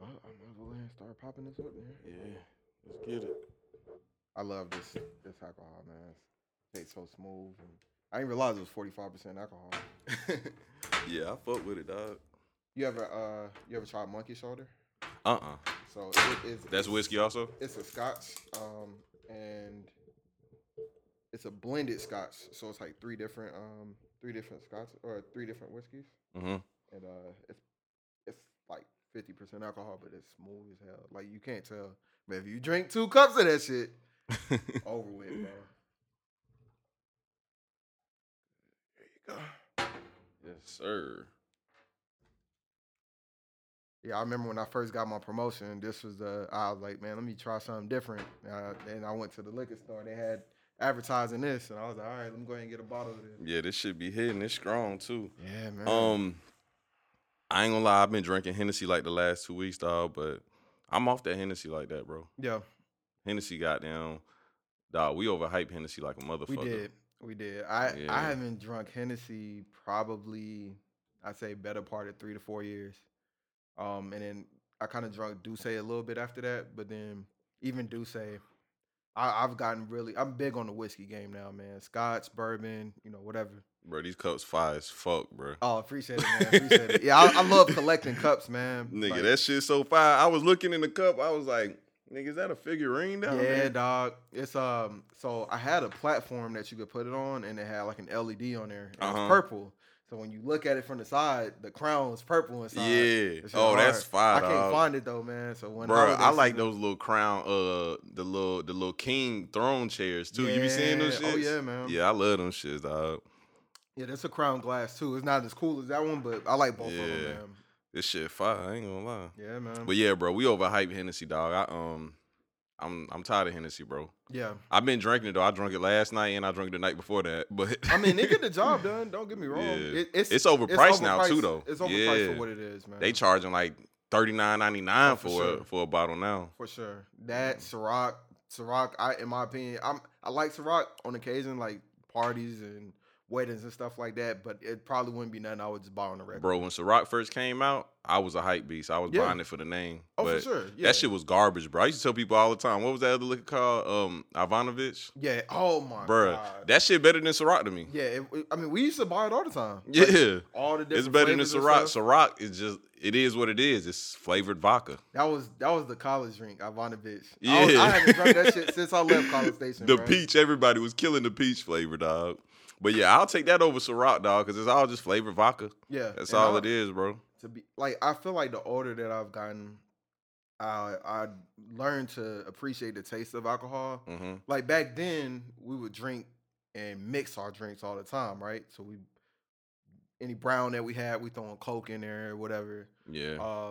I might as well start popping this up, man. Yeah, let's get it. I love this alcohol, man. It tastes so smooth. I didn't realize it was 45% alcohol. Yeah, I fuck with it, dog. You ever tried Monkey Shoulder? So it is. That's whiskey also. It's a Scotch, and it's a blended Scotch. So it's like three different Scotch or three different whiskeys. Mm-hmm. And it's like 50% alcohol, but it's smooth as hell. Like you can't tell. But if you drink 2 cups of that shit, over with, man. There you go. Yes, sir. Yeah, I remember when I first got my promotion, this was I was like, man, let me try something different. And I went to the liquor store, they had advertising this, and I was like, all right, let me go ahead and get a bottle of this. Yeah, this shit be hitting. It's strong, too. Yeah, man. I ain't gonna lie, I've been drinking Hennessy like the last 2 weeks, dog, but I'm off that Hennessy like that, bro. Yeah. Hennessy goddamn, dog, we overhyped Hennessy like a motherfucker. We did. I haven't drunk Hennessy probably, I'd say, better part of 3 to 4 years. And then I kind of drunk Douce a little bit after that, but then even Douce, I'm big on the whiskey game now, man. Scotch, bourbon, whatever. Bro, these cups fire as fuck, bro. Oh, appreciate it, man. Appreciate it. Yeah, I love collecting cups, man. Nigga, like, that shit so fire. I was looking in the cup, I was like, nigga, is that a figurine down there? Yeah, dog. It's so I had a platform that you could put it on, and it had like an LED on there. And it was purple. So when you look at it from the side, the crown is purple inside. Yeah. Oh, that's fire. I can't find it though, man. So when I like those little crown, the little king throne chairs too. Yeah. You be seeing those shits? Oh yeah, man. Yeah, I love them shits, dog. Yeah, that's a crown glass too. It's not as cool as that one, but I like both of them, man. This shit fire. I ain't gonna lie. Yeah, man. But yeah, bro, we overhyped Hennessy, dog. I'm tired of Hennessy, bro. Yeah. I've been drinking it, though. I drank it last night, and I drank it the night before that. But I mean, they get the job done. Don't get me wrong. Yeah. It's overpriced now, too, though. It's overpriced for what it is, man. They charging like $39.99 for a bottle now. For sure. That, Ciroc, in my opinion, I like Ciroc on occasion, like parties and weddings and stuff like that, but it probably wouldn't be nothing I would just buy on the record. Bro, when Ciroc first came out, I was a hype beast. I was buying it for the name. Oh, but for sure. Yeah. That shit was garbage, bro. I used to tell people all the time, what was that other liquor called? Ivanovich? Yeah. Oh, my God. That shit better than Ciroc to me. Yeah. We used to buy it all the time. Yeah. Like, all the different It's better than Ciroc. Ciroc is just, it is what it is. It's flavored vodka. That was the college drink, Ivanovich. Yeah. I haven't drank that shit since I left College Station, The bro. Peach, everybody was killing the peach flavor, dog. But yeah, I'll take that over Ciroc, dog, because it's all just flavored vodka. Yeah. That's all it is, bro. To be like, I feel like the older that I've gotten, I learned to appreciate the taste of alcohol. Mm-hmm. Like back then, we would drink and mix our drinks all the time, right? So any brown that we had, we throwing Coke in there or whatever. Yeah.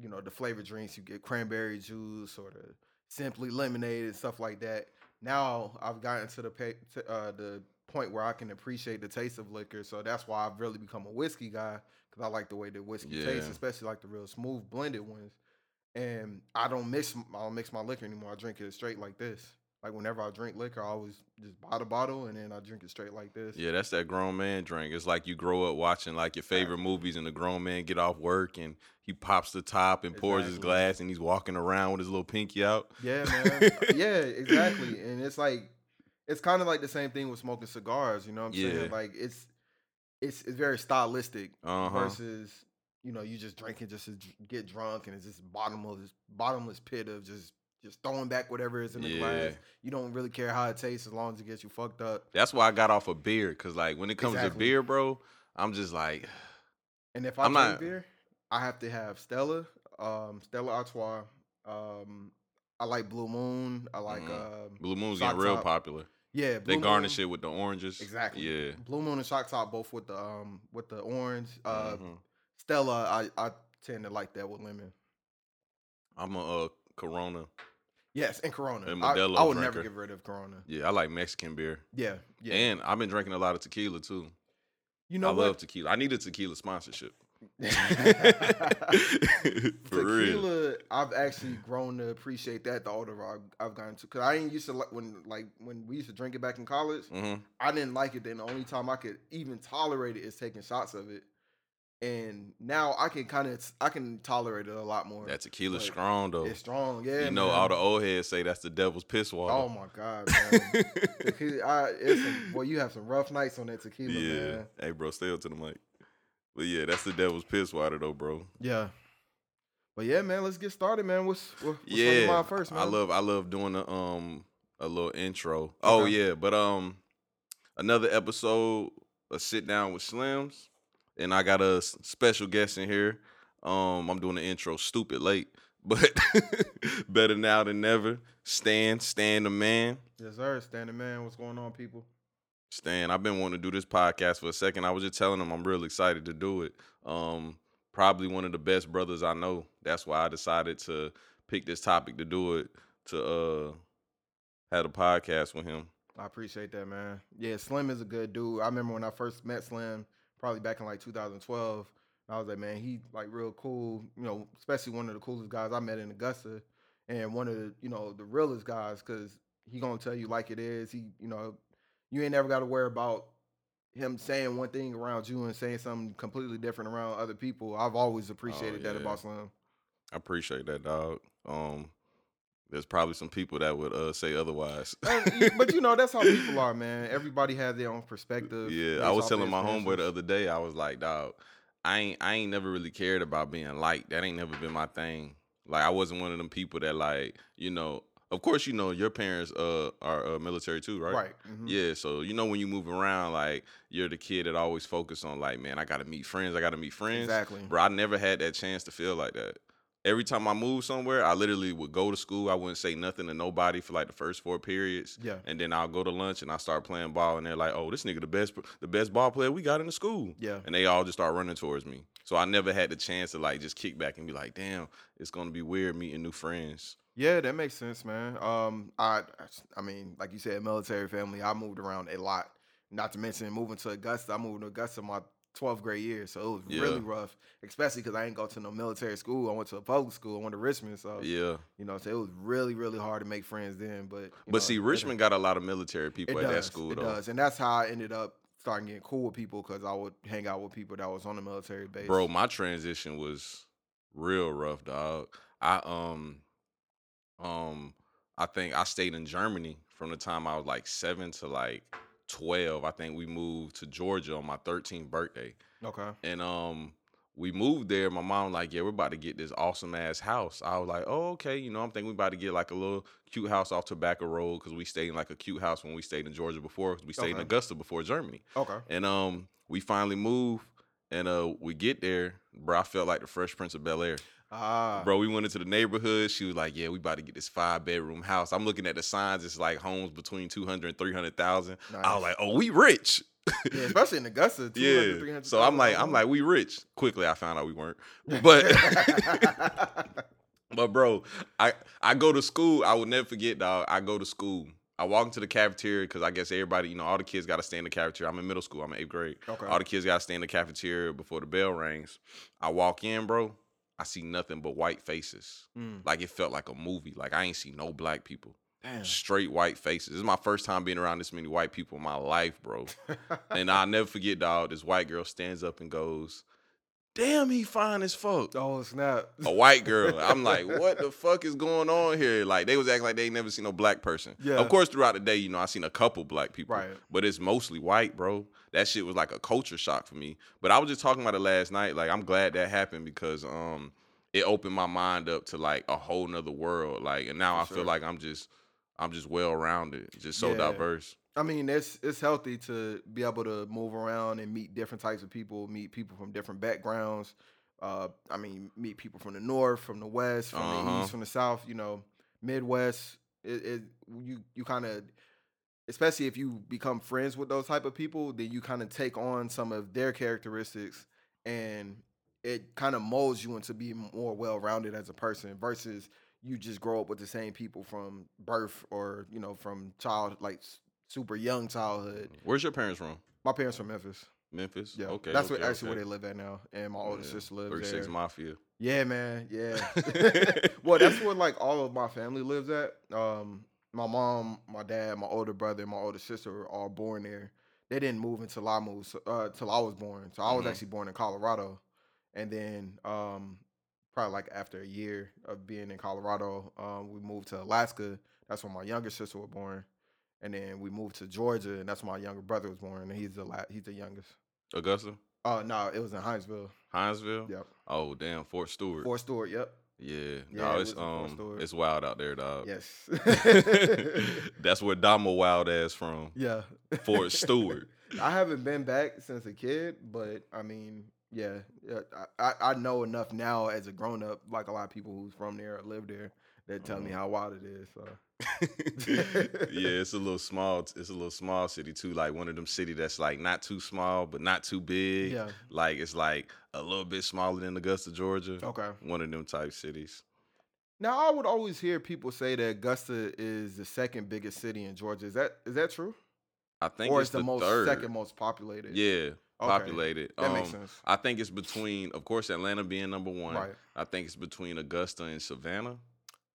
The flavored drinks, you get cranberry juice or the Simply Lemonade and stuff like that. Now I've gotten to the point where I can appreciate the taste of liquor, so that's why I've really become a whiskey guy, because I like the way the whiskey tastes, especially like the real smooth blended ones. And I don't mix my liquor anymore. I drink it straight like this. Like whenever I drink liquor, I always just buy the bottle and then I drink it straight like this. Yeah, that's that grown man drink. It's like you grow up watching like your favorite movies, and the grown man get off work and he pops the top and pours his glass and he's walking around with his little pinky out. Yeah, man. Yeah, exactly. And it's like, it's kind of like the same thing with smoking cigars, you know what I'm saying? Like it's very stylistic versus you just drinking just to get drunk, and it's just bottomless pit of just throwing back whatever is in the glass. You don't really care how it tastes as long as it gets you fucked up. That's why I got off of beer, because like when it comes to beer, bro, I'm just like, and if I drink beer, I have to have Stella Artois. I like Blue Moon. I like Blue Moon's getting real popular. Yeah, Blue Moon, garnish it with the oranges. Exactly. Yeah, Blue Moon and Shock Top both with the orange. Stella, I tend to like that with lemon. I'm a Corona. Yes, and Corona. And Modelo I would drinker. Never get rid of Corona. Yeah, I like Mexican beer. Yeah. And I've been drinking a lot of tequila too. I love tequila. I need a tequila sponsorship. Tequila, I've actually grown to appreciate that the older I've gotten to, because I didn't used to like when we used to drink it back in college. Mm-hmm. I didn't like it then. The only time I could even tolerate it is taking shots of it. And now I can tolerate it a lot more. That tequila's strong though. It's strong, yeah. You know, man. All the old heads say that's the devil's piss water. Oh my god, man. Tequila, you have some rough nights on that tequila, yeah. Man. Hey, bro, stay up to the mic. But yeah, that's the devil's piss water though, bro. Yeah. But yeah, man, let's get started, man. What's on your mind first, man? I love doing a little intro. Okay. Oh yeah, but another episode of Sit Down with Slims. And I got a special guest in here. I'm doing the intro stupid late, but better now than never. Stan the man. Yes, sir. Stan the man. What's going on, people? Stan, I've been wanting to do this podcast for a second. I was just telling him I'm real excited to do it. Probably one of the best brothers I know. That's why I decided to pick this topic to do it, to have a podcast with him. I appreciate that, man. Yeah, Slim is a good dude. I remember when I first met Slim, probably back in like 2012. I was like, man, he like real cool, you know, especially one of the coolest guys I met in Augusta, and one of the, you know, the realest guys, because he gonna tell you like it is. He, you know, you ain't never got to worry about him saying one thing around you and saying something completely different around other people. I've always appreciated that about Slim. I appreciate that, dog. There's probably some people that would say otherwise. But, you know, that's how people are, man. Everybody has their own perspective. Yeah, I was telling my homeboy the other day, I was like, dog, I ain't never really cared about being liked. That ain't never been my thing. Like, I wasn't one of them people that, like, you know, of course, you know, your parents are military too, right? Right. Mm-hmm. Yeah, so, you know, when you move around, like, you're the kid that always focused on, like, man, I got to meet friends. Exactly. Bro, I never had that chance to feel like that. Every time I moved somewhere, I literally would go to school. I wouldn't say nothing to nobody for like the first 4 periods. Yeah. And then I'll go to lunch and I start playing ball. And they're like, oh, this nigga the best ball player we got in the school. Yeah. And they all just start running towards me. So I never had the chance to like just kick back and be like, damn, it's going to be weird meeting new friends. Yeah, that makes sense, man. I mean, like you said, military family, I moved around a lot. Not to mention moving to Augusta. I moved to Augusta my 12th grade year, so it was really rough, especially because I ain't go to no military school. I went to a public school. I went to Richmond, so yeah, you know, so it was really, really hard to make friends then. But see, Richmond got a lot of military people at that school, though. It does, and that's how I ended up starting getting cool with people, because I would hang out with people that was on the military base. Bro, my transition was real rough, dog. I think I stayed in Germany from the time I was like 7 to like 12. I think we moved to Georgia on my 13th birthday. Okay. And we moved there. My mom was like, yeah, we're about to get this awesome ass house. I was like, oh, okay. You know, I'm thinking we about to get like a little cute house off Tobacco Road, because we stayed in like a cute house when we stayed in Georgia before, because we stayed in Augusta before Germany. Okay. And we finally moved, and we get there, bro, I felt like the Fresh Prince of Bel-Air. Ah. Bro, we went into the neighborhood. She was like, yeah, we about to get this 5-bedroom house. I'm looking at the signs. It's like homes between 200 and 300,000. Nice. I was like, oh, we rich. Yeah, especially in Augusta, 200, yeah. 300,000. So I'm like, we rich. Quickly, I found out we weren't. But, but bro, I go to school. I will never forget, dog. I go to school. I walk into the cafeteria, because I guess everybody, you know, all the kids got to stay in the cafeteria. I'm in middle school. I'm in 8th grade. Okay. All the kids got to stay in the cafeteria before the bell rings. I walk in, bro. I see nothing but white faces. Like, it felt like a movie. Like, I ain't see no black people. Damn. Straight white faces. This is my first time being around this many white people in my life, bro. And I'll never forget, dog, this white girl stands up and goes, damn, he fine as fuck. Oh, snap. A white girl. I'm like, what the fuck is going on here? Like, they was acting like they ain't never seen no black person. Yeah. Of course, throughout the day, you know, I seen a couple black people. Right. But it's mostly white, bro. That shit was like a culture shock for me. But I was just talking about it last night. Like, I'm glad that happened, because it opened my mind up to, like, a whole nother world. Like, and now I feel like I'm just well-rounded, just so diverse. I mean, it's healthy to be able to move around and meet different types of people, meet people from different backgrounds. I mean, meet people from the north, from the west, from the east, from the south, you know, Midwest. You kind of, especially if you become friends with those type of people, then you kind of take on some of their characteristics, and it kind of molds you into being more well-rounded as a person, versus you just grow up with the same people from birth, or, you know, from child, like, super young childhood. Where's your parents from? My parents from Memphis. Memphis? Yeah. Okay. That's where they live at now. And my older sister lives 36 there. 36 Mafia. Yeah, man. Yeah. Well, that's where like all of my family lives at. My mom, my dad, my older brother, and my older sister were all born there. They didn't move until I was born. So I was actually born in Colorado. And then probably like after a year of being in Colorado, we moved to Alaska. That's when my younger sister was born. And then we moved to Georgia, and that's when my younger brother was born. And he's the youngest. Augusta? No, it was in Hinesville. Hinesville? Yep. Oh, damn, Fort Stewart. Fort Stewart, yep. Yeah, no, it's wild out there, dog. Yes. That's where Dama wild ass from. Yeah. Fort Stewart. I haven't been back since a kid, but I mean, yeah, I know enough now as a grown up, like a lot of people who's from there or live there, that tell me how wild it is. So. Yeah, it's a little small city too, like one of them city that's like not too small but not too big. Yeah. Like it's like a little bit smaller than Augusta, Georgia. Okay. One of them type cities. Now I would always hear people say that Augusta is the second biggest city in Georgia. Is that true? I think or it's the most third. Second most populated. Yeah. Okay. Populated. That makes sense. I think it's between, of course, Atlanta being number one. Right. I think it's between Augusta and Savannah.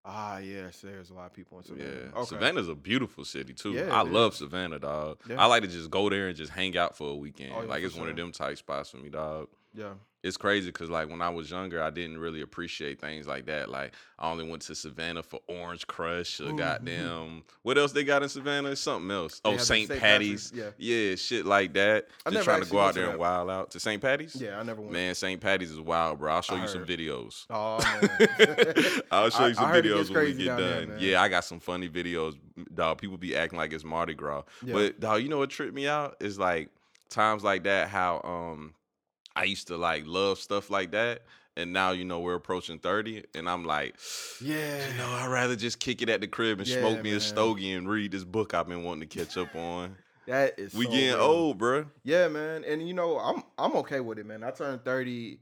Ah, yes, there's a lot of people in Savannah. Yeah. Okay. Savannah's a beautiful city, too. Yeah, I love Savannah, dog. Yeah. I like to just go there and just hang out for a weekend. Oh, yeah, like, it's one of them tight spots for me, dog. Yeah. It's crazy because, like, when I was younger, I didn't really appreciate things like that. Like, I only went to Savannah for Orange Crush or goddamn. What else they got in Savannah? Something else. Oh, St. Patty's. Yeah, shit like that. Just trying to go out there and wild out. To St. Patty's? Yeah, I never went. Man, St. Patty's is wild, bro. I'll show you some videos. Oh, man. I'll show you some videos when we get done. There, yeah, I got some funny videos. Dog, people be acting like it's Mardi Gras. Yeah. But, dog, you know what tripped me out? Is like, times like that, how, I used to like love stuff like that, and now you know we're approaching 30, and I'm like, yeah, you know, I'd rather just kick it at the crib and smoke me a stogie and read this book I've been wanting to catch up on. That is, we so getting real. Old, bro. Yeah, man, and you know I'm okay with it, man. I turned 30.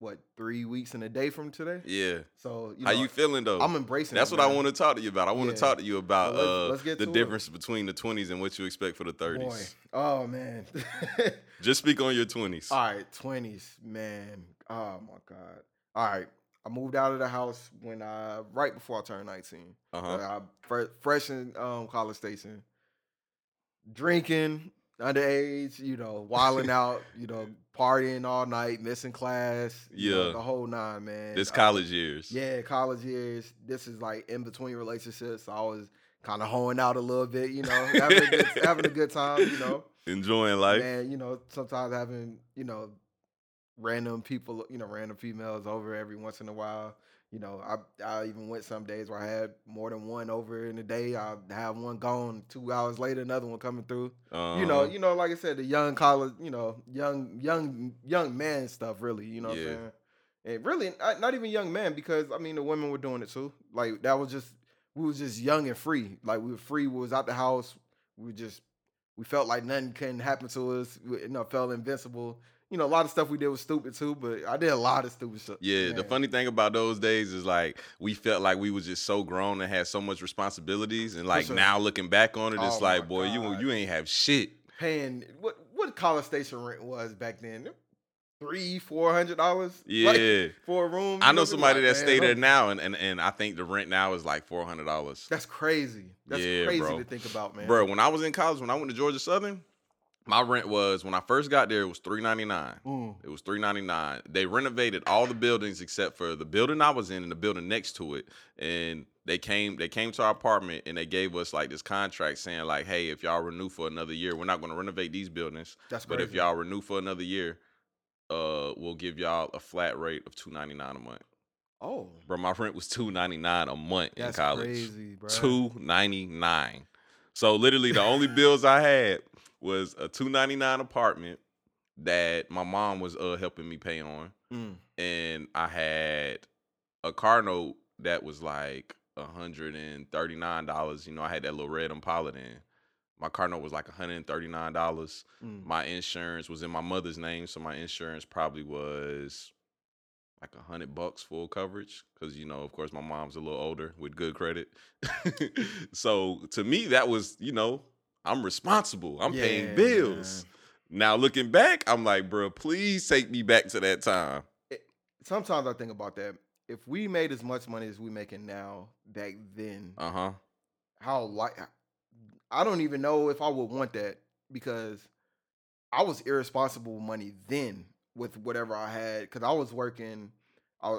What, 3 weeks and a day from today? Yeah. So you know, how you feeling though? I'm embracing. That's it, what I want to talk to you about. I want to talk to you about let's the difference between the 20s and what you expect for the 30s. Boy. Oh man. Just speak on your 20s. All right, 20s, man. Oh my God. All right, I moved out of the house right before I turned 19. Fresh in College Station, drinking. Underage, you know, wilding out, you know, partying all night, missing class, you know, the whole nine, man. This college years. Yeah, college years. This is like in between relationships. I was kind of hoeing out a little bit, you know, having a good time, you know. Enjoying life. And, you know, sometimes having, you know, random people, you know, random females over every once in a while. You know, I even went some days where I had more than one over in the day. I have one gone 2 hours later, another one coming through. You know, like I said, the young college, you know, young man stuff, really. You know what I'm saying? And really, not even young man, because I mean the women were doing it too. Like that was just, we was just young and free. Like we were free. We was out the house. We felt like nothing can happen to us. We, you know, felt invincible. You know, a lot of stuff we did was stupid too, but I did a lot of stupid stuff. Yeah, man. The funny thing about those days is like we felt like we was just so grown and had so much responsibilities, and like now looking back on it, it's like, boy, you ain't have shit. Paying what College Station rent was back then. $400 like, for a room. I know somebody that stay there now, and I think the rent now is like $400. That's crazy. That's crazy to think about, man. Bro, when I was in college, when I went to Georgia Southern, my rent was, when I first got there, it was $3.99. It was $3.99. They renovated all the buildings except for the building I was in and the building next to it. And they came to our apartment and they gave us like this contract saying like, hey, if y'all renew for another year, we're not going to renovate these buildings. That's crazy. But if y'all renew for another year, we'll give y'all a flat rate of $2.99 a month. Oh, bro, my rent was $2.99 a month in college. That's crazy, bro. $2.99. So literally the only bills I had was a $2.99 apartment that my mom was helping me pay on. And I had a car note that was like $139. You know, I had that little red Impala then. My car note was like $139. My insurance was in my mother's name, so my insurance probably was like $100 full coverage, because you know, of course, my mom's a little older with good credit. So to me, that was, you know, I'm responsible. I'm paying bills. Man. Now looking back, I'm like, bro, please take me back to that time. Sometimes I think about that. If we made as much money as we making now back then, I don't even know if I would want that, because I was irresponsible with money then. with whatever I had, because I was working.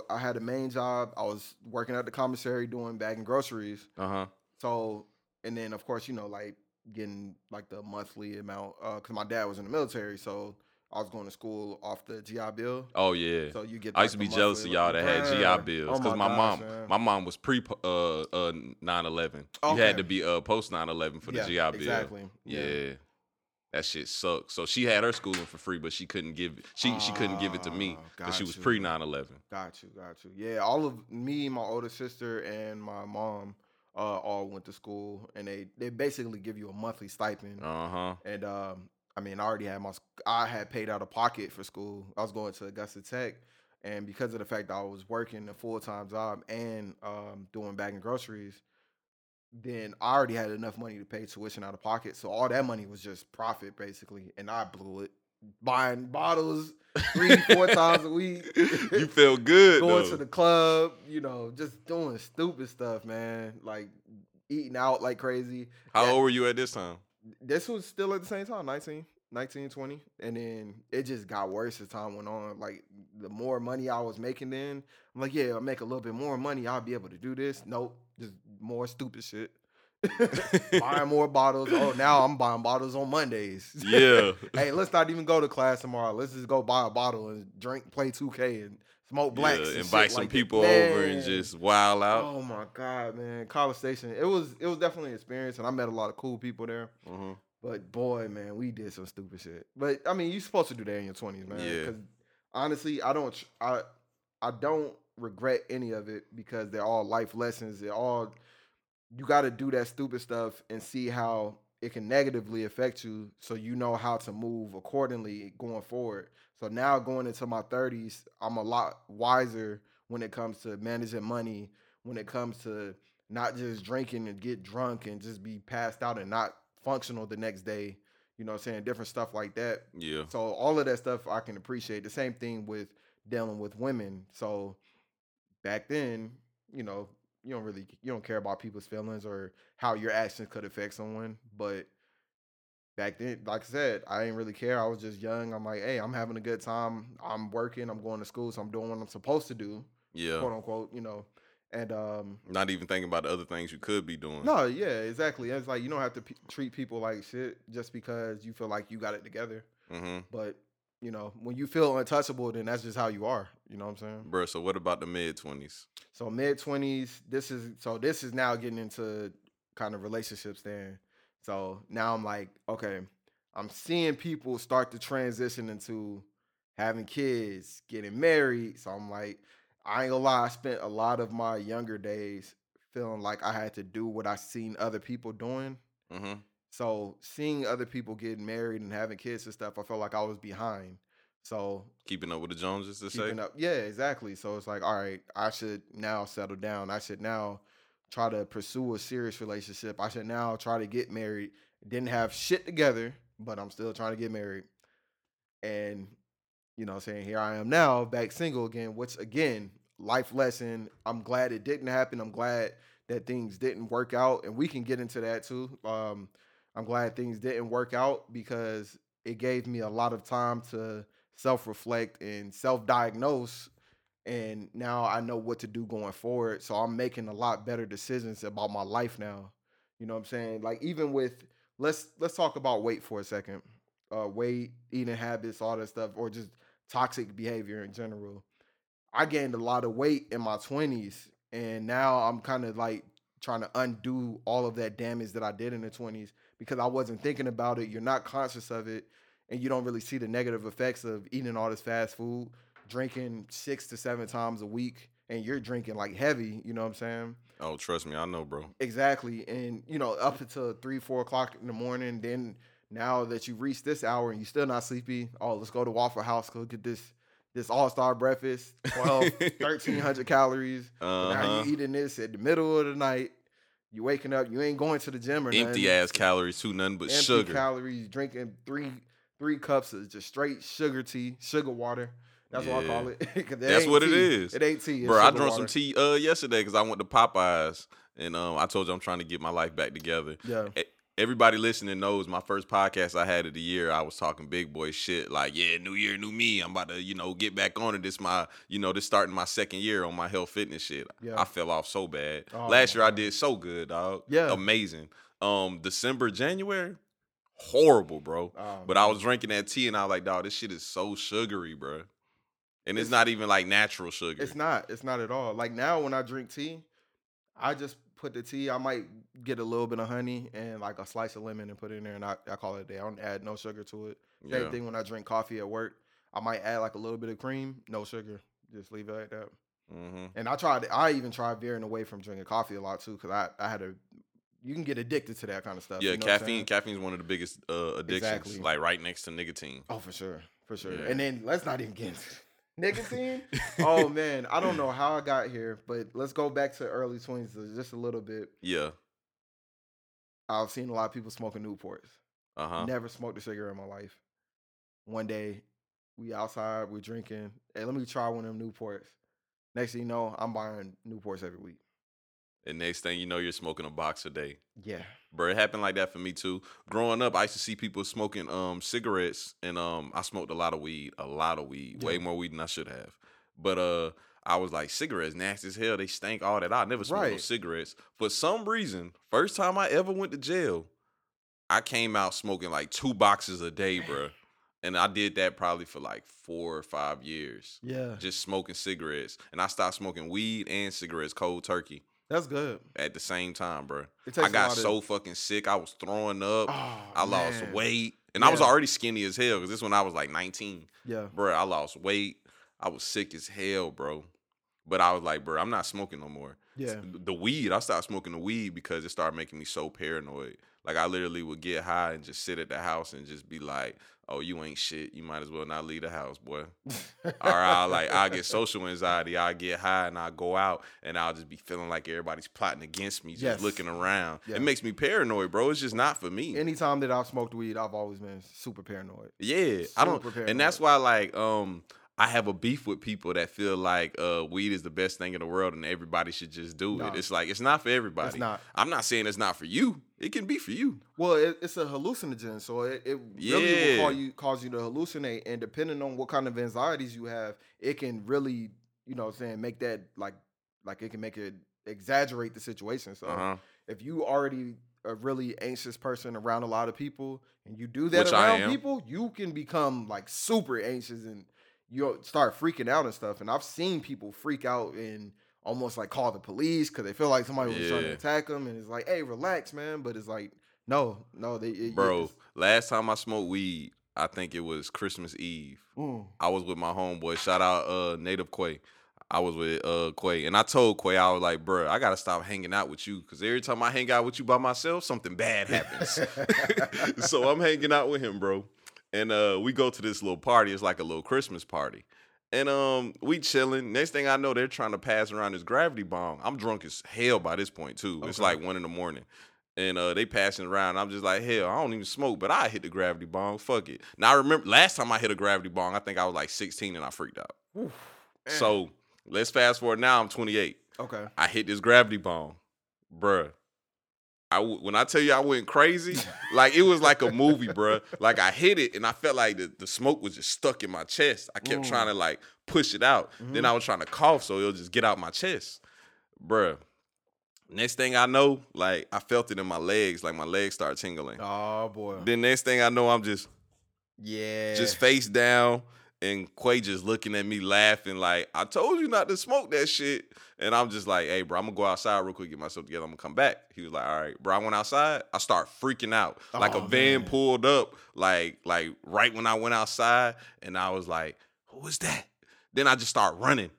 I had a main job. I was working at the commissary doing bagging groceries. Uh-huh. So, and then, of course, you know, like getting like the monthly amount because my dad was in the military. So I was going to school off the GI Bill. Oh, yeah. So you get. I used to be jealous of y'all that had GI Bills because my mom was pre 9/11. You had to be post 9/11 for the GI Bill. Exactly. Yeah. That shit sucks. So she had her schooling for free, but she couldn't give it. She couldn't give it to me because she was pre 9/11. Got you. Yeah, all of me, my older sister, and my mom all went to school, and they basically give you a monthly stipend. Uh-huh. And I mean, I had paid out of pocket for school. I was going to Augusta Tech, and because of the fact that I was working a full time job and doing bagging groceries, then I already had enough money to pay tuition out of pocket. So all that money was just profit, basically. And I blew it. Buying bottles 3-4 times a week. You feel good, Going to the club, you know, just doing stupid stuff, man. Like, eating out like crazy. How old were you at this time? This was still at the same time, 19, 20. And then it just got worse as time went on. Like, the more money I was making then, I'm like, yeah, I'll make a little bit more money. I'll be able to do this. Nope. Just more stupid shit. Buying more bottles. Oh, now I'm buying bottles on Mondays. Yeah. Hey, let's not even go to class tomorrow. Let's just go buy a bottle and drink, play 2K, and smoke blacks. Yeah, and invite some people over and just wild out. Oh my God, man! College Station. It was definitely an experience, and I met a lot of cool people there. Mm-hmm. But boy, man, we did some stupid shit. But I mean, you're supposed to do that in your 20s, man. Yeah. 'Cause honestly, I don't regret any of it because they're all life lessons. You got to do that stupid stuff and see how it can negatively affect you so you know how to move accordingly going forward. So now going into my 30s, I'm a lot wiser when it comes to managing money, when it comes to not just drinking and get drunk and just be passed out and not functional the next day, you know what I'm saying? Different stuff like that. Yeah. So all of that stuff I can appreciate. The same thing with dealing with women. So back then, you know, you don't care about people's feelings or how your actions could affect someone. But back then, like I said, I didn't really care. I was just young. I'm like, hey, I'm having a good time. I'm working. I'm going to school. So I'm doing what I'm supposed to do. Yeah. Quote unquote, you know, and not even thinking about the other things you could be doing. No. Yeah, exactly. It's like, you don't have to treat people like shit just because you feel like you got it together. Mm-hmm. But you know, when you feel untouchable, then that's just how you are. You know what I'm saying? Bro, so what about the mid-20s? So mid-20s, this is now getting into kind of relationships then. So now I'm like, okay, I'm seeing people start to transition into having kids, getting married. So I'm like, I ain't gonna lie, I spent a lot of my younger days feeling like I had to do what I seen other people doing. Mm-hmm. So seeing other people getting married and having kids and stuff, I felt like I was behind. So keeping up with the Joneses, to say? Yeah, exactly. So it's like, all right, I should now settle down. I should now try to pursue a serious relationship. I should now try to get married. Didn't have shit together, but I'm still trying to get married. And, you know, saying here I am now, back single again, which, again, life lesson. I'm glad it didn't happen. I'm glad that things didn't work out. And we can get into that, too. I'm glad things didn't work out because it gave me a lot of time to self-reflect and self-diagnose. And now I know what to do going forward. So I'm making a lot better decisions about my life now. You know what I'm saying? Like even with, let's talk about weight for a second. Weight, eating habits, all that stuff, or just toxic behavior in general. I gained a lot of weight in my 20s. And now I'm kind of like trying to undo all of that damage that I did in the 20s. Because I wasn't thinking about it, you're not conscious of it, and you don't really see the negative effects of eating all this fast food, drinking 6 to 7 times a week, and you're drinking like heavy, you know what I'm saying? Oh, trust me, I know, bro. Exactly. And, you know, up until 3-4 o'clock in the morning, then now that you reach this hour and you're still not sleepy, oh, let's go to Waffle House, go get this all-star breakfast, 1,300 calories. Uh-huh. Now you're eating this at the middle of the night. You waking up, you ain't going to the gym or nothing. Empty ass calories too, nothing but sugar. Empty calories, drinking three cups of just straight sugar tea, sugar water. That's what I call it. That's what it is. It ain't tea. Bro, I drank some tea yesterday because I went to Popeyes and I told you I'm trying to get my life back together. Yeah. everybody listening knows my first podcast I had of the year, I was talking big boy shit like, yeah, new year, new me. I'm about to, you know, get back on it. This my, you know, this starting my second year on my health fitness shit. Yeah. I fell off so bad. Oh, last year I did so good, dog. Yeah. Amazing. December, January, horrible, bro. Oh, but I was drinking that tea and I was like, dog, this shit is so sugary, bro. And it's not even like natural sugar. It's not. It's not at all. Like now when I drink tea, I just put the tea. I might get a little bit of honey and like a slice of lemon and put it in there and I call it a day. I don't add no sugar to it. Yeah. Same thing when I drink coffee at work. I might add like a little bit of cream, no sugar. Just leave it like that. Mm-hmm. And I even tried veering away from drinking coffee a lot too because you can get addicted to that kind of stuff. Yeah, you know caffeine is one of the biggest addictions. Exactly. Like right next to nicotine. Oh, for sure. Yeah. And then let's not even get into nicotine? Oh, man. I don't know how I got here, but let's go back to early 20s just a little bit. Yeah. I've seen a lot of people smoking Newports. Uh-huh. Never smoked a cigarette in my life. One day, we outside, we're drinking. Hey, let me try one of them Newports. Next thing you know, I'm buying Newports every week. And next thing you know, you're smoking a box a day. Yeah. Bro, it happened like that for me, too. Growing up, I used to see people smoking cigarettes, and I smoked a lot of weed, yeah. Way more weed than I should have. But I was like, cigarettes, nasty as hell. They stank, all that. I never smoked no cigarettes. For some reason, first time I ever went to jail, I came out smoking like 2 boxes a day, bro. And I did that probably for like 4 or 5 years. Yeah. Just smoking cigarettes. And I stopped smoking weed and cigarettes, cold turkey. That's good. At the same time, bro. I got so fucking sick. I was throwing up. Oh, I lost weight. And I was already skinny as hell because this when I was like 19. Yeah. Bro, I lost weight. I was sick as hell, bro. But I was like, bro, I'm not smoking no more. Yeah. The weed, I stopped smoking the weed because it started making me so paranoid. Like, I literally would get high and just sit at the house and just be like, oh, you ain't shit. You might as well not leave the house, boy. Or I'll get social anxiety. I'll get high and I'll go out and I'll just be feeling like everybody's plotting against me, just looking around. Yeah. It makes me paranoid, bro. It's just not for me. Anytime that I've smoked weed, I've always been super paranoid. Yeah. Paranoid. And that's why, like, I have a beef with people that feel like weed is the best thing in the world and everybody should just do it. It's like, it's not for everybody. It's not. I'm not saying it's not for you. It can be for you. Well, it's a hallucinogen, so it really will cause you to hallucinate. And depending on what kind of anxieties you have, it can really, you know what I'm saying, make that like it can make it exaggerate the situation. So if you already a really anxious person around a lot of people and you do that which around people, you can become like super anxious and you start freaking out and stuff. And I've seen people freak out and almost like call the police because they feel like somebody was trying to attack them. And it's like, hey, relax, man. But it's like, no. Last time I smoked weed, I think it was Christmas Eve. Mm. I was with my homeboy. Shout out Native Quay. I was with Quay. And I told Quay, I was like, bro, I got to stop hanging out with you because every time I hang out with you by myself, something bad happens. So I'm hanging out with him, bro. And we go to this little party. It's like a little Christmas party. And we chilling. Next thing I know, they're trying to pass around this gravity bomb. I'm drunk as hell by this point, too. Okay. It's like 1 a.m. And they passing around. I'm just like, hell, I don't even smoke, but I hit the gravity bomb. Fuck it. Now, I remember last time I hit a gravity bomb, I think I was like 16 and I freaked out. Oof, so let's fast forward. Now I'm 28. Okay. I hit this gravity bomb. Bruh. When I tell you I went crazy, like it was like a movie, bro. Like I hit it and I felt like the smoke was just stuck in my chest. I kept trying to like push it out. Mm-hmm. Then I was trying to cough so it'll just get out my chest, bro. Next thing I know, like I felt it in my legs, like my legs started tingling. Oh boy. Then next thing I know, I'm just just face down. And Quay just looking at me laughing like, I told you not to smoke that shit. And I'm just like, hey, bro, I'm going to go outside real quick, get myself together. I'm going to come back. He was like, all right, bro. I went outside. I start freaking out. Like a van pulled up, like right when I went outside. And I was like, who was that? Then I just start running.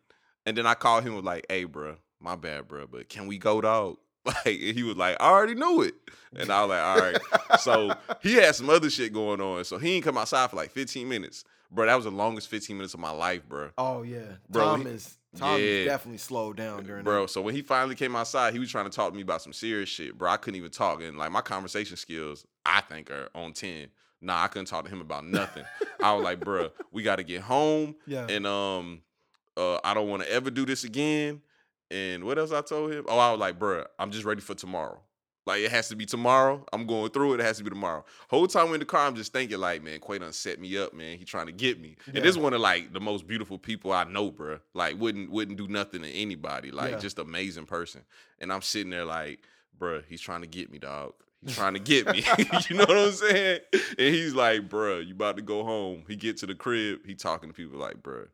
And then I called him and was like, hey, bro, my bad, bro, but can we go, dog? Like, he was like, I already knew it. And I was like, all right. So he had some other shit going on. So he ain't come outside for like 15 minutes. Bro, that was the longest 15 minutes of my life, bro. Oh, yeah. Bro, Tom is definitely slowed down during that. Bro, so when he finally came outside, he was trying to talk to me about some serious shit. Bro, I couldn't even talk. And, like, my conversation skills, I think, are on 10. Nah, I couldn't talk to him about nothing. I was like, bro, we got to get home. Yeah. And I don't want to ever do this again. And what else I told him? Oh, I was like, bro, I'm just ready for tomorrow. Like, it has to be tomorrow. I'm going through it. It has to be tomorrow. Whole time in the car, I'm just thinking, like, man, Quay done set me up, man. He trying to get me. Yeah. And this is one of, like, the most beautiful people I know, bro. Like, wouldn't do nothing to anybody. Like, just amazing person. And I'm sitting there like, bro, he's trying to get me, dog. He's trying to get me. You know what I'm saying? And he's like, bro, you about to go home. He get to the crib. He talking to people like, bro,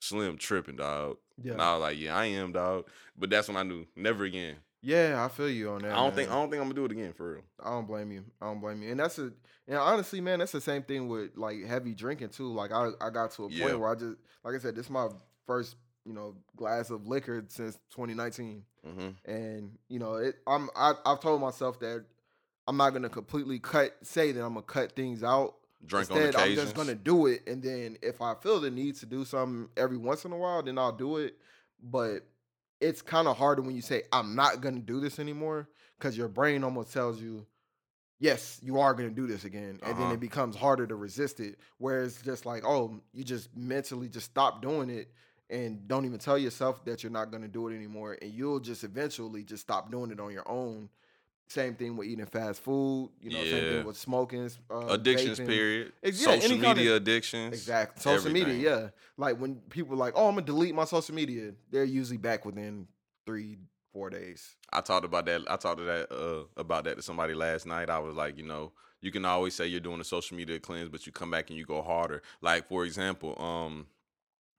Slim tripping, dog. Yeah. And I was like, yeah, I am, dog. But that's when I knew, never again. Yeah, I feel you on that. I don't think I'm gonna do it again for real. I don't blame you. And that's honestly, man, that's the same thing with like heavy drinking too. Like I got to a point where I just, like I said, this is my first, glass of liquor since 2019. Mm-hmm. And I've told myself that I'm not gonna completely say that I'm gonna cut things out. Drink on occasions. I'm just gonna do it, and then if I feel the need to do something every once in a while, then I'll do it. But it's kind of harder when you say, I'm not going to do this anymore, because your brain almost tells you, yes, you are going to do this again. And then it becomes harder to resist it, where it's just like, oh, you just mentally just stop doing it and don't even tell yourself that you're not going to do it anymore. And you'll just eventually just stop doing it on your own. Same thing with eating fast food, same thing with smoking. Addictions, vaping. Period. Social media addictions. Exactly. Social media, yeah. Like when people are like, oh, I'm going to delete my social media, they're usually back within 3-4 days. I talked about that to somebody last night. I was like, you can always say you're doing a social media cleanse, but you come back and you go harder. Like, for example,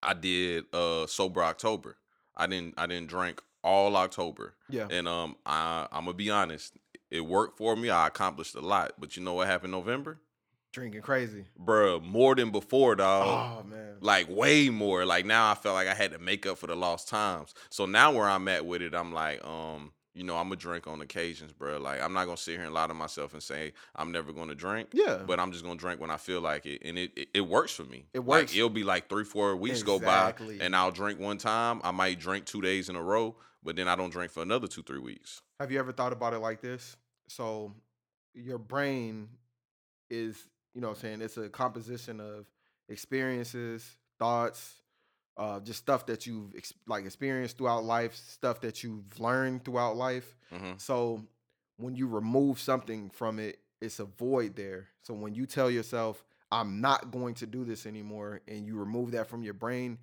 I did Sober October. I didn't drink all October. Yeah. And I'm gonna be honest, it worked for me. I accomplished a lot, but you know what happened November? Drinking crazy. Bruh, more than before, dog. Oh man. Like way more. Like now I felt like I had to make up for the lost times. So now where I'm at with it, I'm like, I'm gonna drink on occasions, bro. Like I'm not gonna sit here and lie to myself and say I'm never gonna drink. Yeah. But I'm just gonna drink when I feel like it. And it works for me. It works. Like, it'll be like 3-4 weeks go by and I'll drink one time. I might drink 2 days in a row. But then I don't drink for another 2-3 weeks. Have you ever thought about it like this? So your brain is, it's a composition of experiences, thoughts, just stuff that you've experienced throughout life, stuff that you've learned throughout life. Mm-hmm. So when you remove something from it, it's a void there. So when you tell yourself, I'm not going to do this anymore, and you remove that from your brain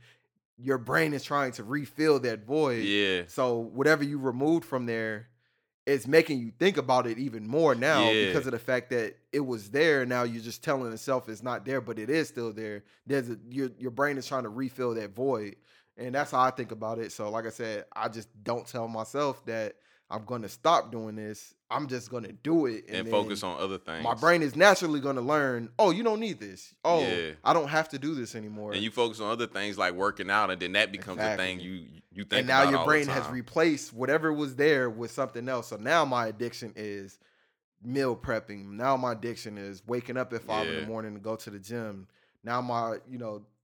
is trying to refill that void. Yeah. So whatever you removed from there, it's making you think about it even more now because of the fact that it was there. Now you're just telling yourself it's not there, but it is still there. Your brain is trying to refill that void. And that's how I think about it. So like I said, I just don't tell myself that I'm going to stop doing this. I'm just going to do it. And focus on other things. My brain is naturally going to learn, oh, you don't need this. Oh, yeah. I don't have to do this anymore. And you focus on other things like working out, and then that becomes the thing you think about all the time. And now your brain has replaced whatever was there with something else. So now my addiction is meal prepping. Now my addiction is waking up at 5 in the morning to go to the gym. Now my,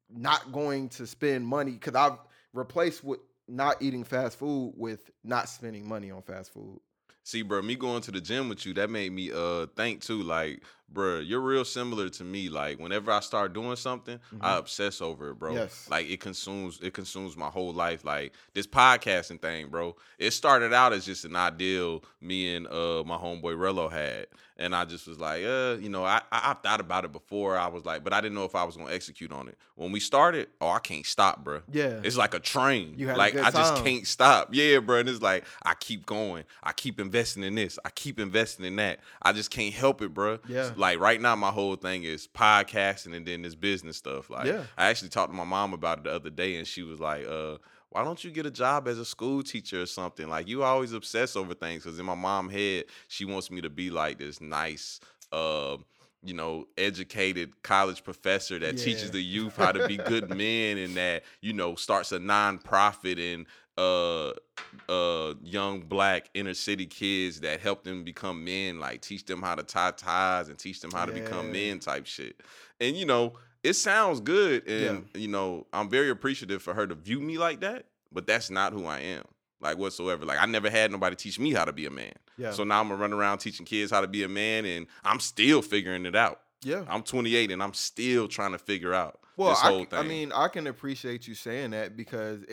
not going to spend money, because I've replaced what not eating fast food with not spending money on fast food. See, bro, me going to the gym with you, that made me think too. Like, bro, you're real similar to me. Like, whenever I start doing something, I obsess over it, bro. Yes. Like, it consumes my whole life. Like, this podcasting thing, bro, it started out as just an ideal me and my homeboy Rello had. And I just was like, I thought about it before. I was like, but I didn't know if I was going to execute on it. When we started, I can't stop, bro. Yeah. It's like a train. You had like, I just can't stop. Yeah, bro. And it's like, I keep going. I keep investing in this. I keep investing in that. I just can't help it, bro. Yeah. Like right now, my whole thing is podcasting and then this business stuff. Like, I actually talked to my mom about it the other day, and she was like, why don't you get a job as a school teacher or something? Like, you always obsess over things. Because in my mom's head, she wants me to be like this nice, educated college professor that teaches the youth how to be good men, and that, starts a nonprofit and young black inner city kids that help them become men, like teach them how to tie ties and teach them how to become men type shit. And, it sounds good, and, I'm very appreciative for her to view me like that, but that's not who I am, like, whatsoever. Like, I never had nobody teach me how to be a man. Yeah. So now I'm going to run around teaching kids how to be a man, and I'm still figuring it out. Yeah. I'm 28, and I'm still trying to figure out this whole thing. I mean, I can appreciate you saying that, because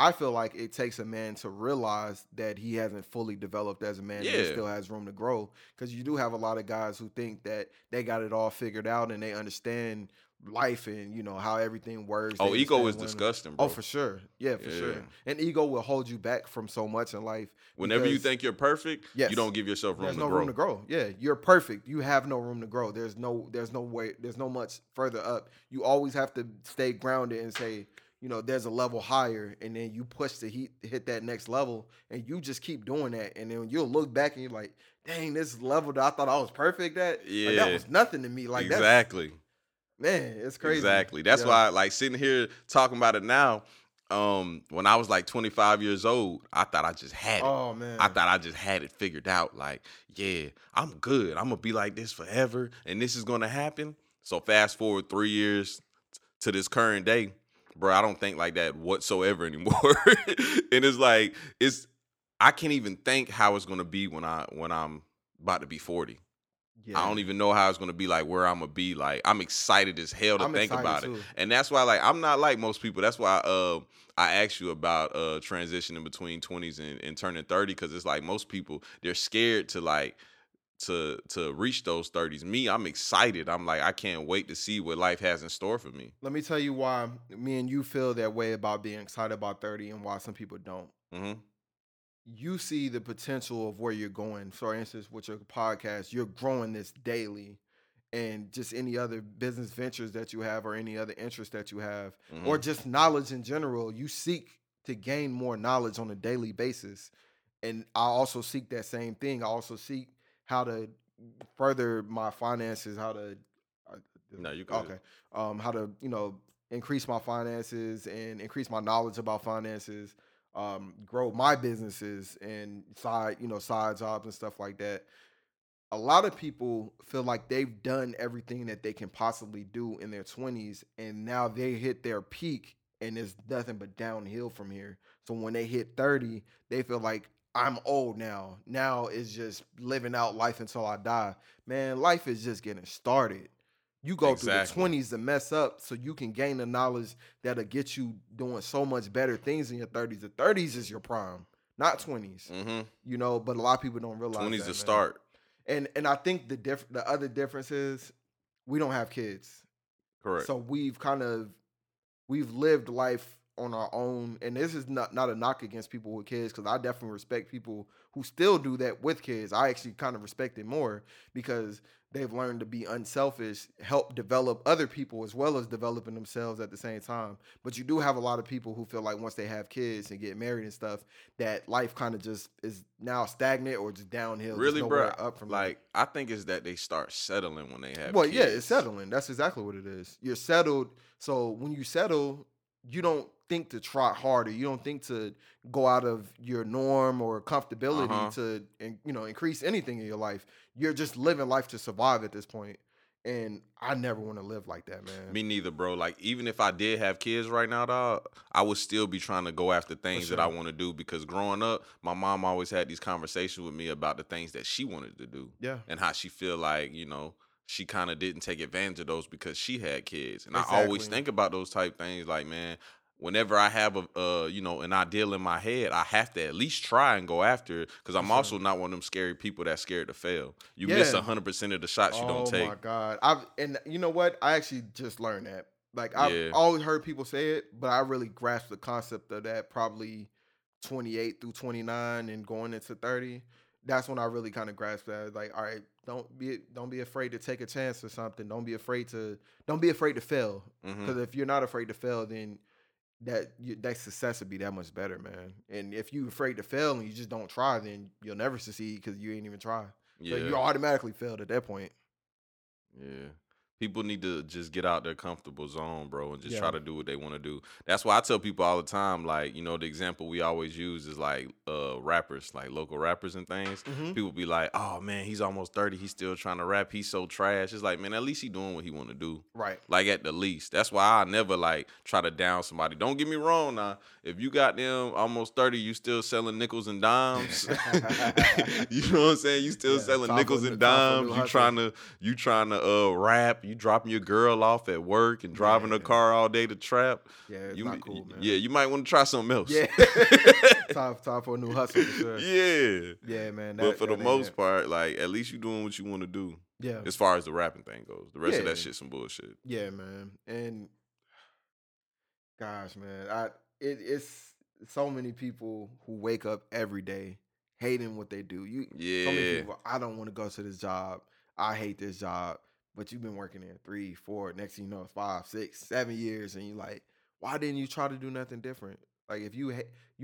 I feel like it takes a man to realize that he hasn't fully developed as a man and he still has room to grow. Because you do have a lot of guys who think that they got it all figured out and they understand life and, you know, how everything works. Oh, ego is disgusting, bro. Oh, for sure. Yeah, for sure. And ego will hold you back from so much in life. Whenever you think you're perfect, you don't give yourself room to grow. There's no room to grow. Yeah, you're perfect. You have no room to grow. There's no way. There's no much further up. You always have to stay grounded and say, you know, there's a level higher, and then you push to hit that next level, and you just keep doing that. And then you'll look back and you're like, dang, this level that I thought I was perfect at, like, that was nothing to me. Like, exactly. Man, it's crazy. Exactly. That's why, like, sitting here talking about it now, when I was like 25 years old, I thought I just had it. Oh, man. I thought I just had it figured out. Like, yeah, I'm good. I'm going to be like this forever, and this is going to happen. So fast forward 3 years to this current day. Bro, I don't think like that whatsoever anymore. And it's like, I can't even think how it's gonna be when I'm about to be 40. Yeah. I don't even know how it's gonna be, like where I'm gonna be. Like, I'm excited as hell to think about it. And that's why, like, I'm not like most people. That's why I asked you about transitioning between 20s and turning 30, because it's like most people, they're scared to like to reach those 30s. Me, I'm excited. I'm like, I can't wait to see what life has in store for me. Let me tell you why me and you feel that way about being excited about 30 and why some people don't. Mm-hmm. You see the potential of where you're going. For instance, with your podcast, you're growing this daily, and just any other business ventures that you have or any other interest that you have, mm-hmm. or just knowledge in general. You seek to gain more knowledge on a daily basis. And I also seek that same thing. I also seek how to further my finances, how to, you know, increase my finances and increase my knowledge about finances, grow my businesses and side jobs and stuff like that. A lot of people feel like they've done everything that they can possibly do in their 20s, and now they hit their peak and it's nothing but downhill from here. So when they hit 30, they feel like, I'm old now. Now it's just living out life until I die. Man, life is just getting started. You go through the 20s to mess up so you can gain the knowledge that'll get you doing so much better things in your 30s. The 30s is your prime, not 20s. Mm-hmm. You know, but a lot of people don't realize 20s to start. And I think the other difference is we don't have kids. Correct. So we've lived life on our own, and this is not a knock against people with kids, because I definitely respect people who still do that with kids. I actually kind of respect it more because they've learned to be unselfish, help develop other people as well as developing themselves at the same time. But you do have a lot of people who feel like once they have kids and get married and stuff, that life kind of just is now stagnant or just downhill. Really, bro, up from like there. I think it's that they start settling when they have kids. Well, yeah, it's settling. That's exactly what it is. You're settled. So when you settle, you don't think to try harder. You don't think to go out of your norm or comfortability to, you know, increase anything in your life. You're just living life to survive at this point. And I never want to live like that, man. Me neither, bro. Like, even if I did have kids right now, dog, I would still be trying to go after things that I want to do, because growing up, my mom always had these conversations with me about the things that she wanted to do. Yeah. And how she feel like, you know, she kind of didn't take advantage of those because she had kids. And I always think about those type things like, man, whenever I have an ideal in my head, I have to at least try and go after it, because I'm also not one of them scary people that's scared to fail. You miss 100% of the shots you don't take. Oh, my God. And you know what? I actually just learned that. Like, I've always heard people say it, but I really grasped the concept of that probably 28 through 29 and going into 30. That's when I really kind of grasped that. Like, all right, don't be afraid to take a chance or something. Don't be afraid to fail, because if you're not afraid to fail, then that success would be that much better, man. And if you're afraid to fail and you just don't try, then you'll never succeed because you ain't even try. Yeah. So you automatically failed at that point. Yeah. People need to just get out their comfortable zone, bro, and just try to do what they want to do. That's why I tell people all the time, like, you know, the example we always use is like rappers, like local rappers and things. Mm-hmm. People be like, oh, man, he's almost 30. He's still trying to rap. He's so trash. It's like, man, at least he doing what he want to do. Right. Like, at the least. That's why I never, like, try to down somebody. Don't get me wrong now. If you got them almost 30, you still selling nickels and dimes. You know what I'm saying? You still selling nickels and dimes. You trying to rap. You dropping your girl off at work and driving her car all day to trap. Yeah, it's not cool, man. Yeah, you might want to try something else. Yeah. Time for a new hustle for sure. Yeah. Yeah, man. But for the most part, like, at least you doing what you want to do. Yeah. As far as the rapping thing goes. The rest of that shit's some bullshit. Yeah, man. And gosh, man, it's so many people who wake up every day hating what they do. So many people, I don't want to go to this job. I hate this job. But you've been working there 3, 4, next thing you know, 5, 6, 7 years, and you're like, why didn't you try to do nothing different? Like, if you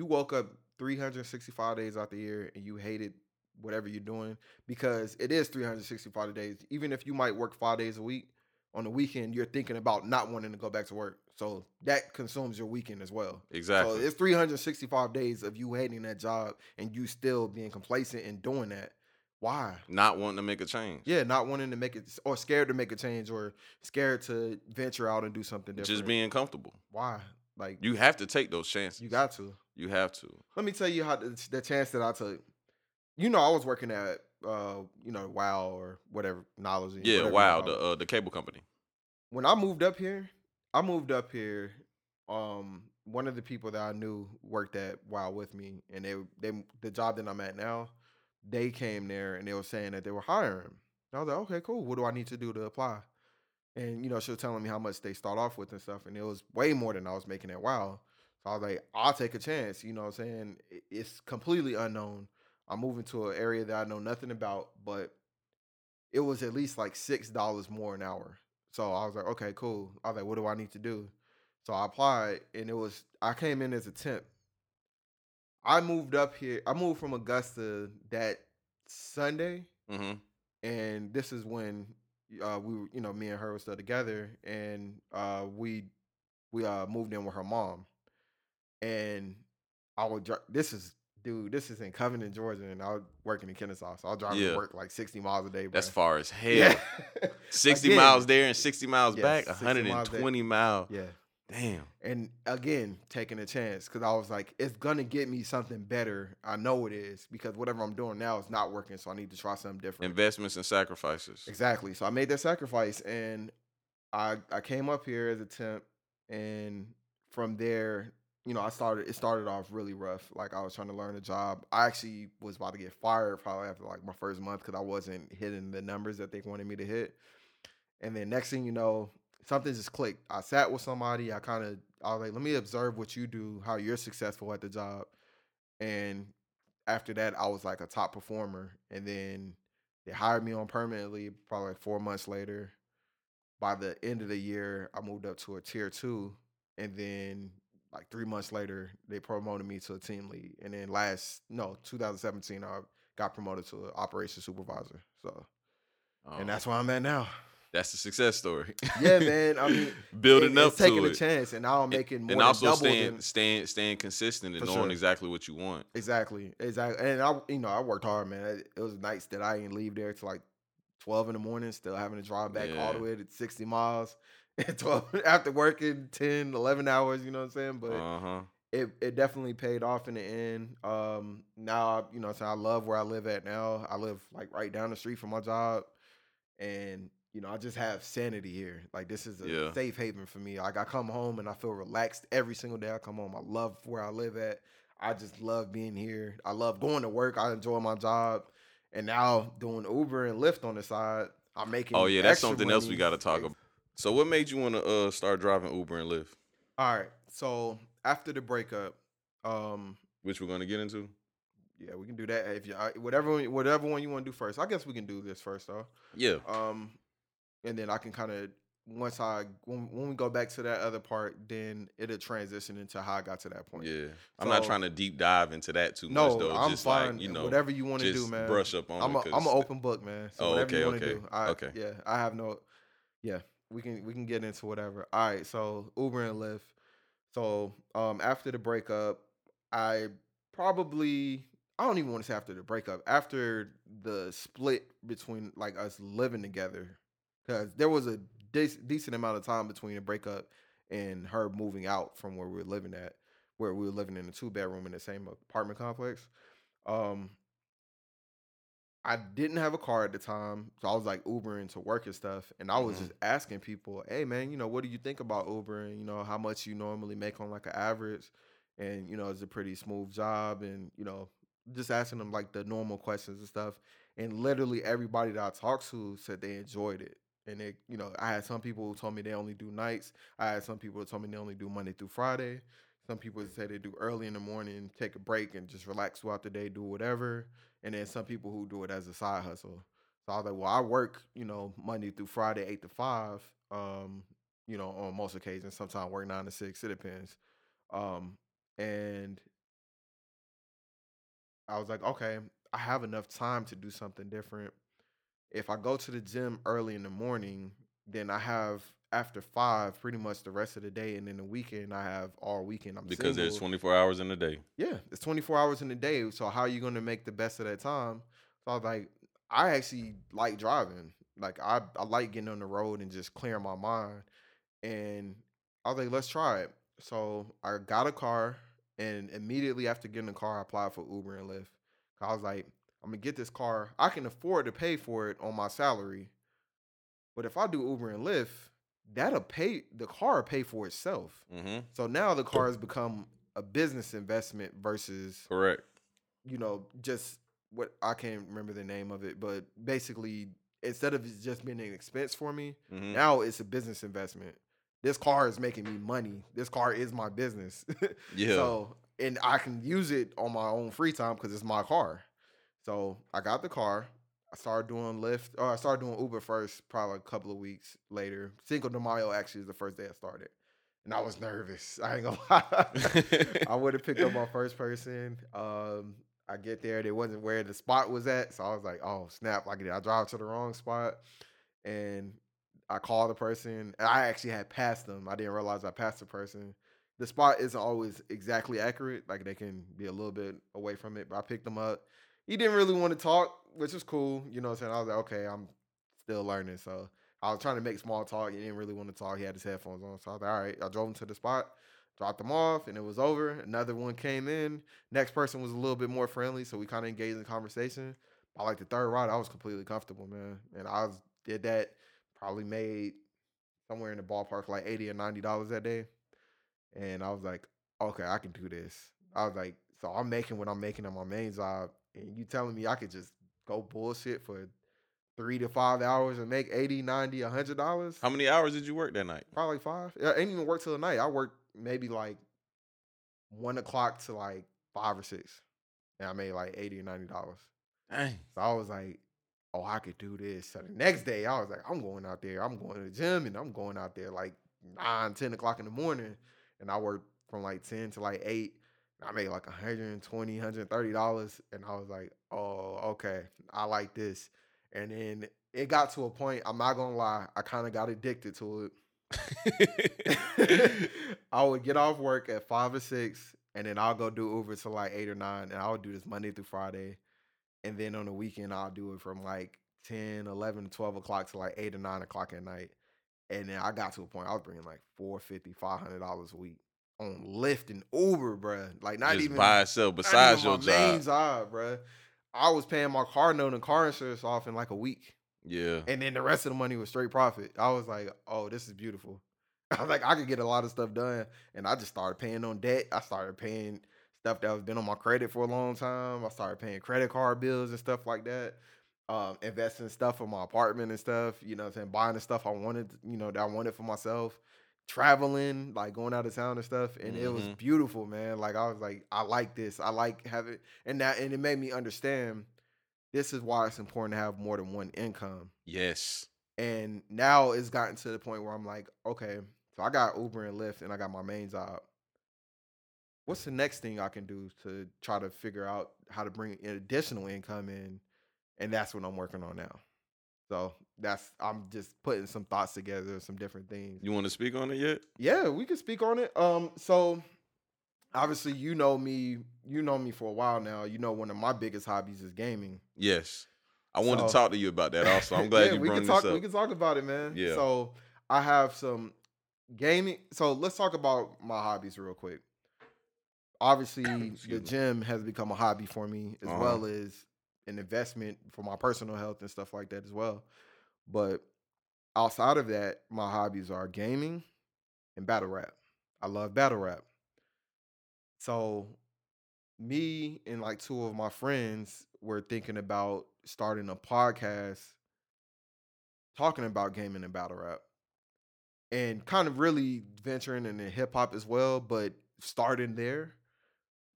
woke up 365 days out the year and you hated whatever you're doing, because it is 365 days. Even if you might work 5 days a week, on the weekend you're thinking about not wanting to go back to work. So that consumes your weekend as well. Exactly. So it's 365 days of you hating that job and you still being complacent and doing that. Why? Not wanting to make a change. Yeah, not wanting to make it, or scared to make a change, or scared to venture out and do something different. Just being comfortable. Why? Like, you have to take those chances. You got to. You have to. Let me tell you how the chance that I took. You know, I was working at, Wow or whatever, Knowledge. Yeah, whatever, Wow, the cable company. When I moved up here. One of the people that I knew worked at Wow with me, and the job that I'm at now, they came there and they were saying that they were hiring. And I was like, okay, cool. What do I need to do to apply? And, she was telling me how much they start off with and stuff, and it was way more than I was making at Wow. So I was like, I'll take a chance. You know what I'm saying? It's completely unknown. I'm moving to an area that I know nothing about, but it was at least like $6 more an hour. So I was like, okay, cool. I was like, what do I need to do? So I applied, and I came in as a temp. I moved up here. I moved from Augusta that Sunday, and this is when we were, me and her were still together, and we moved in with her mom. And I would drive. This is in Covington, Georgia, and I was working in Kennesaw, so I was driving to work like 60 miles a day. Bro. That's far as hell. Yeah. 60 again, miles there and 60 miles back, 120 miles. Yeah. Damn. And again, taking a chance, because I was like, it's going to get me something better. I know it is, because whatever I'm doing now is not working, so I need to try something different. Investments and sacrifices. Exactly. So I made that sacrifice, and I came up here as a temp, and from there, it started off really rough. Like, I was trying to learn a job. I actually was about to get fired probably after like my first month, because I wasn't hitting the numbers that they wanted me to hit. And then next thing you know, something just clicked. I sat with somebody. I was like, let me observe what you do, how you're successful at the job. And after that, I was like a top performer. And then they hired me on permanently probably like 4 months later. By the end of the year, I moved up to a tier 2. And then like 3 months later, they promoted me to a team lead. And then 2017, I got promoted to an operations supervisor. So, And that's where I'm at now. That's the success story. Yeah, man. I mean, it's taking a chance, and now I'm making more. And also staying consistent and knowing exactly what you want. Exactly. And I worked hard, man. It was nights that I didn't leave there till like 12 in the morning, still having to drive back all the way to 60 miles. And 12 after working 10, 11 hours. You know what I'm saying? But it definitely paid off in the end. Now, I love where I live at now. I live like right down the street from my job, and I just have sanity here. Like, this is a safe haven for me. Like, I come home and I feel relaxed every single day I come home. I love where I live at. I just love being here. I love going to work. I enjoy my job. And now doing Uber and Lyft on the side, I'm making extra money. Oh, yeah, that's something else we got to talk about. So what made you want to start driving Uber and Lyft? All right. So after the breakup. Which we're going to get into? Yeah, we can do that. If you whatever one you want to do first. I guess we can do this first, though. Yeah. And then I can kind of, when we go back to that other part, then it'll transition into how I got to that point. Yeah. I'm not trying to deep dive into that too much, though. I'm just fine. Like, whatever you want to do, man. Brush up on it. I'm an open book, man. So whatever you want to do. Okay. Yeah. I have no, we can get into whatever. All right. So Uber and Lyft. So after the breakup, I don't even want to say after the breakup, after the split between like us living together. Because there was a decent amount of time between the breakup and her moving out from where we were living at, where we were living in a 2-bedroom in the same apartment complex. I didn't have a car at the time, so I was like Ubering to work and stuff, and I was just asking people, hey man, you know, what do you think about Ubering? You know, how much you normally make on like an average, and you know, it's a pretty smooth job, and you know, just asking them like the normal questions and stuff. And literally everybody that I talked to said they enjoyed it. And it, you know, I had some people who told me they only do nights. I had some people who told me they only do Monday through Friday. Some people say they do early in the morning, take a break and just relax throughout the day, do whatever. And then some people who do it as a side hustle. So I was like, well, I work, you know, Monday through Friday, 8 to 5, you know, on most occasions. Sometimes I work 9 to 6, it depends. And I was like, okay, I have enough time to do something different. If I go to the gym early in the morning, then I have after 5 pretty much the rest of the day, and then the weekend I have all weekend. I'm because single. There's 24 hours in a day. Yeah, it's 24 hours in a day, so how are you going to make the best of that time? So I was like, I actually like driving. Like I like getting on the road and just clearing my mind. And I was like, let's try it. So I got a car, and immediately after getting the car, I applied for Uber and Lyft. I was like, I'm going to get this car. I can afford to pay for it on my salary, but if I do Uber and Lyft, the car will pay for itself. Mm-hmm. So now the car has become a business investment versus, correct, you know, just what I can't remember the name of it, but basically instead of it just being an expense for me, now it's a business investment. This car is making me money. This car is my business. Yeah. So, and I can use it on my own free time because it's my car. So I got the car. I started doing Uber first, probably a couple of weeks later. Cinco de Mayo actually is the first day I started. And I was nervous. I ain't gonna lie. I would have picked up my first person. I get there. They wasn't where the spot was at. So I was like, oh, snap. I drive to the wrong spot. And I called the person. And I actually had passed them. I didn't realize I passed the person. The spot isn't always exactly accurate. Like, they can be a little bit away from it. But I picked them up. He didn't really want to talk, which was cool. You know what I'm saying? I was like, okay, I'm still learning. So I was trying to make small talk. He didn't really want to talk. He had his headphones on. So I was like, all right. I drove him to the spot, dropped him off, and it was over. Another one came in. Next person was a little bit more friendly, so we kind of engaged in conversation. By like the third ride, I was completely comfortable, man. And I did that, probably made somewhere in the ballpark like $80 or $90 that day. And I was like, okay, I can do this. I was like, so I'm making what I'm making on my main job. And you telling me I could just go bullshit for 3 to 5 hours and make $80, $90, $100? How many hours did you work that night? Probably 5. I didn't even work till the night. I worked maybe like 1 o'clock to like 5 or 6, and I made like $80 or $90. Dang! So I was like, oh, I could do this. So the next day I was like, I'm going out there. I'm going to the gym, and I'm going out there like 9, 10 o'clock in the morning, and I worked from like 10 to like 8. I made like $120, $130, and I was like, oh, okay, I like this. And then it got to a point, I'm not going to lie, I kind of got addicted to it. I would get off work at 5 or 6, and then I'll go do Uber to like 8 or 9, and I would do this Monday through Friday. And then on the weekend, I'll do it from like 10, 11, 12 o'clock to like 8 or 9 o'clock at night. And then I got to a point, I was bringing like $450, $500 a week on Lyft and Uber, bruh. Like, not just even by itself, besides your main job, bruh. I was paying my car note and car insurance off in like a week. Yeah. And then the rest of the money was straight profit. I was like, oh, this is beautiful. I was like, I could get a lot of stuff done. And I just started paying on debt. I started paying stuff that was been on my credit for a long time. I started paying credit card bills and stuff like that. Investing stuff for my apartment and stuff, you know what I'm saying? Buying the stuff I wanted, you know, that I wanted for myself. Traveling, like going out of town and stuff, and it was beautiful, man. Like, I was like, I like this. I like having, and it made me understand this is why it's important to have more than one income. Yes. And now it's gotten to the point where I'm like, okay, so I got Uber and Lyft, and I got my main job. What's the next thing I can do to try to figure out how to bring an additional income in? And that's what I'm working on now. So I'm just putting some thoughts together, some different things. You want to speak on it yet? Yeah, we can speak on it. So obviously you know me for a while now. You know one of my biggest hobbies is gaming. Yes. I wanted to talk to you about that also. I'm glad you brought this up. We can talk about it, man. Yeah. So I have some gaming. So let's talk about my hobbies real quick. Obviously, the gym has become a hobby for me, as well as an investment for my personal health and stuff like that as well. But outside of that, my hobbies are gaming and battle rap. I love battle rap. So me and like two of my friends were thinking about starting a podcast talking about gaming and battle rap and kind of really venturing into hip hop as well, but starting there.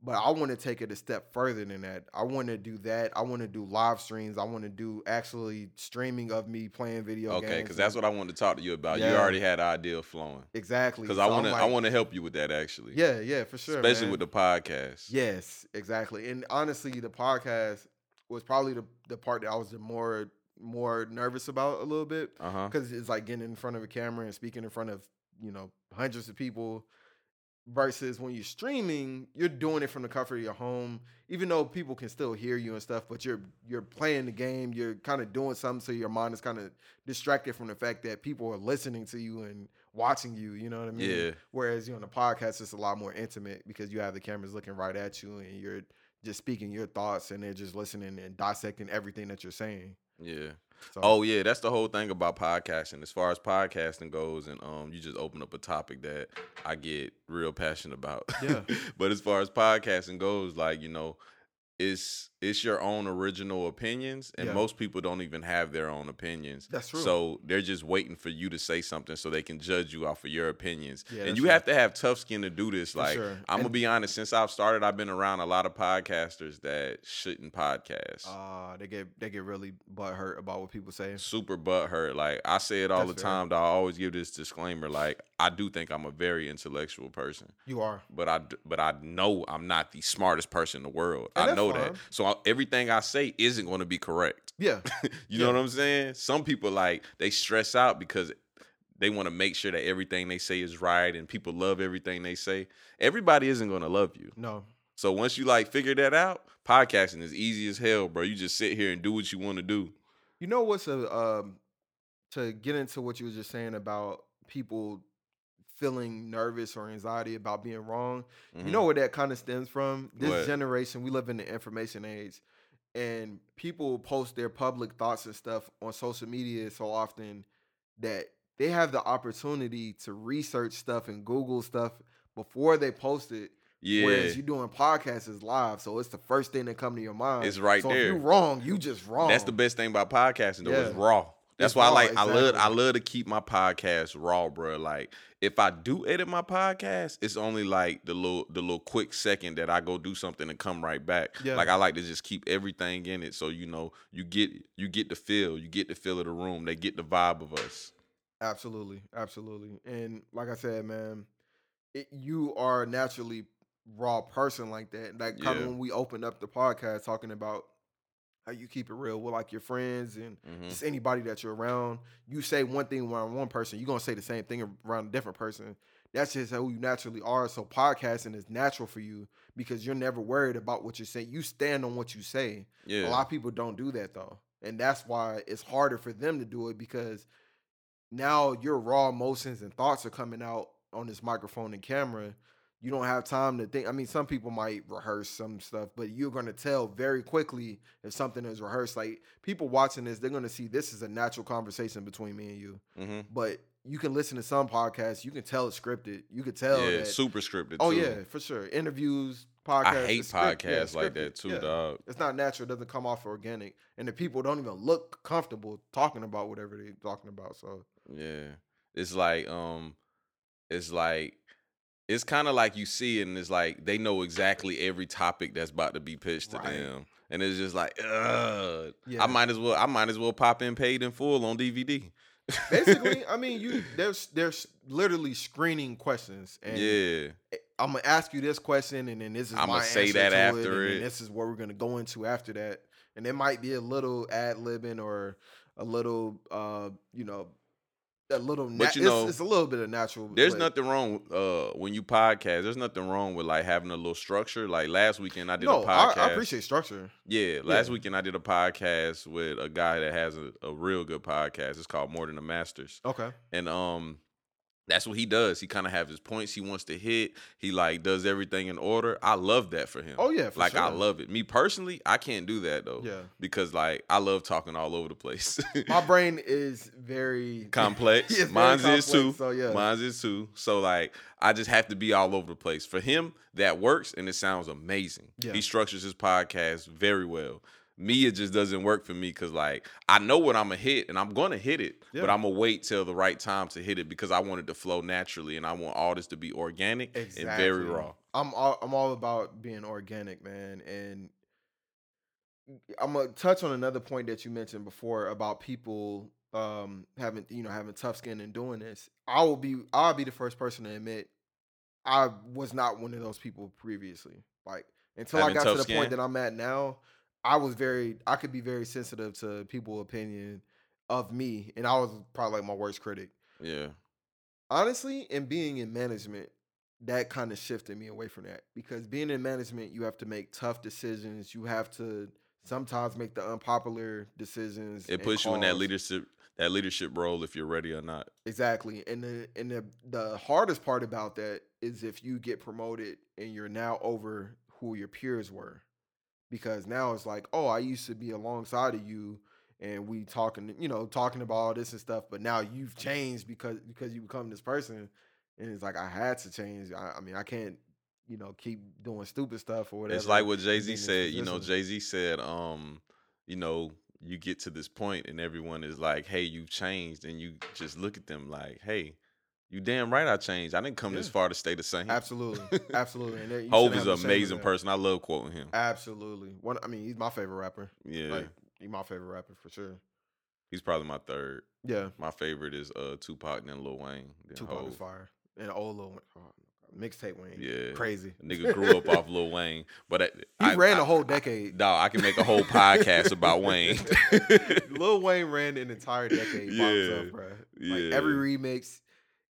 But I want to take it a step further than that. I want to do that. I want to do live streams. I want to do actually streaming of me playing video games. Okay, because that's what I wanted to talk to you about. Yeah. You already had the idea flowing. Exactly. Because so I want to help you with that, actually. Yeah, yeah, for sure. Especially with the podcast. Yes, exactly. And honestly, the podcast was probably the part that I was the more nervous about a little bit. Because it's like getting in front of a camera and speaking in front of, you know, hundreds of people. Versus when you're streaming, you're doing it from the comfort of your home, even though people can still hear you and stuff, but you're playing the game, you're kind of doing something so your mind is kind of distracted from the fact that people are listening to you and watching you, you know what I mean? Yeah. Whereas, you know, the podcast is a lot more intimate because you have the cameras looking right at you and you're just speaking your thoughts and they're just listening and dissecting everything that you're saying. Yeah. So. Oh, yeah, that's the whole thing about podcasting. As far as podcasting goes, and you just open up a topic that I get real passionate about. Yeah. But as far as podcasting goes, like, you know, it's your own original opinions, and most people don't even have their own opinions. That's true. So they're just waiting for you to say something so they can judge you off of your opinions. Yeah, and you have to have tough skin to do this. Like, I'm going to be honest, since I've started, I've been around a lot of podcasters that shouldn't podcast. They get really butthurt about what people say. Super butthurt. Like, I say it all the time, though. I always give this disclaimer. Like, I do think I'm a very intellectual person. You are. But I know I'm not the smartest person in the world. I know that. So everything I say isn't going to be correct. Yeah. You know what I'm saying? Some people, like, they stress out because they want to make sure that everything they say is right and people love everything they say. Everybody isn't going to love you. No. So once you, like, figure that out, podcasting is easy as hell, bro. You just sit here and do what you want to do. You know what's to get into what you were just saying about people feeling nervous or anxiety about being wrong. Mm-hmm. You know where that kind of stems from? This generation, we live in the information age, and people post their public thoughts and stuff on social media so often that they have the opportunity to research stuff and Google stuff before they post it. Yeah. Whereas you're doing podcasts is live, so it's the first thing that come to your mind. It's right so there. So if you're wrong, you just wrong. That's the best thing about podcasting, though. Yeah. It's raw. That's why I love to keep my podcast raw, bro. Like, if I do edit my podcast, it's only like the little quick second that I go do something and come right back. Yeah. Like, I like to just keep everything in it, so you know you get the feel, of the room, they get the vibe of us. Absolutely, absolutely. And like I said, man, you are naturally raw person like that. Like, kind of when we opened up the podcast talking about how you keep it real with, like, your friends and just anybody that you're around. You say one thing around one person, you're going to say the same thing around a different person. That's just who you naturally are. So podcasting is natural for you because you're never worried about what you're saying. You stand on what you say. Yeah. A lot of people don't do that, though. And that's why it's harder for them to do it, because now your raw emotions and thoughts are coming out on this microphone and camera. You don't have time to think. I mean, some people might rehearse some stuff, but you're going to tell very quickly if something is rehearsed. Like, people watching this, they're going to see this is a natural conversation between me and you. Mm-hmm. But you can listen to some podcasts. You can tell it's scripted. You could tell it's super scripted, too. Yeah, for sure. Interviews, podcasts. I hate podcasts like that, too, dog. It's not natural. It doesn't come off organic. And the people don't even look comfortable talking about whatever they're talking about. So yeah. It's kind of like you see it, and it's like they know exactly every topic that's about to be pitched to them, and it's just like, ugh. Yeah. I might as well pop in paid in full on DVD. Basically, I mean, there's literally screening questions, and I'm gonna ask you this question, and then this is I'm my gonna say that after it, and this is what we're gonna go into after that, and there might be a little ad libbing or a little, you know. It's a little bit of natural. There's nothing wrong when you podcast. There's nothing wrong with, like, having a little structure. Like, last weekend I did a podcast. I appreciate structure. Yeah, last weekend I did a podcast with a guy that has a real good podcast. It's called More Than a Masters. Okay. And That's what he does. He kind of have his points he wants to hit. He like does everything in order. I love that for him. Oh yeah, for like sure. I love it. Me personally, I can't do that though. Yeah, because like I love talking all over the place. My brain is very complex. Mine's complex, is too. So yeah, mine's is too. So like I just have to be all over the place. For him, that works and it sounds amazing. Yeah. He structures his podcast very well. Me, it just doesn't work for me because, like, I know what I'm going to hit, and I'm going to hit it, yeah. But I'm going to wait till the right time to hit it because I want it to flow naturally, and I want all this to be organic and very raw. I'm all about being organic, man, and I'm going to touch on another point that you mentioned before about people having tough skin and doing this. I'll be the first person to admit I was not one of those people previously. Like, until I got to the point that I'm at now, I could be very sensitive to people's opinion of me, and I was probably like my worst critic. Yeah. Honestly, and being in management, that kind of shifted me away from that because being in management, you have to make tough decisions. You have to sometimes make the unpopular decisions. It puts you in that leadership role if you're ready or not. Exactly. And the hardest part about that is if you get promoted and you're now over who your peers were. Because now it's like, oh, I used to be alongside of you and we talking about all this and stuff. But now you've changed because you become this person. And it's like, I had to change. I mean, I can't, keep doing stupid stuff or whatever. It's like what Jay-Z said. Jay-Z said, you get to this point and everyone is like, hey, you've changed. And you just look at them like, hey. You damn right I changed. I didn't come this far to stay the same. Absolutely. Absolutely. And you Hov is an amazing person. I love quoting him. Absolutely. He's my favorite rapper. Yeah. He's my favorite rapper for sure. He's probably my third. Yeah. My favorite is Tupac, then Lil Wayne. Then Tupac Hov. Is fire. And old Lil Wayne. Oh, mixtape Wayne. Yeah. Crazy. A nigga grew up off Lil Wayne. But he ran a whole decade. Dog, I can make a whole podcast about Wayne. Lil Wayne ran an entire decade by himself, bro. Every remix.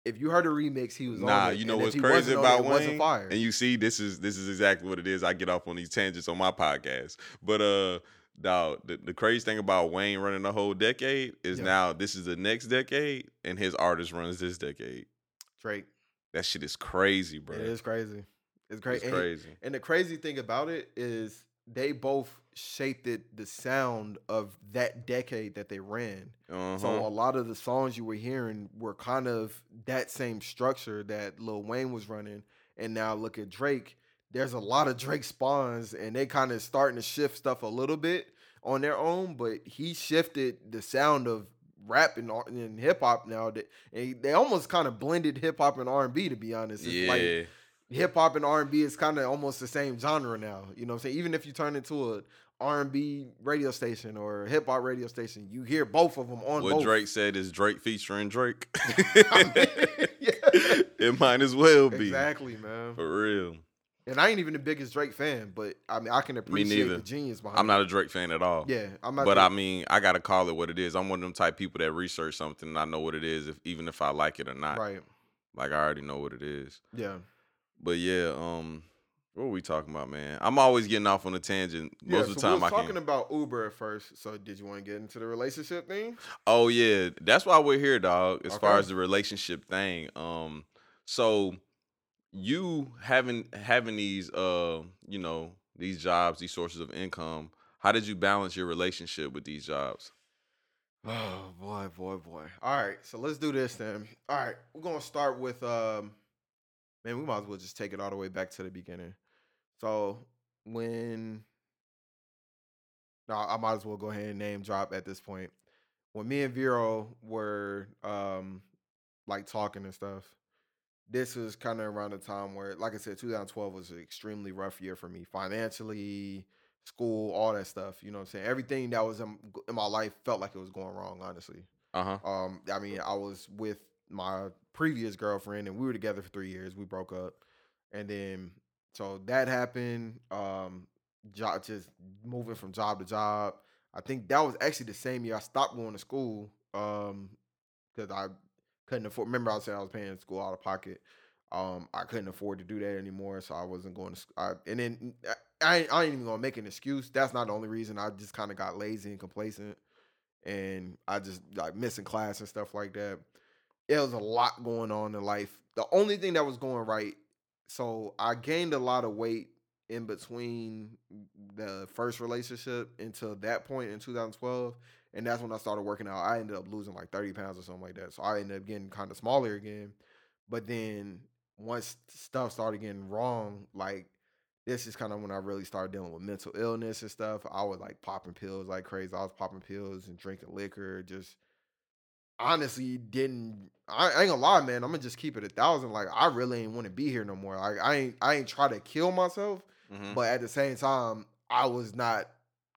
If you heard a remix, he was on it. Nah, you know what's crazy about Wayne? And you see, this is exactly what it is. I get off on these tangents on my podcast. But dog, the crazy thing about Wayne running the whole decade is now this is the next decade, and his artist runs this decade. Drake. That shit is crazy, bro. It is crazy. It's crazy. It's crazy. And the crazy thing about it is they both shaped it, the sound of that decade that they ran. Uh-huh. So a lot of the songs you were hearing were kind of that same structure that Lil Wayne was running. And now look at Drake. There's a lot of Drake spawns, and they kind of starting to shift stuff a little bit on their own. But he shifted the sound of rap and hip hop now. And they almost kind of blended hip hop and R&B, to be honest. It's like hip hop and R&B is kind of almost the same genre now. You know what I'm saying? Even if you turn into a R&B radio station or hip hop radio station, you hear both of them on both. What Drake said is Drake featuring Drake. It might as well be. Exactly, man. For real. And I ain't even the biggest Drake fan, but I can appreciate the genius behind it. I'm not a Drake fan at all. Yeah. I got to call it what it is. I'm one of them type people that research something and I know what it is, even if I like it or not. Right. Like, I already know what it is. Yeah. But yeah, what were we talking about, man? I'm always getting off on a tangent most of the time. We were talking about Uber at first. So did you want to get into the relationship thing? Oh yeah, that's why we're here, dog. As far as the relationship thing, so you having these these jobs, these sources of income. How did you balance your relationship with these jobs? Oh boy. All right, so let's do this then. All right, we're gonna start with man, we might as well just take it all the way back to the beginning. So I might as well go ahead and name drop at this point. When me and Vero were talking and stuff, this was kind of around the time where, like I said, 2012 was an extremely rough year for me financially, school, all that stuff. You know what I'm saying? Everything that was in my life felt like it was going wrong, honestly. Uh-huh. I was with my previous girlfriend and we were together for 3 years. We broke up, and then so that happened. Just moving from job to job. I think that was actually the same year I stopped going to school because I couldn't afford. Remember, I said I was paying school out of pocket. I couldn't afford to do that anymore, so I wasn't going to school. I ain't even gonna make an excuse. That's not the only reason. I just kind of got lazy and complacent, and I just missing class and stuff like that. There was a lot going on in life. The only thing that was going right, so I gained a lot of weight in between the first relationship until that point in 2012. And that's when I started working out. I ended up losing like 30 pounds or something like that. So I ended up getting kind of smaller again. But then once stuff started getting wrong, like this is kind of when I really started dealing with mental illness and stuff. I was like popping pills like crazy. I was popping pills and drinking liquor. Just honestly didn't, I ain't gonna lie, man. I'm gonna just keep it 1,000. Like I really ain't want to be here no more. Like I ain't try to kill myself, but at the same time, I was not.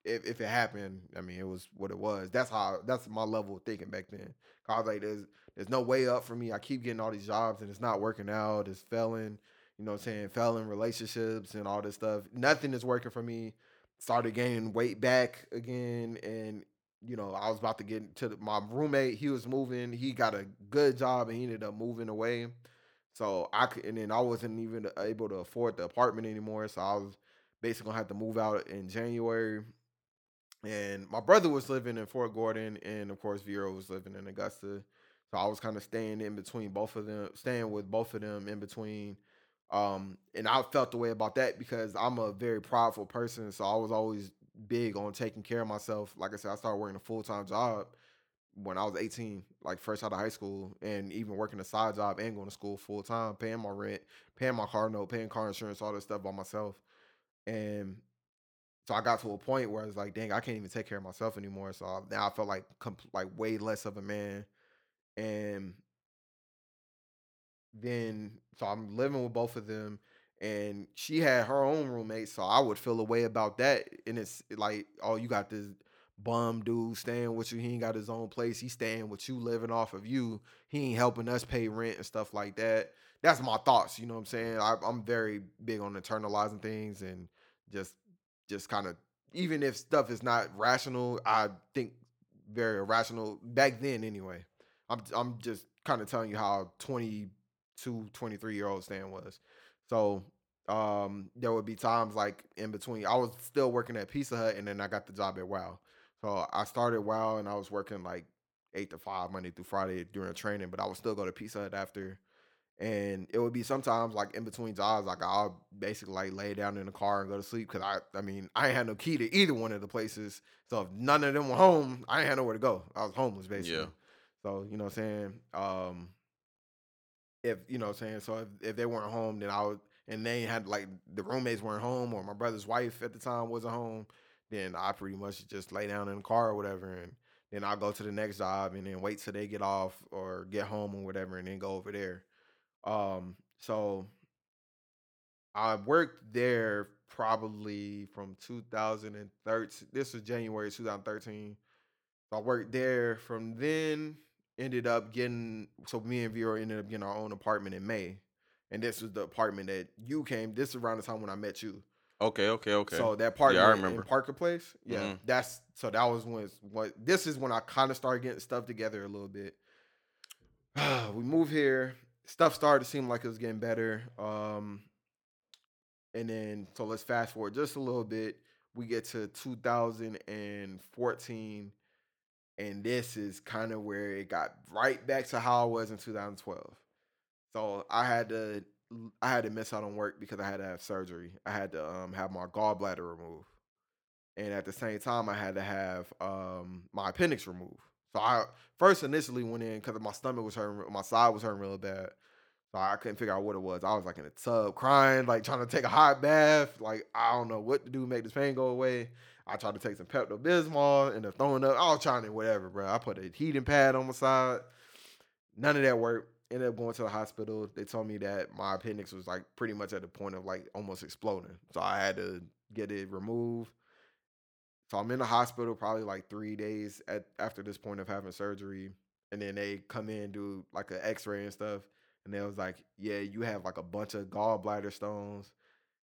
If it happened, I mean, it was what it was. That's my level of thinking back then. I was like, there's no way up for me. I keep getting all these jobs and it's not working out. It's failing, you know what I'm saying? Failing relationships and all this stuff. Nothing is working for me. Started gaining weight back again. And, you know, I was about to get to my roommate. He was moving. He got a good job and he ended up moving away. So I wasn't even able to afford the apartment anymore. So I was basically gonna have to move out in January. And my brother was living in Fort Gordon, and of course Vero was living in Augusta. So I was kind of staying with both of them in between. And I felt the way about that because I'm a very prideful person. So I was always big on taking care of myself. Like I said, I started working a full-time job when I was 18, like fresh out of high school, and even working a side job and going to school full-time, paying my rent, paying my car note, paying car insurance, all that stuff by myself. And so I got to a point where I was like, dang, I can't even take care of myself anymore. So now I felt like way less of a man. And then, so I'm living with both of them. And she had her own roommate, so I would feel a way about that. And it's like, oh, you got this bum dude staying with you. He ain't got his own place. He's staying with you, living off of you. He ain't helping us pay rent and stuff like that. That's my thoughts, you know what I'm saying? I'm very big on internalizing things and just kind of, even if stuff is not rational, I think very irrational back then anyway. I'm just kind of telling you how 22, 23-year-old Stan was. So there would be times like in between. I was still working at Pizza Hut, and then I got the job at Wow. So I started Wow, and I was working like 8 to 5 Monday through Friday during training, but I would still go to Pizza Hut after. And it would be sometimes like in between jobs, like I'll basically like lay down in the car and go to sleep because I ain't had no key to either one of the places. So if none of them were home, I ain't had nowhere to go. I was homeless basically. Yeah. So you know what I'm saying? If you know what I'm saying, so if they weren't home, then I would, and they had like the roommates weren't home or my brother's wife at the time wasn't home, then I pretty much just lay down in the car or whatever, and then I'll go to the next job and then wait till they get off or get home or whatever, and then go over there. So I worked there probably from 2013. This was January 2013. So I worked there from then, me and Vero ended up getting our own apartment in May. And this was the apartment that you came, this is around the time when I met you. Okay. So that apartment in Parker Place. Yeah. Mm-hmm. That was this is when I kind of started getting stuff together a little bit. We moved here. Stuff started to seem like it was getting better. And then, so let's fast forward just a little bit. We get to 2014, and this is kind of where it got right back to how I was in 2012. So I had to miss out on work because I had to have surgery. I had to have my gallbladder removed. And at the same time, I had to have my appendix removed. So I first initially went in because my stomach was hurting, my side was hurting real bad. So I couldn't figure out what it was. I was like in a tub crying, like trying to take a hot bath. Like, I don't know what to do to make this pain go away. I tried to take some Pepto-Bismol and throwing up. I was trying to whatever, bro. I put a heating pad on my side. None of that worked. Ended up going to the hospital. They told me that my appendix was like pretty much at the point of like almost exploding. So I had to get it removed. So I'm in the hospital probably like 3 days after this point of having surgery. And then they come in, do like an x-ray and stuff. And they was like, yeah, you have like a bunch of gallbladder stones.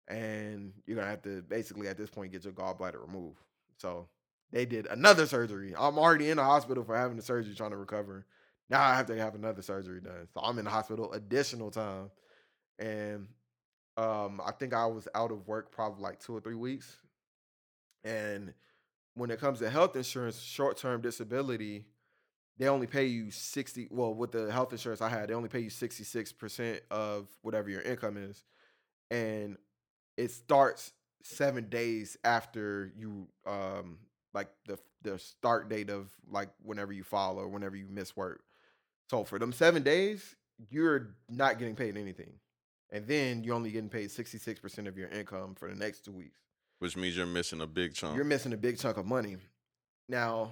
And you're going to have to basically at this point get your gallbladder removed. So they did another surgery. I'm already in the hospital for having the surgery, trying to recover. Now I have to have another surgery done. So I'm in the hospital additional time. And I think I was out of work probably like 2 or 3 weeks. And when it comes to health insurance, short-term disability, they only pay you 60. Well, with the health insurance I had, they only pay you 66% of whatever your income is, and it starts 7 days after you like the start date of like whenever you file or whenever you miss work. So for them 7 days, you're not getting paid anything, and then you're only getting paid 66% of your income for the next 2 weeks. Which means you're missing a big chunk. You're missing a big chunk of money. Now,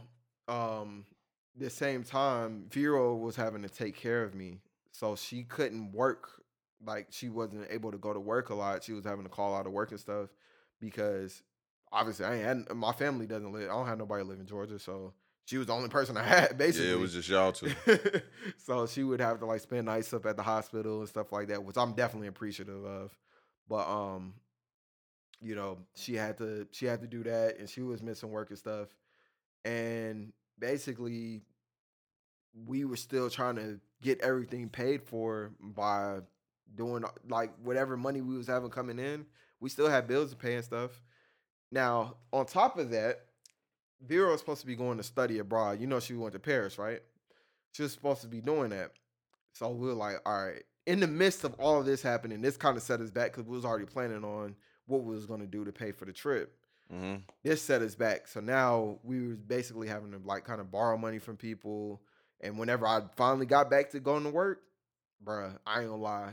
the same time, Vero was having to take care of me, so she couldn't work. Like, she wasn't able to go to work a lot. She was having to call out of work and stuff because obviously my family doesn't live. I don't have nobody live in Georgia, so she was the only person I had, basically. Yeah, it was just y'all two. So she would have to like spend nights up at the hospital and stuff like that, which I'm definitely appreciative of. But you know, she had to do that, and she was missing work and stuff. And basically, we were still trying to get everything paid for by doing like whatever money we was having coming in. We still had bills to pay and stuff. Now, on top of that, Vero was supposed to be going to study abroad. You know, she went to Paris, right? She was supposed to be doing that. So we were like, all right. In the midst of all of this happening, this kind of set us back because we was already planning on what we was going to do to pay for the trip. Mm-hmm. This set us back. So now we was basically having to like kind of borrow money from people. And whenever I finally got back to going to work, bruh, I ain't gonna lie.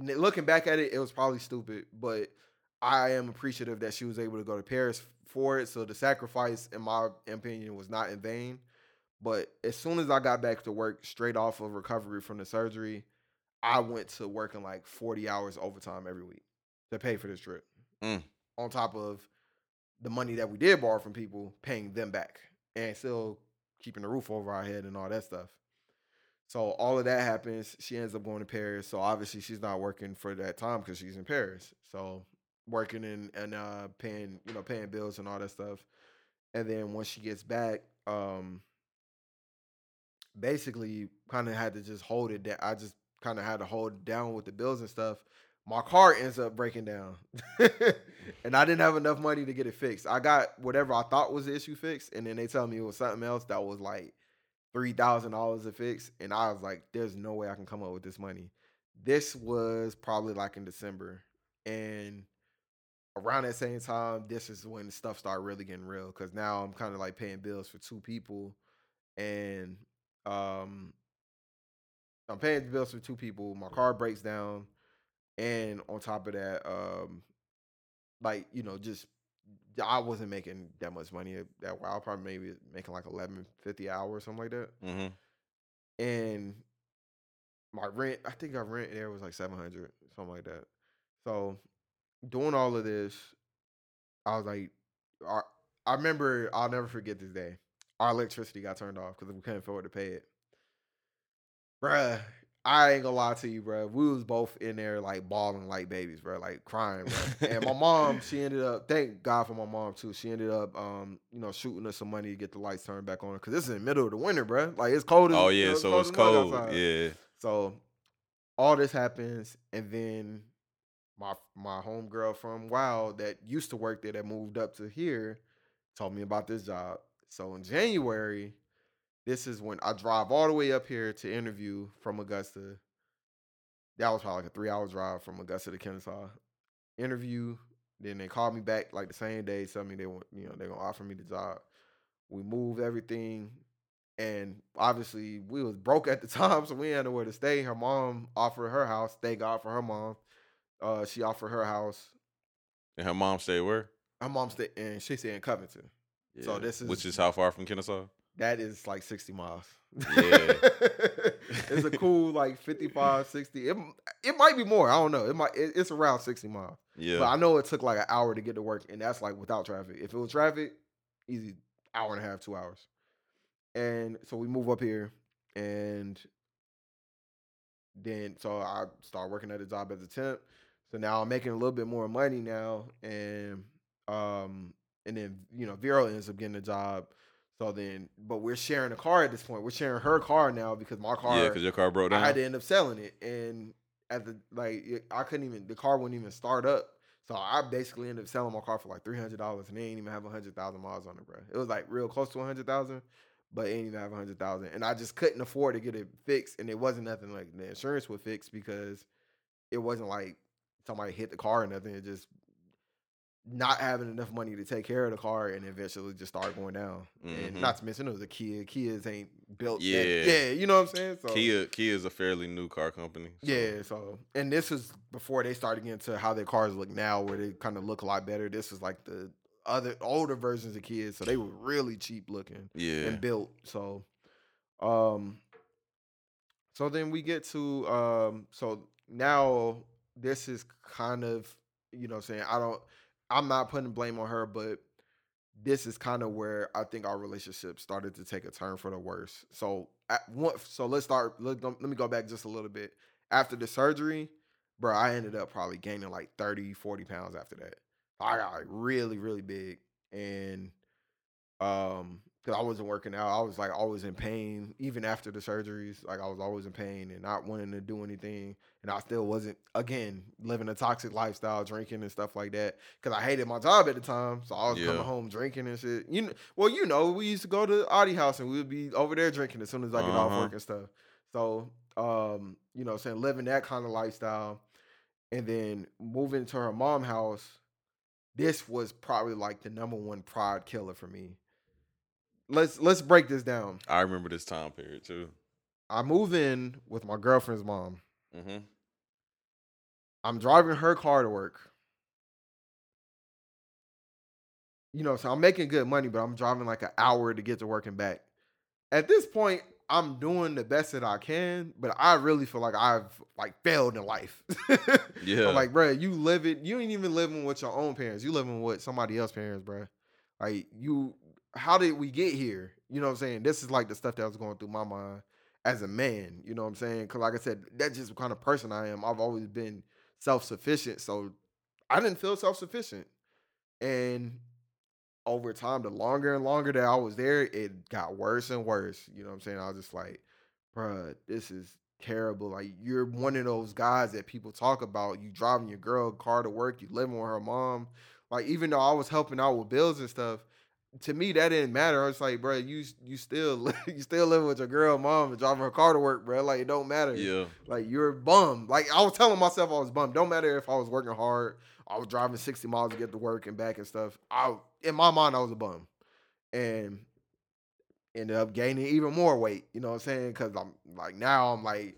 Looking back at it, it was probably stupid, but I am appreciative that she was able to go to Paris for it. So the sacrifice, in my opinion, was not in vain. But as soon as I got back to work, straight off of recovery from the surgery, I went to working like 40 hours overtime every week to pay for this trip. Mm. On top of the money that we did borrow from people, paying them back and still keeping the roof over our head and all that stuff. So all of that happens. She ends up going to Paris. So obviously she's not working for that time because she's in Paris. So working and paying, you know, paying bills and all that stuff. And then once she gets back, basically kind of had to just hold it down. I just kind of had to hold it down with the bills and stuff. My car ends up breaking down. And I didn't have enough money to get it fixed. I got whatever I thought was the issue fixed. And then they tell me it was something else that was like $3,000 to fix, and I was like, there's no way I can come up with this money. This was probably like in December, and around that same time, this is when stuff started really getting real, because now I'm kind of like paying bills for two people, and I'm paying bills for two people, my car breaks down, and on top of that, like, you know, just I wasn't making that much money that while. Probably maybe making like $11.50 an hour or something like that. Mm-hmm. And my rent, I think our rent there was like $700, something like that. So doing all of this, I was like, I remember, I'll never forget this day. Our electricity got turned off because we couldn't afford to pay it. Bruh, I ain't gonna lie to you, bro. We was both in there like bawling like babies, bro, like crying, bro. And my mom, she ended up, thank God for my mom too. She ended up, you know, shooting us some money to get the lights turned back on because this is in the middle of the winter, bro. Like it's cold. Oh yeah, so it's cold. Yeah. So all this happens, and then my homegirl from Wow that used to work there that moved up to here told me about this job. So in January. This is when I drive all the way up here to interview from Augusta. That was probably like a 3-hour drive from Augusta to Kennesaw. Interview, then they called me back like the same day, telling me they want, you know, they're gonna offer me the job. We moved everything, and obviously we was broke at the time, so we had nowhere to stay. Her mom offered her house. Thank God for her mom. She offered her house. And her mom stayed where? Her mom stayed, and she stayed in Covington. Yeah. So this is, which is how far from Kennesaw? That is like 60 miles. Yeah. It's a cool like 55, 60. It might be more. I don't know. It's around 60 miles. Yeah. But I know it took like an hour to get to work, and that's like without traffic. If it was traffic, easy hour and a half, 2 hours. And so we move up here, and then so I start working at a job as a temp. So now I'm making a little bit more money now, and then, you know, Vero ends up getting a job. So then, but we're sharing a car at this point. We're sharing her car now because my car. Yeah, because your car broke down. I had to end up selling it, and at the I couldn't even. The car wouldn't even start up. So I basically ended up selling my car for like $300, and they ain't even have 100,000 miles on it, bro. It was like real close to 100,000, but $8,900,000. And I just couldn't afford to get it fixed. And it wasn't nothing like the insurance would fix, because it wasn't like somebody hit the car or nothing. It just not having enough money to take care of the car and eventually just start going down. Mm-hmm. And not to mention it was a Kia. Kias ain't built yet. Yeah, you know what I'm saying? So Kia is a fairly new car company. So. Yeah, so and this was before they started getting to how their cars look now, where they kind of look a lot better. This was like the other older versions of Kias, so they were really cheap looking and built. So so then we get to so now this is kind of, you know what I'm saying, I'm not putting blame on her, but this is kind of where I think our relationship started to take a turn for the worse. So let's start. Let me go back just a little bit. After the surgery, bro, I ended up probably gaining like 30, 40 pounds after that. I got like really, really big, and because I wasn't working out, I was like always in pain. Even after the surgeries, like I was always in pain and not wanting to do anything. And I still wasn't, again, living a toxic lifestyle, drinking and stuff like that. Because I hated my job at the time, so I was coming home drinking and shit. We used to go to Audi House and we would be over there drinking as soon as I get off work and stuff. So, you know, saying living that kind of lifestyle, and then moving to her mom's house. This was probably like the number one pride killer for me. Let's break this down. I remember this time period too. I move in with my girlfriend's mom. Mm-hmm. I'm driving her car to work. You know, so I'm making good money, but I'm driving like an hour to get to work and back. At this point, I'm doing the best that I can, but I really feel like I've like failed in life. I'm like, bro, you ain't even living with your own parents. You living with somebody else's parents, bro. Like how did we get here? You know what I'm saying? This is like the stuff that was going through my mind as a man, you know what I'm saying? Because like I said, that's just the kind of person I am. I've always been self-sufficient, so I didn't feel self-sufficient. And over time, the longer and longer that I was there, it got worse and worse. You know what I'm saying? I was just like, bruh, this is terrible. Like, you're one of those guys that people talk about. You driving your girl car to work. You living with her mom. Like, even though I was helping out with bills and stuff, to me, that didn't matter. I was like, bro, you still living with your girl, mom, and driving her car to work, bro. Like, it don't matter. Yeah. Like, you're bummed. Like, I was telling myself I was bummed. Don't matter if I was working hard. I was driving 60 miles to get to work and back and stuff. In my mind, I was a bum. And ended up gaining even more weight. You know what I'm saying? Because I'm like, now I'm like,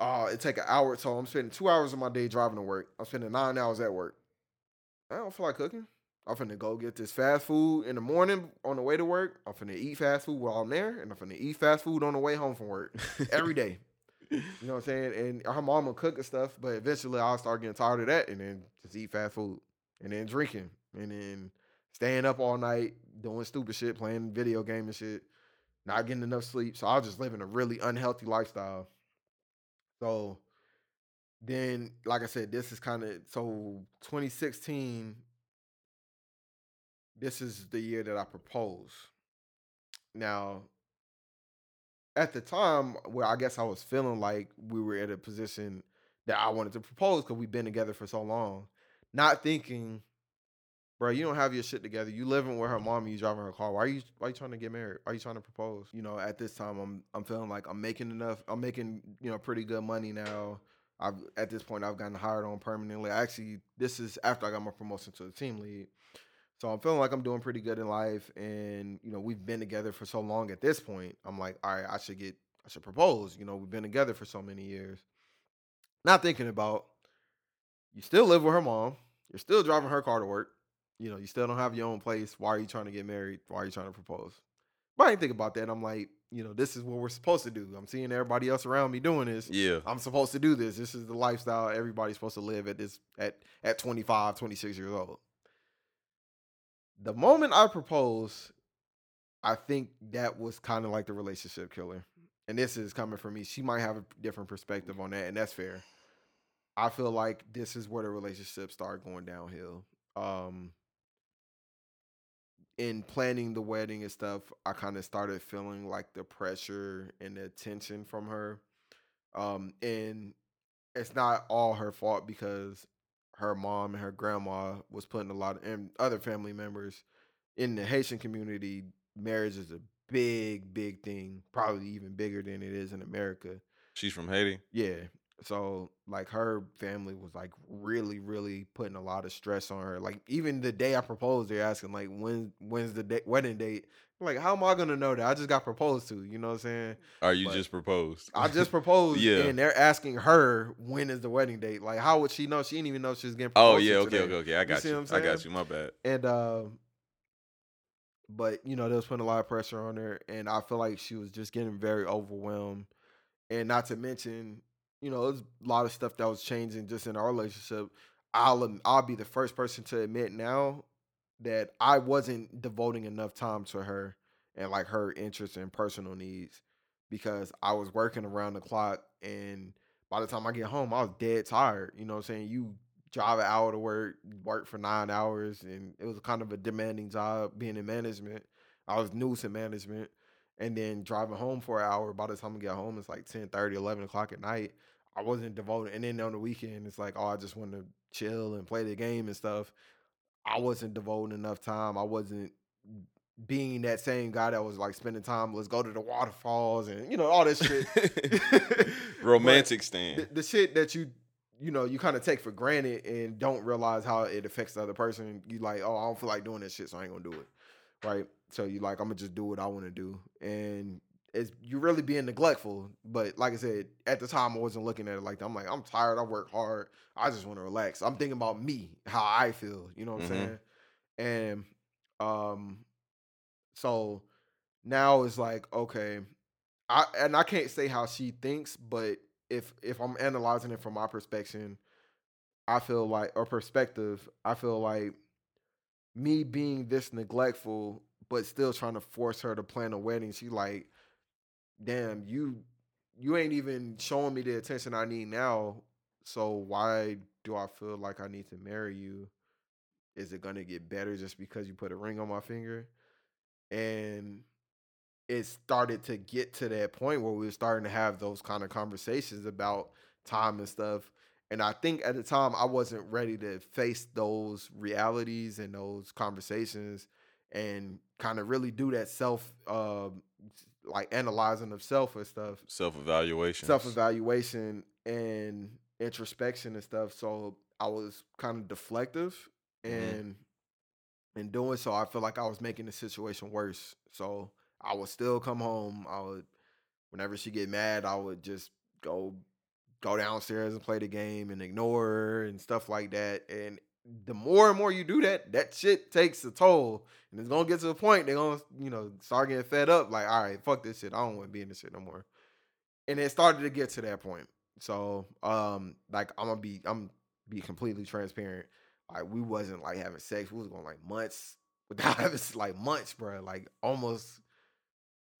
it take an hour. So I'm spending 2 hours of my day driving to work. I'm spending 9 hours at work. I don't feel like cooking. I'm finna go get this fast food in the morning on the way to work. I'm finna eat fast food while I'm there, and I'm finna eat fast food on the way home from work every day. You know what I'm saying? And her mom will cook and stuff, but eventually I'll start getting tired of that and then just eat fast food and then drinking and then staying up all night doing stupid shit, playing video game and shit, not getting enough sleep. So I was just living a really unhealthy lifestyle. So then, like I said, this is kind of, so 2016... this is the year that I proposed. Now, at the time where I guess I was feeling like we were at a position that I wanted to propose because we've been together for so long, not thinking, bro, you don't have your shit together. You living with her mom and you driving her car. Why are you trying to get married? Why are you trying to propose? You know, at this time, I'm feeling like I'm making enough. I'm making, you know, pretty good money now. At this point, I've gotten hired on permanently. Actually, this is after I got my promotion to the team lead. So I'm feeling like I'm doing pretty good in life, and you know we've been together for so long. At this point, I'm like, all right, I should propose. You know, we've been together for so many years. Not thinking about, you still live with her mom, you're still driving her car to work. You know, you still don't have your own place. Why are you trying to get married? Why are you trying to propose? But I didn't think about that. I'm like, you know, this is what we're supposed to do. I'm seeing everybody else around me doing this. Yeah, I'm supposed to do this. This is the lifestyle everybody's supposed to live at this at 25, 26 years old. The moment I proposed, I think that was kind of like the relationship killer. And this is coming from me. She might have a different perspective on that, and that's fair. I feel like this is where the relationship started going downhill. In planning the wedding and stuff, I kind of started feeling like the pressure and the tension from her. And it's not all her fault, because her mom and her grandma was putting a lot of, and other family members in the Haitian community, marriage is a big, big thing, probably even bigger than it is in America. She's from Haiti? Yeah. So, like, her family was, like, really, really putting a lot of stress on her. Like, even the day I proposed, they're asking, like, when's the wedding date? I'm like, how am I going to know that? I just got proposed to, you know what I'm saying? Or you just proposed. I just proposed, yeah. And they're asking her, when is the wedding date? Like, how would she know? She didn't even know she was getting proposed to. Oh, yeah, okay. I got you. I got you. My bad. And, but, you know, they was putting a lot of pressure on her, and I feel like she was just getting very overwhelmed. And not to mention, you know, there's a lot of stuff that was changing just in our relationship. I'll be the first person to admit now that I wasn't devoting enough time to her and, like, her interests and personal needs, because I was working around the clock, and by the time I get home, I was dead tired. You know what I'm saying? You drive an hour to work for 9 hours, and it was kind of a demanding job being in management. I was new to management. And then driving home for an hour, by the time I get home, it's like 10:30, 11 o'clock at night. I wasn't devoted. And then on the weekend, it's like, oh, I just want to chill and play the game and stuff. I wasn't devoting enough time. I wasn't being that same guy that was like spending time, let's go to the waterfalls and, you know, all this shit. Romantic stand. The shit that you kind of take for granted and don't realize how it affects the other person. You like, oh, I don't feel like doing this shit, so I ain't going to do it. Right? So you like, I'm going to just do what I want to do. And you're really being neglectful. But like I said, at the time, I wasn't looking at it like that. I'm like, I'm tired. I work hard. I just want to relax. I'm thinking about me, how I feel. You know what I'm saying? And so now it's like, okay. I can't say how she thinks, but if I'm analyzing it from my perspective, I feel like me being this neglectful, but still trying to force her to plan a wedding, she like, damn, you ain't even showing me the attention I need now, so why do I feel like I need to marry you? Is it going to get better just because you put a ring on my finger? And it started to get to that point where we were starting to have those kind of conversations about time and stuff. And I think at the time I wasn't ready to face those realities and those conversations and kind of really do that self, like analyzing of self and stuff. Self-evaluation and introspection and stuff. So I was kind of deflective and in doing so, I feel like I was making the situation worse. So I would still come home. Whenever she get mad, I would just go downstairs and play the game and ignore her and stuff like that. And the more and more you do that, that shit takes a toll. And it's going to get to the point they're going to, start getting fed up. Like, all right, fuck this shit. I don't want to be in this shit no more. And it started to get to that point. So, like, I'm going to be completely transparent. Like, we wasn't, like, having sex. We was going, like, months without having, like, months, bro. Like, almost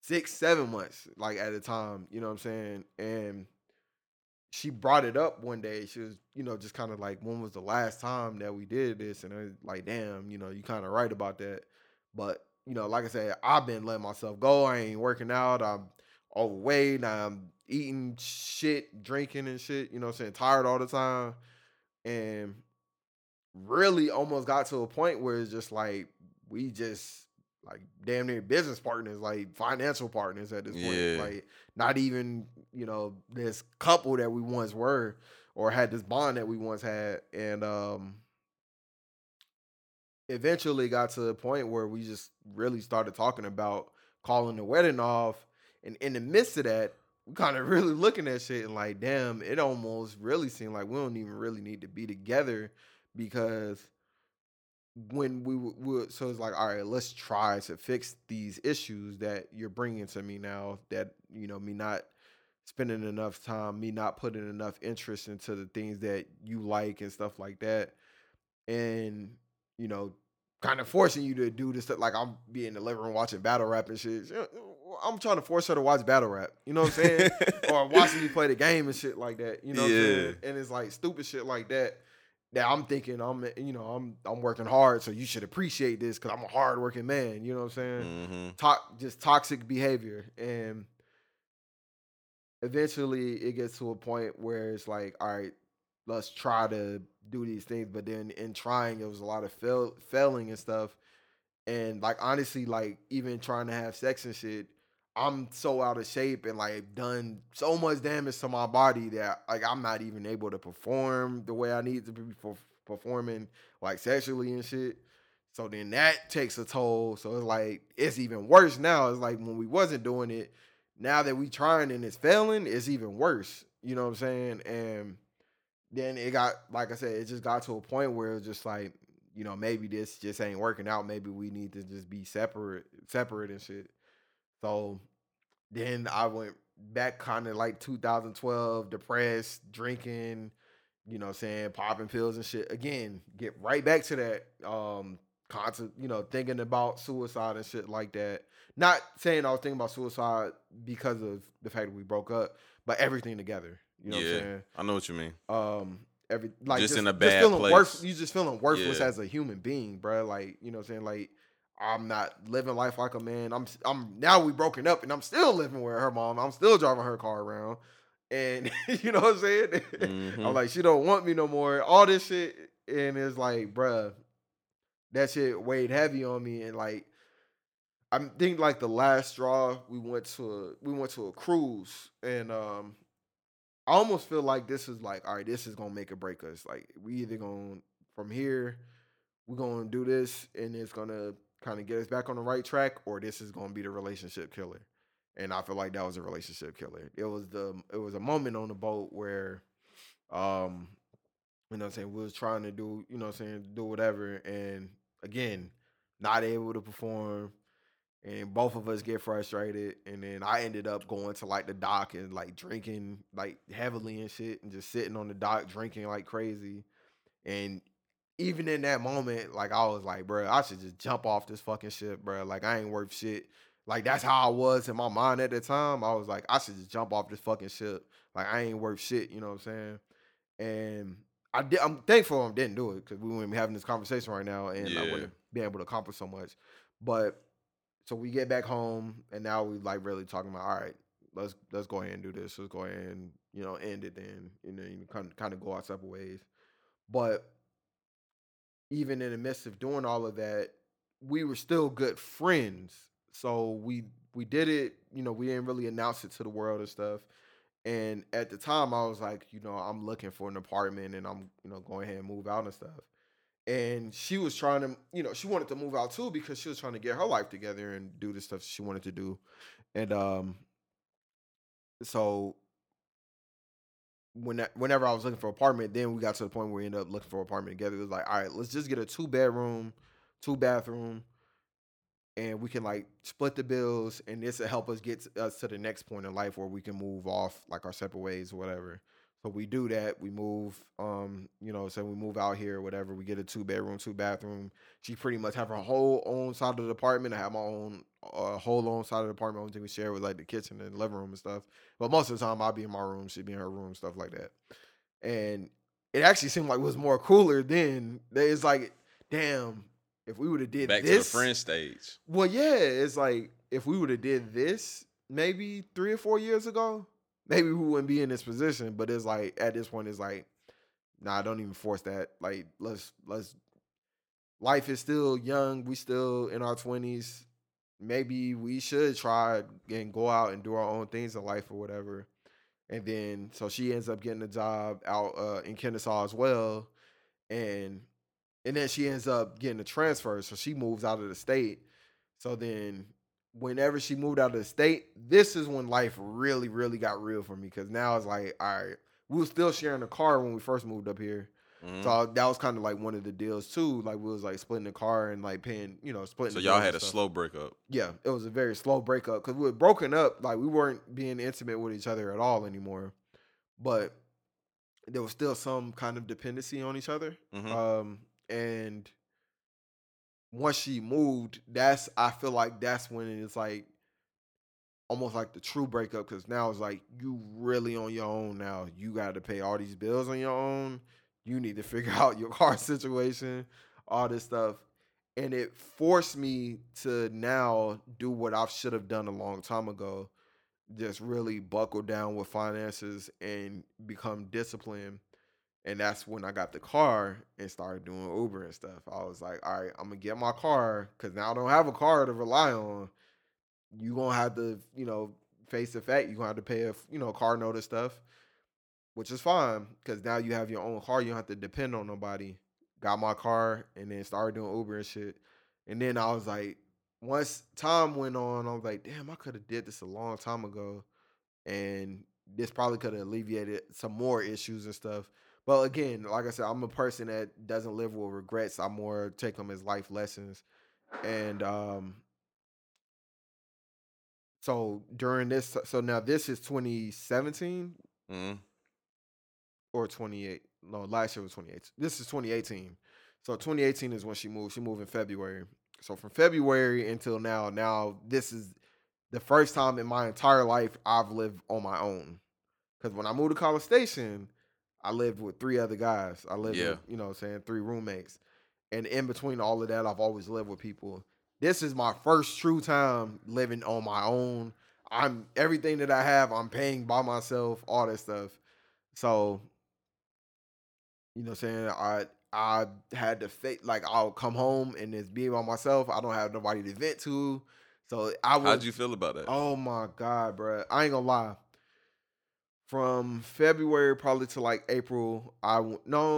6-7 months, like, at a time. You know what I'm saying? And she brought it up one day. She was, just kind of like, when was the last time that we did this? And I was like, damn, you kind of right about that. But, like I said, I've been letting myself go. I ain't working out. I'm overweight. I'm eating shit, drinking and shit, you know what I'm saying? Tired all the time. And really almost got to a point where it's just like, we just like damn near business partners, like financial partners at this point. Yeah. Like not even, this couple that we once were or had this bond that we once had. And eventually got to the point where we just really started talking about calling the wedding off. And in the midst of that, we kind of really looking at shit and like, damn, it almost really seemed like we don't even really need to be together because when so it's like, all right, let's try to fix these issues that you're bringing to me now that, me not spending enough time, me not putting enough interest into the things that you like and stuff like that. And, kind of forcing you to do this stuff. Like I'm being in the living room watching battle rap and shit. I'm trying to force her to watch battle rap, you know what I'm saying? Or watching you play the game and shit like that, you know what I'm saying? And it's like stupid shit like that. Now I'm thinking I'm working hard, so you should appreciate this because I'm a hardworking man. You know what I'm saying? Mm-hmm. Just toxic behavior, and eventually it gets to a point where it's like, all right, let's try to do these things. But then in trying, it was a lot of failing and stuff, And like honestly, like even trying to have sex and shit, I'm so out of shape and like done so much damage to my body that like I'm not even able to perform the way I need to be performing like sexually and shit. So then that takes a toll. So it's like, it's even worse now. It's like when we wasn't doing it, now that we trying and it's failing, it's even worse. You know what I'm saying? And then it got, like I said, it just got to a point where it was just like, you know, maybe this just ain't working out. Maybe we need to just be separate and shit. So then I went back kind of like 2012, depressed, drinking, you know what I'm saying, popping pills and shit. Again, get right back to that, you know, thinking about suicide and shit like that. Not saying I was thinking about suicide because of the fact that we broke up, but everything together. You know what I'm saying? I know what you mean. Every like just in a bad place. You just feeling worthless as a human being, bro. Like, you know what I'm saying? Like, I'm not living life like a man. I'm now we broken up and I'm still living with her mom. I'm still driving her car around. And you know what I'm saying? Mm-hmm. I'm like, she don't want me no more. All this shit. And it's like, bruh, that shit weighed heavy on me. And like, I think like the last straw, we went to a cruise, and I almost feel like this is like, all right, this is gonna make or break us. Like, we either gonna from here, we're gonna do this, and it's gonna kind of get us back on the right track, or this is gonna be the relationship killer. And I feel like that was a relationship killer. It was a moment on the boat where, you know what I'm saying, we was trying to do, you know what I'm saying, do whatever, and again, not able to perform. And both of us get frustrated, and then I ended up going to like the dock and like drinking like heavily and shit, and just sitting on the dock drinking like crazy. And even in that moment, like I was like, bro, I should just jump off this fucking ship, bro. Like, I ain't worth shit. Like, that's how I was in my mind at the time. I was like, I should just jump off this fucking ship. Like, I ain't worth shit. You know what I'm saying? And I'm thankful I didn't do it, because we wouldn't be having this conversation right now, and I wouldn't be able to accomplish so much. But so we get back home, and now we like really talking about, all right, let's go ahead and do this. Let's go ahead and, you know, end it then, and then kind of go our separate ways. But even in the midst of doing all of that, we were still good friends. So we did it, you know, we didn't really announce it to the world and stuff. And at the time I was like, you know, I'm looking for an apartment, and I'm, you know, going ahead and move out and stuff. And she was trying to, you know, she wanted to move out too, because she was trying to get her life together and do the stuff she wanted to do. And so whenever I was looking for an apartment, then we got to the point where we ended up looking for an apartment together. It was like, all right, let's just get a 2-bedroom, 2-bathroom, and we can like split the bills, and this will help us get us to the next point in life where we can move off like our separate ways or whatever. So we do that. We move, you know, so we move out here or whatever. We get a 2-bedroom, 2-bathroom. She pretty much have her whole own side of the apartment. I have my own whole own side of the apartment. Only thing we share was like the kitchen and the living room and stuff. But most of the time I'll be in my room, she'd be in her room, stuff like that. And it actually seemed like it was more cooler then. It's like, damn, if we would have did this. Back to the friend stage. Well, yeah, it's like, if we would have did this maybe 3 or 4 years ago, maybe we wouldn't be in this position. But it's like, at this point, it's like, nah, don't even force that. Like, let's. Life is still young. We still in our 20s. Maybe we should try and go out and do our own things in life or whatever. And then, so she ends up getting a job out in Kennesaw as well, and then she ends up getting a transfer. So she moves out of the state. So then, whenever she moved out of the state, this is when life really, really got real for me. Because now it's like, all right, we were still sharing a car when we first moved up here. Mm-hmm. So that was kind of like one of the deals too. Like, we was like splitting the car and like paying, you know, splitting. So y'all had a slow breakup. Yeah, it was a very slow breakup, because we were broken up. Like, we weren't being intimate with each other at all anymore. But there was still some kind of dependency on each other. Mm-hmm. And once she moved, I feel like that's when it's like almost like the true breakup, because now it's like, you really on your own now. You got to pay all these bills on your own. You need to figure out your car situation, all this stuff. And it forced me to now do what I should have done a long time ago, just really buckle down with finances and become disciplined And that's when I got the car and started doing Uber and stuff. I was like, all right, I'm going to get my car because now I don't have a car to rely on. You're going to have to, you know, face the fact you're going to have to pay a, you know, car note and stuff, which is fine because now you have your own car. You don't have to depend on nobody. Got my car and then started doing Uber and shit. And then I was like, once time went on, I was like, damn, I could have did this a long time ago. And this probably could have alleviated some more issues and stuff. But again, like I said, I'm a person that doesn't live with regrets. I more take them as life lessons. And so during this, so now this is 2017 or 28. No, last year was 28. This is 2018. So 2018 is when she moved. She moved in February. So from February until now this is the first time in my entire life I've lived on my own. Because when I moved to College Station, I lived with three other guys. I lived with, you know what I'm saying, three roommates. And in between all of that, I've always lived with people. This is my first true time living on my own. I'm everything that I have, I'm paying by myself, all that stuff. So, you know what I'm saying, I had to fake, like, I'll come home and just be by myself. I don't have nobody to vent to. So I was. How'd you feel about that? Oh my God, bro. I ain't gonna lie. From February probably to like April,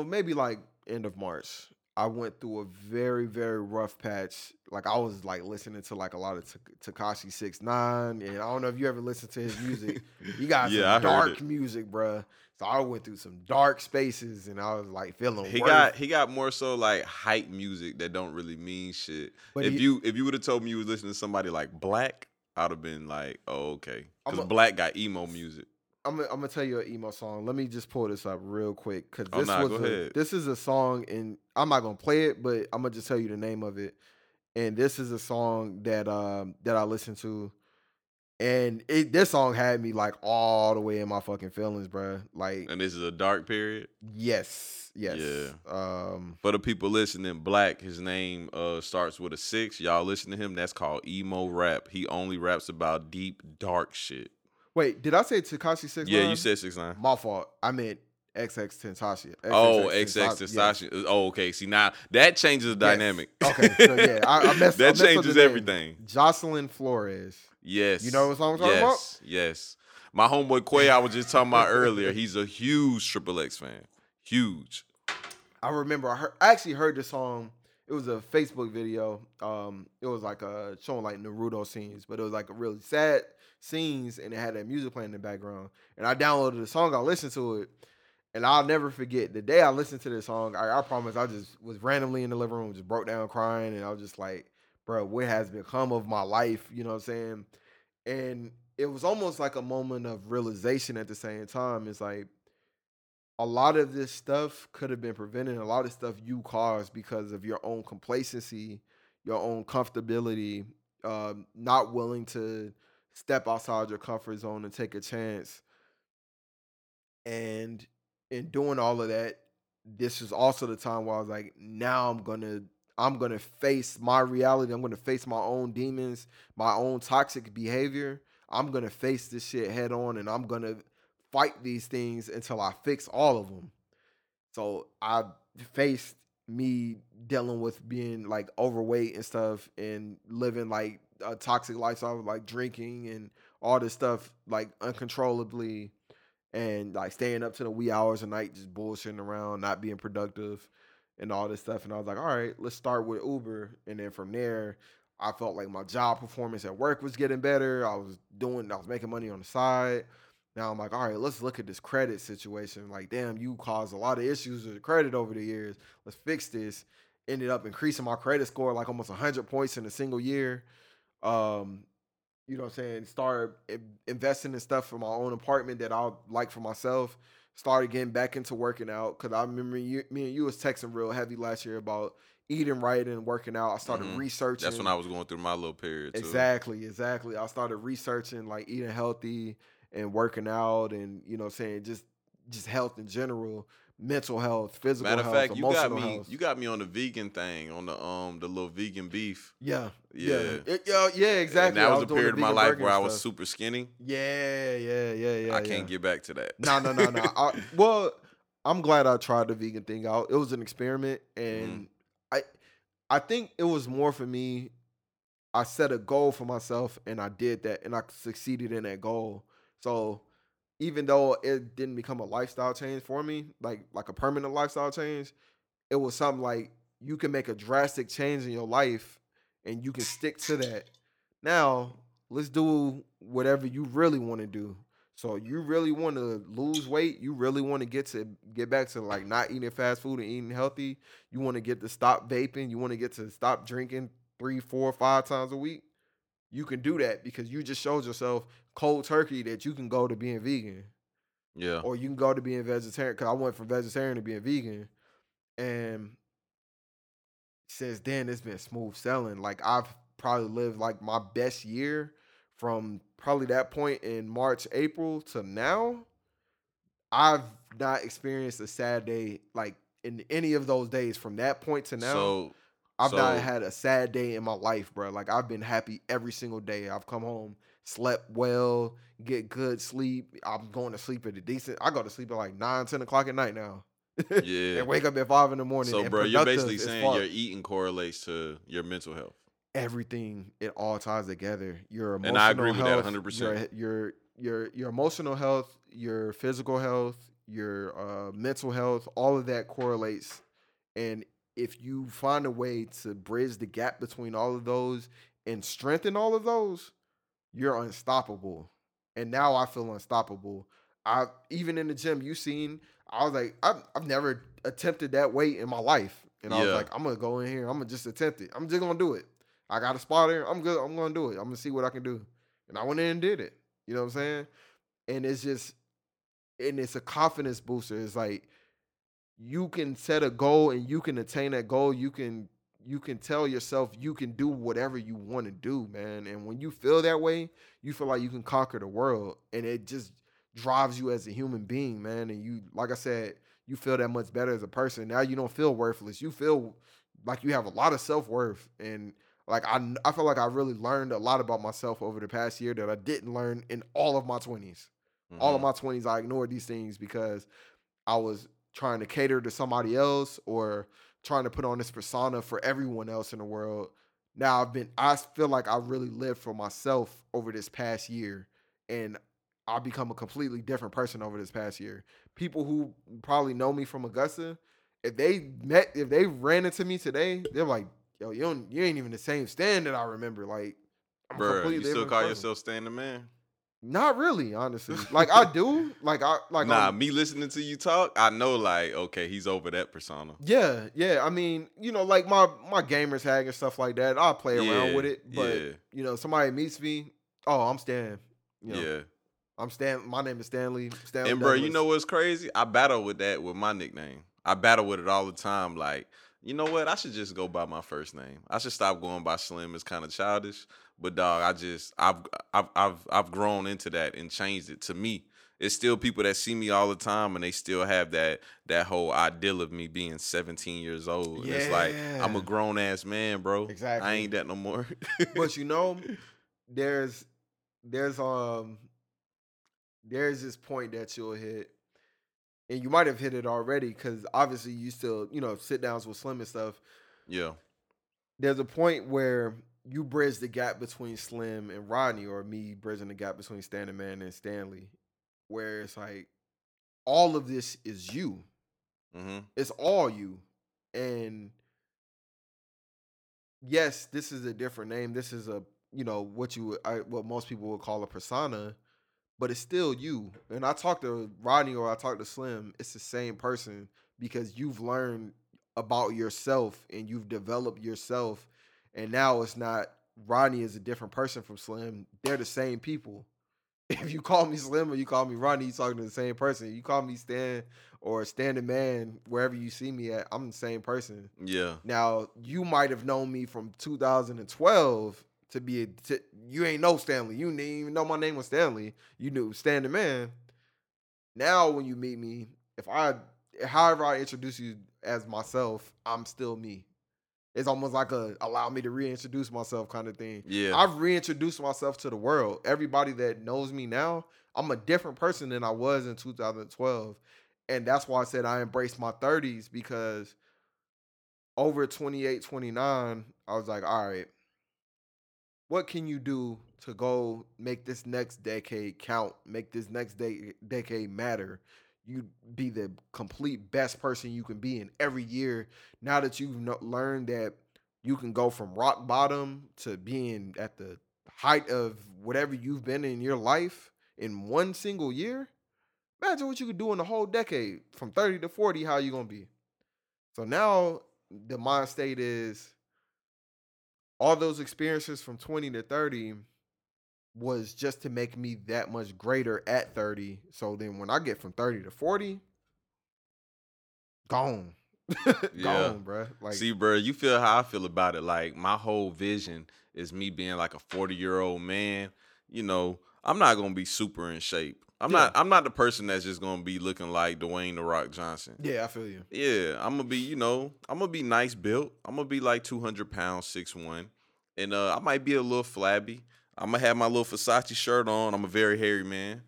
maybe like end of March, I went through a very, very rough patch. Like I was like listening to like a lot of Tekashi 6ix9ine, and I don't know if you ever listened to his music. He got some dark music, bruh. So I went through some dark spaces, and I was like feeling. He got more so like hype music that don't really mean shit. But if you would have told me you was listening to somebody like Black, I'd have been like, oh okay, because Black got emo music. I'm gonna tell you an emo song. Let me just pull this up real quick because this is a song, and I'm not gonna play it, but I'm gonna just tell you the name of it. And this is a song that that I listened to, and this song had me like all the way in my fucking feelings, bro. Like, and this is a dark period. Yes, yeah. For the people listening, Black, his name starts with a 6. Y'all listen to him. That's called emo rap. He only raps about deep, dark shit. Wait, did I say Tekashi 6ix9ine? Yeah, you said 6ix9ine. My fault. I meant XXXTentacion. Oh, XXXTentacion. Yeah. Oh, okay. See, now that changes the dynamic. Okay, so yeah, I messed up. That changes everything. Jocelyn Flores. Yes. You know what song I'm talking about? Yes. My homeboy Quay, I was just talking about earlier. He's a huge Triple X fan. Huge. I remember. I actually heard this song. It was a Facebook video. It was like showing like Naruto scenes, but it was like a really sad scenes, and it had that music playing in the background. And I downloaded the song, I listened to it, and I'll never forget the day I listened to this song. I promise, I just was randomly in the living room, just broke down crying, and I was just like, bro, what has become of my life? You know what I'm saying? And it was almost like a moment of realization at the same time. It's like, a lot of this stuff could have been prevented. A lot of stuff you caused because of your own complacency, your own comfortability, not willing to step outside your comfort zone and take a chance. And in doing all of that, this is also the time where I was like, now I'm gonna face my reality. I'm gonna face my own demons, my own toxic behavior. I'm gonna face this shit head on, and I'm gonna fight these things until I fix all of them. So I faced me dealing with being like overweight and stuff, and living like a toxic lifestyle, like drinking and all this stuff, like uncontrollably, and like staying up to the wee hours of night, just bullshitting around, not being productive and all this stuff. And I was like, all right, let's start with Uber. And then from there, I felt like my job performance at work was getting better. I was making money on the side. Now I'm like, all right, let's look at this credit situation. Like, damn, you caused a lot of issues with credit over the years. Let's fix this. Ended up increasing my credit score like almost 100 points in a single year. You know what I'm saying? Started investing in stuff for my own apartment that I like for myself. Started getting back into working out, because I remember me and you was texting real heavy last year about eating right and working out. I started researching. That's when I was going through my little period too. Exactly. I started researching like eating healthy and working out, and you know what I'm saying, just health in general, mental health, physical health. Matter of fact, you got me on the vegan thing, on the little vegan beef. Yeah, exactly. And that was a period of my life where I was super skinny. Yeah. I can't get back to that. No. I, well, I'm glad I tried the vegan thing out. It was an experiment, and I think it was more for me. I set a goal for myself, and I did that, and I succeeded in that goal. So even though it didn't become a lifestyle change for me, like a permanent lifestyle change, it was something like you can make a drastic change in your life, and you can stick to that. Now, let's do whatever you really want to do. So you really want to lose weight. You really want to get back to like not eating fast food and eating healthy. You want to get to stop vaping. You want to get to stop drinking 3, 4, 5 times a week. You can do that because you just showed yourself cold turkey that you can go to being vegan. Yeah. Or you can go to being vegetarian, because I went from vegetarian to being vegan. And since then, it's been smooth selling. Like I've probably lived like my best year from probably that point in March, April to now. I've not experienced a sad day like in any of those days from that point to now. So I've not had a sad day in my life, bro. Like I've been happy every single day. I've come home, slept well, get good sleep. I'm going to sleep at a decent. I go to sleep at like 9-10 o'clock at night now. Yeah. And wake up at 5 in the morning. So, bro, you're basically saying your eating correlates to your mental health. Everything, it all ties together. Your emotional health. And I agree with that 100%. Your emotional health, your physical health, your mental health, all of that correlates. And if you find a way to bridge the gap between all of those and strengthen all of those, you're unstoppable. And now I feel unstoppable. Even in the gym, you seen, I was like, I've never attempted that weight in my life. And I was like, I'm going to go in here. I'm going to just attempt it. I'm just going to do it. I got a spot there. I'm good. I'm going to do it. I'm going to see what I can do. And I went in and did it. You know what I'm saying? And it's just, and it's a confidence booster. It's like, you can set a goal and you can attain that goal. You can tell yourself you can do whatever you want to do, man. And when you feel that way, you feel like you can conquer the world. And it just drives you as a human being, man. And you, like I said, you feel that much better as a person. Now you don't feel worthless. You feel like you have a lot of self-worth. And like I feel like I really learned a lot about myself over the past year that I didn't learn in all of my 20s. Mm-hmm. All of my 20s, I ignored these things because I was trying to cater to somebody else or trying to put on this persona for everyone else in the world. Now I feel like I really lived for myself over this past year, and I become a completely different person over this past year. People who probably know me from Augusta, if they ran into me today, they're like, yo, you ain't even the same Stan that I remember. Like, I'm completely different. You still call yourself Stan the man? Not really, honestly. Like I do. Me listening to you talk, I know like, okay, he's over that persona. Yeah, yeah. I mean, you know, like my gamer tag and stuff like that, I'll play around with it. But you know, somebody meets me, oh, I'm Stan. You know, I'm Stan. My name is Stanley. Stanley. And bro, Douglas. You know what's crazy? I battle with that with my nickname. I battle with it all the time. Like, you know what? I should just go by my first name. I should stop going by Slim. It's kind of childish. But dog, I've grown into that and changed it. To me, it's still people that see me all the time and they still have that whole ideal of me being 17 years old. Yeah. And it's like I'm a grown ass man, bro. Exactly. I ain't that no more. But you know, there's this point that you'll hit, and you might have hit it already because obviously you still, you know, sit downs with Slim and stuff. Yeah. There's a point where you bridge the gap between Slim and Rodney, or me bridging the gap between Stan the Man and Stanley, where it's like all of this is you. Mm-hmm. It's all you. And yes, this is a different name. This is a, you know, what most people would call a persona, but it's still you. And I talked to Rodney or I talked to Slim, it's the same person because you've learned about yourself and you've developed yourself. And now it's not Rodney is a different person from Slim. They're the same people. If you call me Slim or you call me Rodney, you're talking to the same person. You call me Stan or Stan the Man, wherever you see me at, I'm the same person. Yeah. Now, you might have known me from 2012 to be you ain't know Stanley. You didn't even know my name was Stanley. You knew Stan the Man. Now, when you meet me, however I introduce you as myself, I'm still me. It's almost like a allow me to reintroduce myself kind of thing. Yeah. I've reintroduced myself to the world. Everybody that knows me now, I'm a different person than I was in 2012. And that's why I said I embraced my 30s, because over 28, 29, I was like, all right, what can you do to go make this next decade count, make this next decade matter? You be the complete best person you can be in every year. Now that you've learned that you can go from rock bottom to being at the height of whatever you've been in your life in one single year, imagine what you could do in the whole decade from 30 to 40, how you going to be. So now the mind state is all those experiences from 20 to 30 was just to make me that much greater at 30. So then when I get from 30 to 40, gone. Gone, bro. Like, see, bro, you feel how I feel about it. Like, my whole vision is me being like a 40-year-old man. You know, I'm not gonna be super in shape. I'm not the person that's just gonna be looking like Dwayne The Rock Johnson. Yeah, I feel you. Yeah, I'm gonna be, you know, I'm gonna be nice built. I'm gonna be like 200 pounds, 6'1", and I might be a little flabby. I'm going to have my little Versace shirt on. I'm a very hairy man.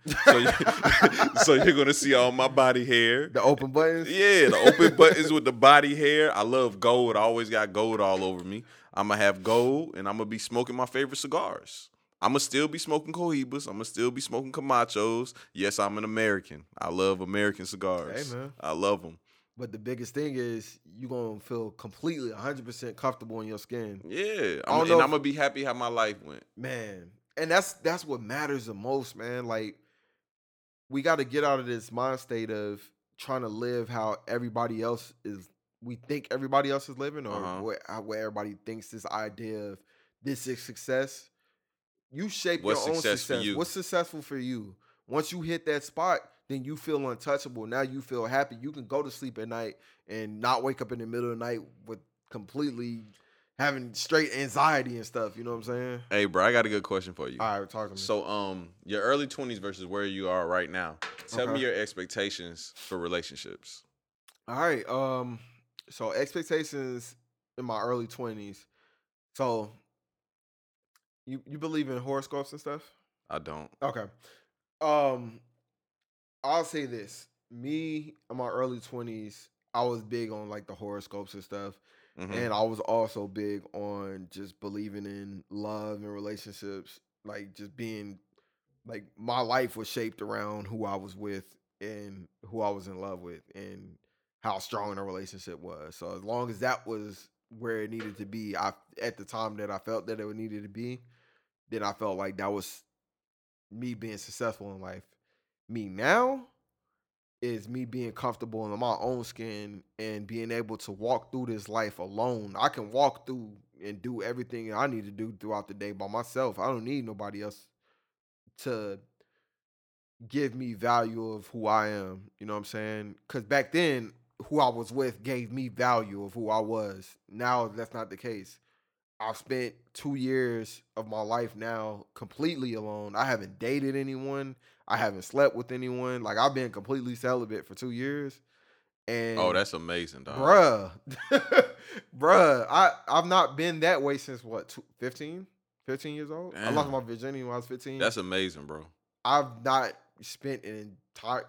So you're going to see all my body hair. The open buttons? Yeah, the open buttons with the body hair. I love gold. I always got gold all over me. I'm going to have gold, and I'm going to be smoking my favorite cigars. I'm going to still be smoking Cohibas. I'm going to still be smoking Camachos. Yes, I'm an American. I love American cigars. Hey, man. I love them. But the biggest thing is you're going to feel completely 100% comfortable in your skin. Yeah. And I'm going to be happy how my life went. Man. And that's what matters the most, man. Like, we got to get out of this mind state of trying to live how everybody else is. We think everybody else is living, or where everybody thinks this idea of this is success. You shape your own success. For you? What's successful for you? Once you hit that spot, then you feel untouchable. Now you feel happy. You can go to sleep at night and not wake up in the middle of the night with completely having straight anxiety and stuff. You know what I'm saying? Hey, bro, I got a good question for you. All right, we're talking. So, your early 20s versus where you are right now. Tell me your expectations for relationships. All right. So expectations in my early 20s. So, you believe in horoscopes and stuff? I don't. Okay. I'll say this. Me, in my early 20s, I was big on, like, the horoscopes and stuff. Mm-hmm. And I was also big on just believing in love and relationships. Like, just being, like, my life was shaped around who I was with and who I was in love with and how strong the relationship was. So as long as that was where it needed to be, at the time that I felt that it needed to be, then I felt like that was me being successful in life. Me now is me being comfortable in my own skin and being able to walk through this life alone. I can walk through and do everything I need to do throughout the day by myself. I don't need nobody else to give me value of who I am. You know what I'm saying? Because back then, who I was with gave me value of who I was. Now that's not the case. I've spent 2 years of my life now completely alone. I haven't dated anyone. I haven't slept with anyone. Like, I've been completely celibate for 2 years. And oh, that's amazing, dog. Bruh. I've not been that way since, 15 years old? Damn. I lost my virginity when I was 15. That's amazing, bro. I've not spent an entire,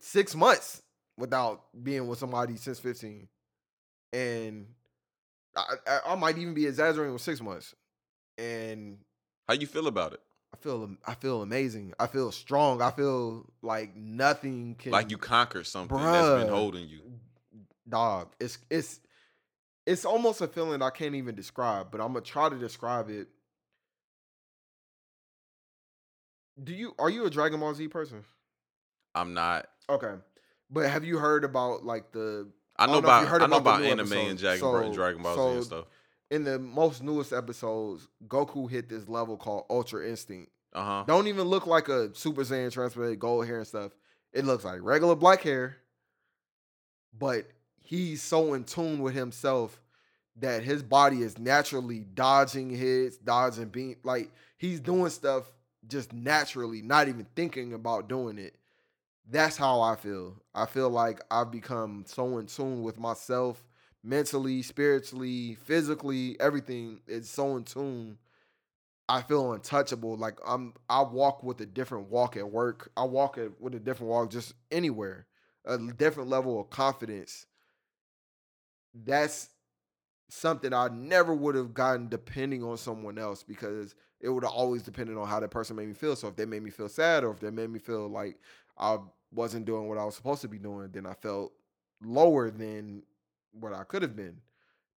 6 months without being with somebody since 15. And I might even be exaggerating with 6 months. And how you feel about it? I feel amazing. I feel strong. I feel like nothing can. Like you conquer something that's been holding you. Dog, it's almost a feeling I can't even describe, but I'm gonna try to describe it. Are you a Dragon Ball Z person? I'm not. Okay, but have you heard about like the? I know about anime episodes. And Dragon Ball Z and stuff. In the most newest episodes, Goku hit this level called Ultra Instinct. Don't even look like a Super Saiyan transformed gold hair and stuff. It looks like regular black hair, but he's so in tune with himself that his body is naturally dodging hits, dodging beam. Like, he's doing stuff just naturally, not even thinking about doing it. That's how I feel. I feel like I've become so in tune with myself mentally, spiritually, physically. Everything is so in tune. I feel untouchable. Like, I walk with a different walk at work. I walk with a different walk just anywhere. a different level of confidence. That's something I never would have gotten depending on someone else, because it would have always depended on how that person made me feel. So if they made me feel sad, or if they made me feel like I wasn't doing what I was supposed to be doing, then I felt lower than what I could have been.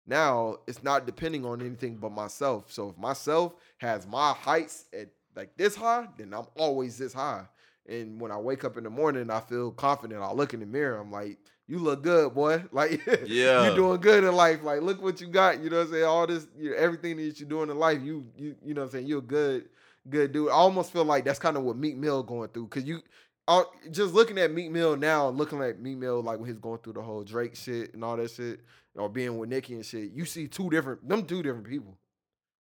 Now it's not depending on anything but myself. So if myself has my heights at like this high, then I'm always this high. And when I wake up in the morning, I feel confident. I look in the mirror, I'm like, you look good, boy. Like, yeah. You're doing good in life. Like, look what you got. You know what I'm saying? All this, you know, everything that you're doing in life, you know what I'm saying? You're a good dude. I almost feel like that's kind of what Meek Mill going through. Because just looking at Meek Mill now, looking at Meek Mill, like when he's going through the whole Drake shit and all that shit, or being with Nicki and shit, you see two different people.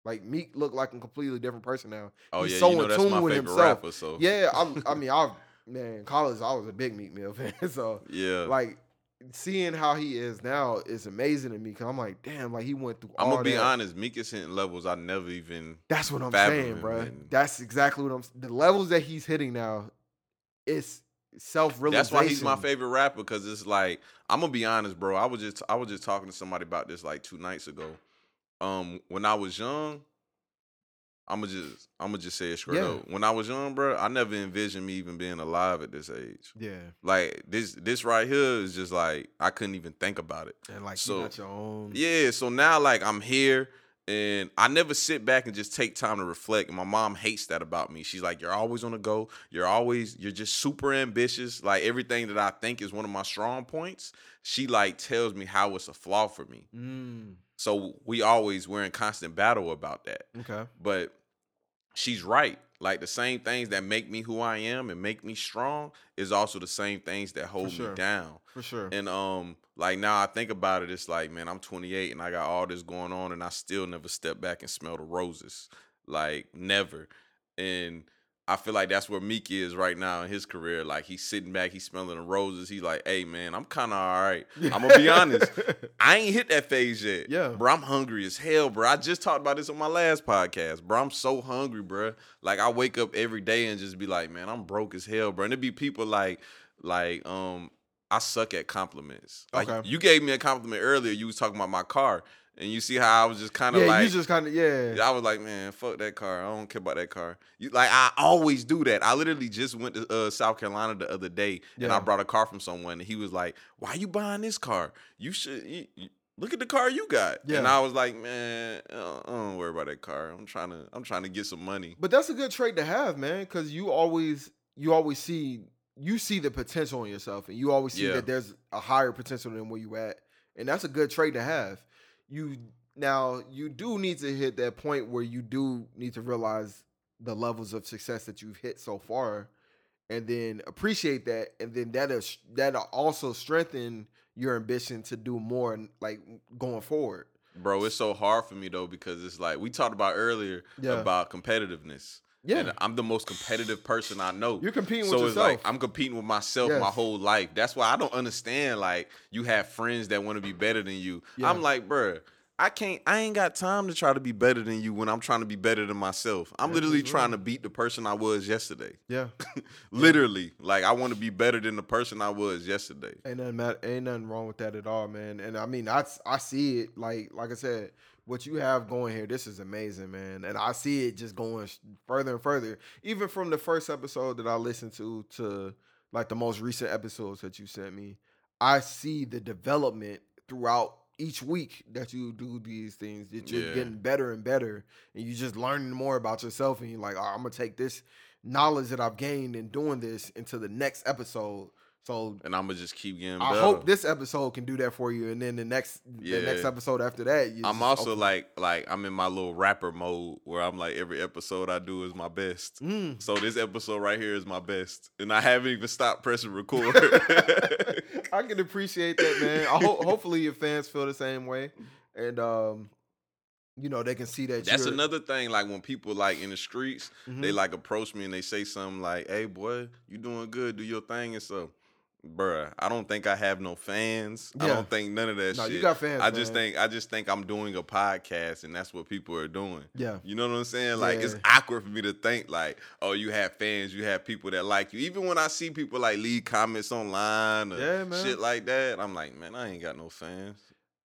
Like, Meek look like a completely different person now. Oh, he's so in tune with himself. Rapper, so. Yeah, I mean, college, I was a big Meek Mill fan. So, yeah. Like, seeing how he is now is amazing to me, because I'm like, damn, like he went through all that. I'm going to be honest, Meek is hitting levels I never even. That's what I'm saying, bro. And that's exactly what the levels that he's hitting now, it's self-realization. That's why he's my favorite rapper, because it's like, I'm going to be honest, bro. I was just talking to somebody about this like 2 nights ago. When I was young, I'ma just say it straight up. When I was young, bro, I never envisioned me even being alive at this age. Yeah. Like this right here is just like I couldn't even think about it. And like so, you got your own. Yeah. So now like I'm here and I never sit back and just take time to reflect. And my mom hates that about me. She's like, you're always on the go. You're just super ambitious. Like everything that I think is one of my strong points, she like tells me how it's a flaw for me. Mm. So we're in constant battle about that. Okay. But she's right. Like the same things that make me who I am and make me strong is also the same things that hold me down. For sure. And like now I think about it, it's like, man, I'm 28 and I got all this going on and I still never step back and smell the roses. Like never. And I feel like that's where Meek is right now in his career. Like, he's sitting back, he's smelling the roses. He's like, hey, man, I'm kind of all right. I'm going to be honest. I ain't hit that phase yet. Yeah. Bro, I'm hungry as hell, bro. I just talked about this on my last podcast. Bro, I'm so hungry, bro. Like, I wake up every day and just be like, man, I'm broke as hell, bro. And it be people like I suck at compliments. Like, okay. You gave me a compliment earlier. You was talking about my car. And you see how I was just kind of I was like, man, fuck that car. I don't care about that car. I always do that. I literally just went to South Carolina the other day, and I brought a car from someone, and he was like, why you buying this car? You should look at the car you got. Yeah. And I was like, man, I don't worry about that car. I'm trying to get some money. But that's a good trait to have, man, because you always see the potential in yourself, and you always see that there's a higher potential than where you at, and that's a good trait to have. You do need to hit that point where you do need to realize the levels of success that you've hit so far, and then appreciate that, and then that'll also strengthen your ambition to do more, like going forward. Bro, it's so hard for me though, because it's like we talked about earlier about competitiveness. Yeah, and I'm the most competitive person I know. You're competing with yourself. So it's like I'm competing with myself my whole life. That's why I don't understand. Like you have friends that want to be better than you. Yeah. I'm like, bruh, I ain't got time to try to be better than you when I'm trying to be better than myself. I'm literally trying to beat the person I was yesterday. Yeah, literally. Like I want to be better than the person I was yesterday. Ain't nothing wrong with that at all, man. And I mean, I see it. Like I said. What you have going here, this is amazing, man. And I see it just going further and further. Even from the first episode that I listened to like the most recent episodes that you sent me, I see the development throughout each week that you do these things, that you're getting better and better. And you're just learning more about yourself. And you're like, right, I'm going to take this knowledge that I've gained in doing this into the next episode. So, and I'm gonna just keep getting better. I hope this episode can do that for you, and then the next episode after that. I'm also like I'm in my little rapper mode where I'm like every episode I do is my best. Mm. So this episode right here is my best, and I haven't even stopped pressing record. I can appreciate that, man. Hopefully your fans feel the same way, and they can see that. That's another thing. Like when people like in the streets, they like approach me and they say something like, "Hey, boy, you doing good? Do your thing and stuff." bruh, I don't think I have no fans. Yeah. I don't think none of that shit. No, you got fans, I just think I'm doing a podcast and that's what people are doing. Yeah. You know what I'm saying? Like, it's awkward for me to think like, oh, you have fans, you have people that like you. Even when I see people like leave comments online or shit like that, I'm like, man, I ain't got no fans.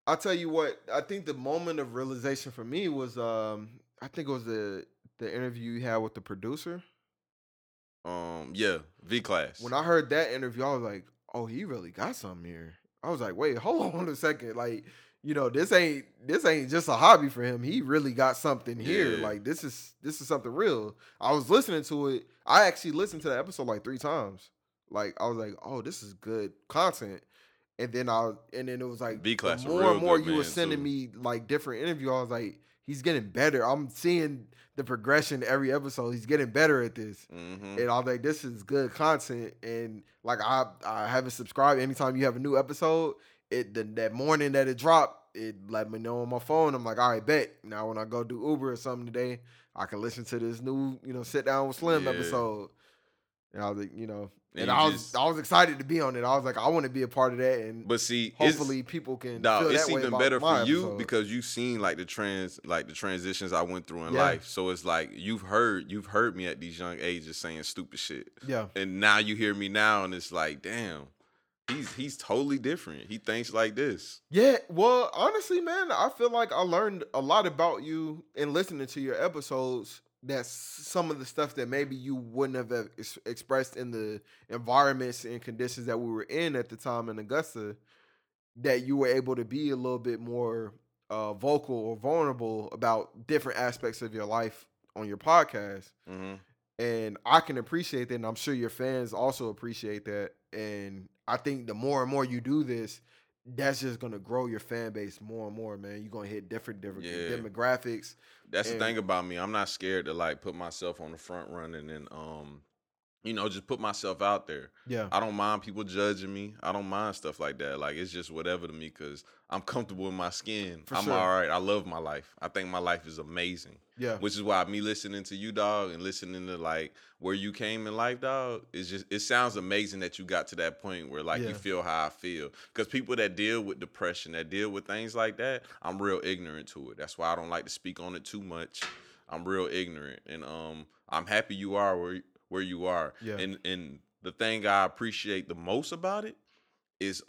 I'll tell you what, I think the moment of realization for me was, I think it was the interview you had with the producer. Yeah, V class. When I heard that interview, I was like, oh, he really got something here. I was like, wait, hold on a second. Like, you know, this ain't just a hobby for him. He really got something here. Yeah. Like, this is something real. I was listening to it. I actually listened to the episode like 3 times. Like, I was like, oh, this is good content. And then it was like V class, the more and more you were sending me like different interviews, I was like, he's getting better. I'm seeing the progression every episode. He's getting better at this. Mm-hmm. And I'm like, this is good content. And like, I haven't subscribed. Anytime you have a new episode, that morning that it dropped, it let me know on my phone. I'm like, all right, bet. Now when I go do Uber or something today, I can listen to this new, Sit Down with Slim episode. And I was like, I was excited to be on it. I was like, I want to be a part of that, hopefully people can. No, it's even better for you because you've seen like the transitions I went through in life. So it's like you've heard me at these young ages saying stupid shit. Yeah, and now you hear me now, and it's like, damn, he's totally different. He thinks like this. Yeah, well, honestly, man, I feel like I learned a lot about you in listening to your episodes. That's some of the stuff that maybe you wouldn't have expressed in the environments and conditions that we were in at the time in Augusta, that you were able to be a little bit more vocal or vulnerable about different aspects of your life on your podcast. Mm-hmm. And I can appreciate that. And I'm sure your fans also appreciate that. And I think the more and more you do this, that's just going to grow your fan base more and more, man. You're going to hit different demographics. That's the thing about me. I'm not scared to, like, put myself on the front run and then, just put myself out there. Yeah. I don't mind people judging me. I don't mind stuff like that. Like, it's just whatever to me because I'm comfortable in my skin. For I'm sure. All right. I love my life. I think my life is amazing. Yeah. Which is why me listening to you, dog, and listening to, like, where you came in life, dog, it sounds amazing that you got to that point where, like, you feel how I feel. Because people that deal with depression, that deal with things like that, I'm real ignorant to it. That's why I don't like to speak on it too much. I'm real ignorant. And I'm happy you are where you are. Yeah. And the thing I appreciate the most about it is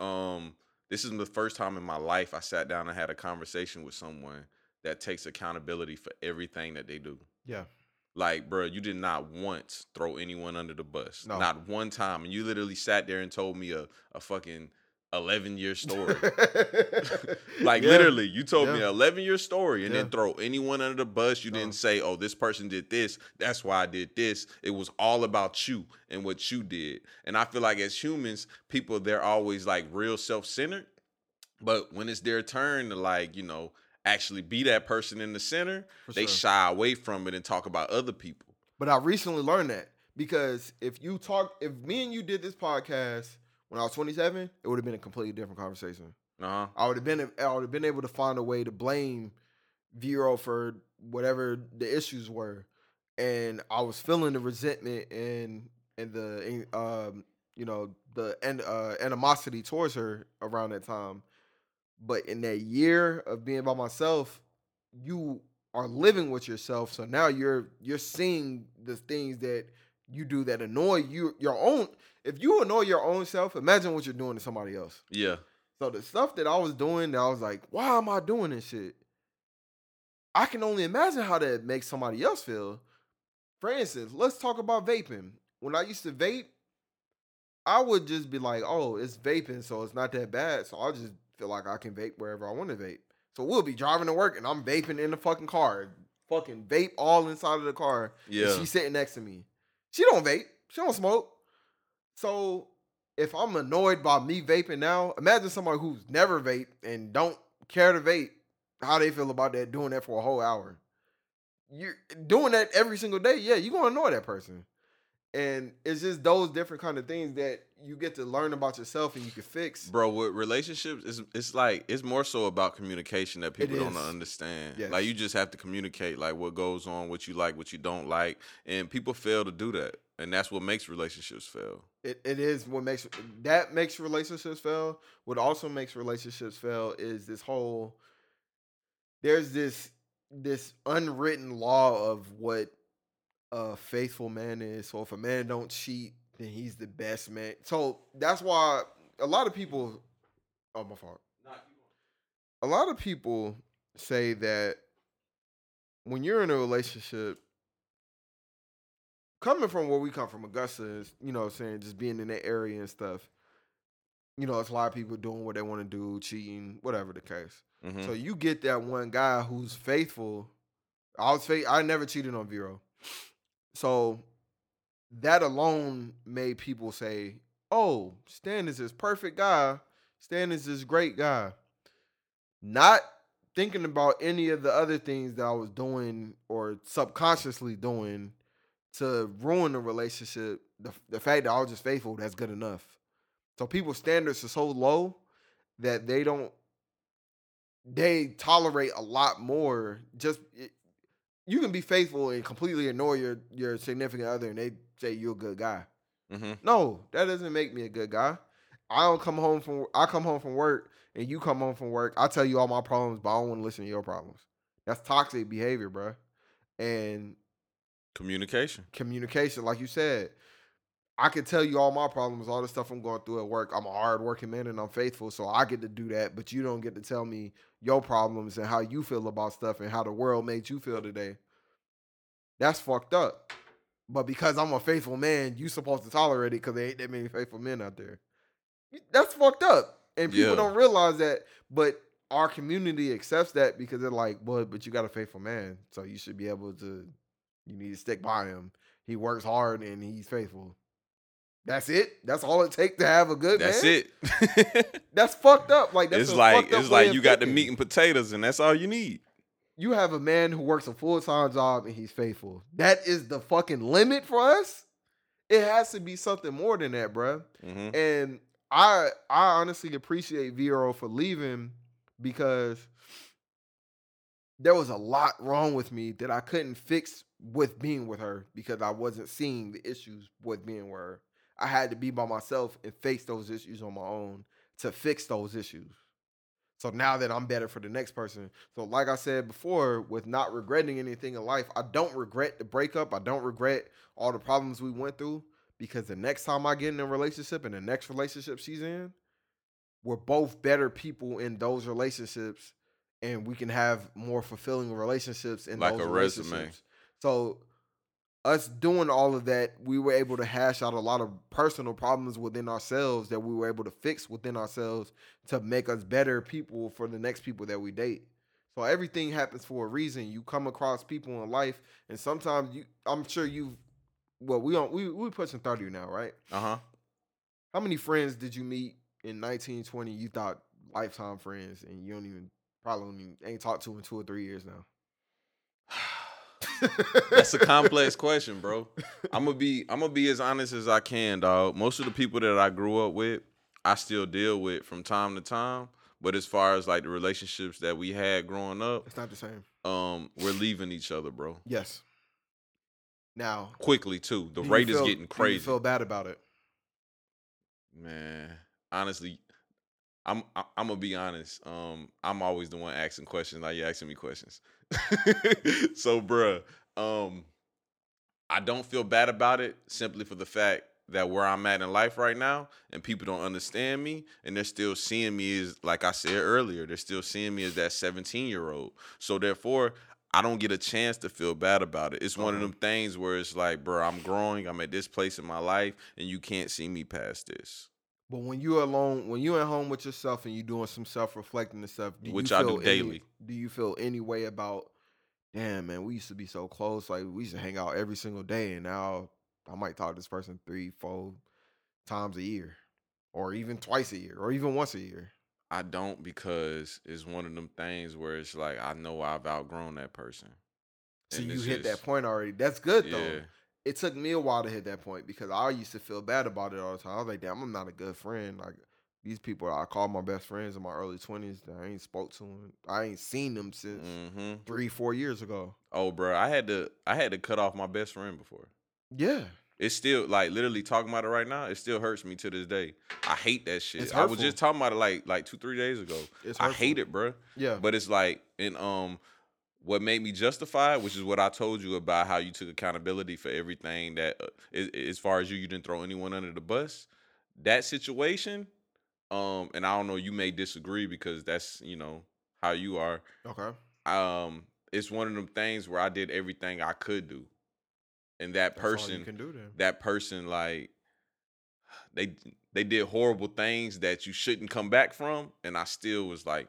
this is the first time in my life I sat down and had a conversation with someone that takes accountability for everything that they do. Yeah. Like, bro, you did not once throw anyone under the bus. No. Not one time. And you literally sat there and told me a fucking 11-year story. Like, literally, you told me an 11-year story and then throw anyone under the bus. You didn't say, oh, this person did this. That's why I did this. It was all about you and what you did. And I feel like as humans, people, they're always, like, real self-centered. But when it's their turn to, like, actually be that person in the center, they shy away from it and talk about other people. But I recently learned that because if me and you did this podcast when I was 27, it would have been a completely different conversation. Uh-huh. I would have been able to find a way to blame Vero for whatever the issues were, and I was feeling the resentment and the animosity towards her around that time. But in that year of being by myself, you are living with yourself. So now you're seeing the things that you do that annoy you, your own. If you annoy your own self, imagine what you're doing to somebody else. Yeah. So the stuff that I was doing, that I was like, why am I doing this shit? I can only imagine how that makes somebody else feel. For instance, let's talk about vaping. When I used to vape, I would just be like, oh, it's vaping, so it's not that bad. So I'll just feel like I can vape wherever I want to vape. So we'll be driving to work and I'm vaping in the fucking car. Fucking vape all inside of the car. Yeah. And she's sitting next to me. She don't vape. She don't smoke. So if I'm annoyed by me vaping now, imagine somebody who's never vaped and don't care to vape, how they feel about that, doing that for a whole hour. You're doing that every single day. Yeah, you're going to annoy that person. And it's just those different kind of things that you get to learn about yourself and you can fix. Bro, with relationships, it's like, it's more so about communication that people don't understand. Yes. Like, you just have to communicate, like, what goes on, what you like, what you don't like. And people fail to do that. And that's what makes relationships fail. It is what makes... That makes relationships fail. What also makes relationships fail is this whole... There's this unwritten law of what a faithful man is. So if a man don't cheat, then he's the best man. So that's why a lot of people... Oh, my fault. A lot of people say that when you're in a relationship... Coming from where we come from, Augusta, you know what I'm saying, just being in that area and stuff, you know, it's a lot of people doing what they want to do, cheating, whatever the case. Mm-hmm. So you get that one guy who's faithful. I never cheated on Vero. So that alone made people say, oh, Stan is this perfect guy. Stan is this great guy. Not thinking about any of the other things that I was doing or subconsciously doing to ruin the relationship, the fact that I was just faithful, that's good enough. So people's standards are so low that they tolerate a lot more. You can be faithful and completely ignore your significant other and they say you're a good guy. Mm-hmm. No, that doesn't make me a good guy. I come home from work and you come home from work. I tell you all my problems, but I don't want to listen to your problems. That's toxic behavior, bro. And Communication, like you said. I could tell you all my problems, all the stuff I'm going through at work. I'm a hard-working man and I'm faithful, so I get to do that, but you don't get to tell me your problems and how you feel about stuff and how the world made you feel today. That's fucked up. But because I'm a faithful man, you supposed to tolerate it because there ain't that many faithful men out there. That's fucked up. And people don't realize that, but our community accepts that because they're like, but you got a faithful man, so you should be able to... You need to stick by him. He works hard and he's faithful. That's it. That's all it takes to have a good man. That's it. That's fucked up. Like that's it's like you got the meat and potatoes, and that's all you need. You have a man who works a full-time job and he's faithful. That is the fucking limit for us. It has to be something more than that, bro. Mm-hmm. And I honestly appreciate Vero for leaving because there was a lot wrong with me that I couldn't fix with being with her because I wasn't seeing the issues with being with her. I had to be by myself and face those issues on my own to fix those issues. So now that I'm better for the next person. So like I said before, with not regretting anything in life, I don't regret the breakup. I don't regret all the problems we went through because the next time I get in a relationship and the next relationship she's in, we're both better people in those relationships and we can have more fulfilling relationships in like those relationships. Like a resume. So us doing all of that, we were able to hash out a lot of personal problems within ourselves that we were able to fix within ourselves to make us better people for the next people that we date. So everything happens for a reason. You come across people in life, and sometimes we're pushing 30 now, right? Uh-huh. How many friends did you meet in 1920 you thought lifetime friends and you ain't talked to in 2 or 3 years now? That's a complex question, bro. I'm gonna be as honest as I can, dog. Most of the people that I grew up with, I still deal with from time to time. But as far as like the relationships that we had growing up, it's not the same. We're leaving each other, bro. Yes. Now quickly too. The rate is getting crazy. Do you feel bad about it? Man, honestly, I'm gonna be honest. I'm always the one asking questions. Like you're asking me questions. So, bruh, I don't feel bad about it simply for the fact that where I'm at in life right now and people don't understand me and they're still seeing me as, like I said earlier, they're still seeing me as that 17-year-old. So, therefore, I don't get a chance to feel bad about it. It's one of them things where it's like, bruh, I'm growing, I'm at this place in my life, and you can't see me past this. But when you're alone, when you're at home with yourself and you're doing some self-reflecting and stuff, do you feel any way about, damn, man, we used to be so close. Like, we used to hang out every single day, and now I might talk to this person 3-4 times a year or even twice a year or even once a year. I don't, because it's one of them things where it's like I know I've outgrown that person. So you hit that point already. That's good, though. it took me a while to hit that point because I used to feel bad about it all the time. I was like, damn, I'm not a good friend. Like, these people I called my best friends in my early 20s that I ain't spoke to them. I ain't seen them since 3-4 years ago. Oh, bro, I had to cut off my best friend before. Yeah. It's still, like, literally talking about it right now, it still hurts me to this day. I hate that shit. I was just talking about it, like 2-3 days ago. I hate it, bro. Yeah. But it's like, and what made me justify, which is what I told you about how you took accountability for everything that, as far as you didn't throw anyone under the bus. That situation, and I don't know, you may disagree because that's, you know, how you are. Okay. It's one of them things where I did everything I could do. And that person, like, they did horrible things that you shouldn't come back from. And I still was like,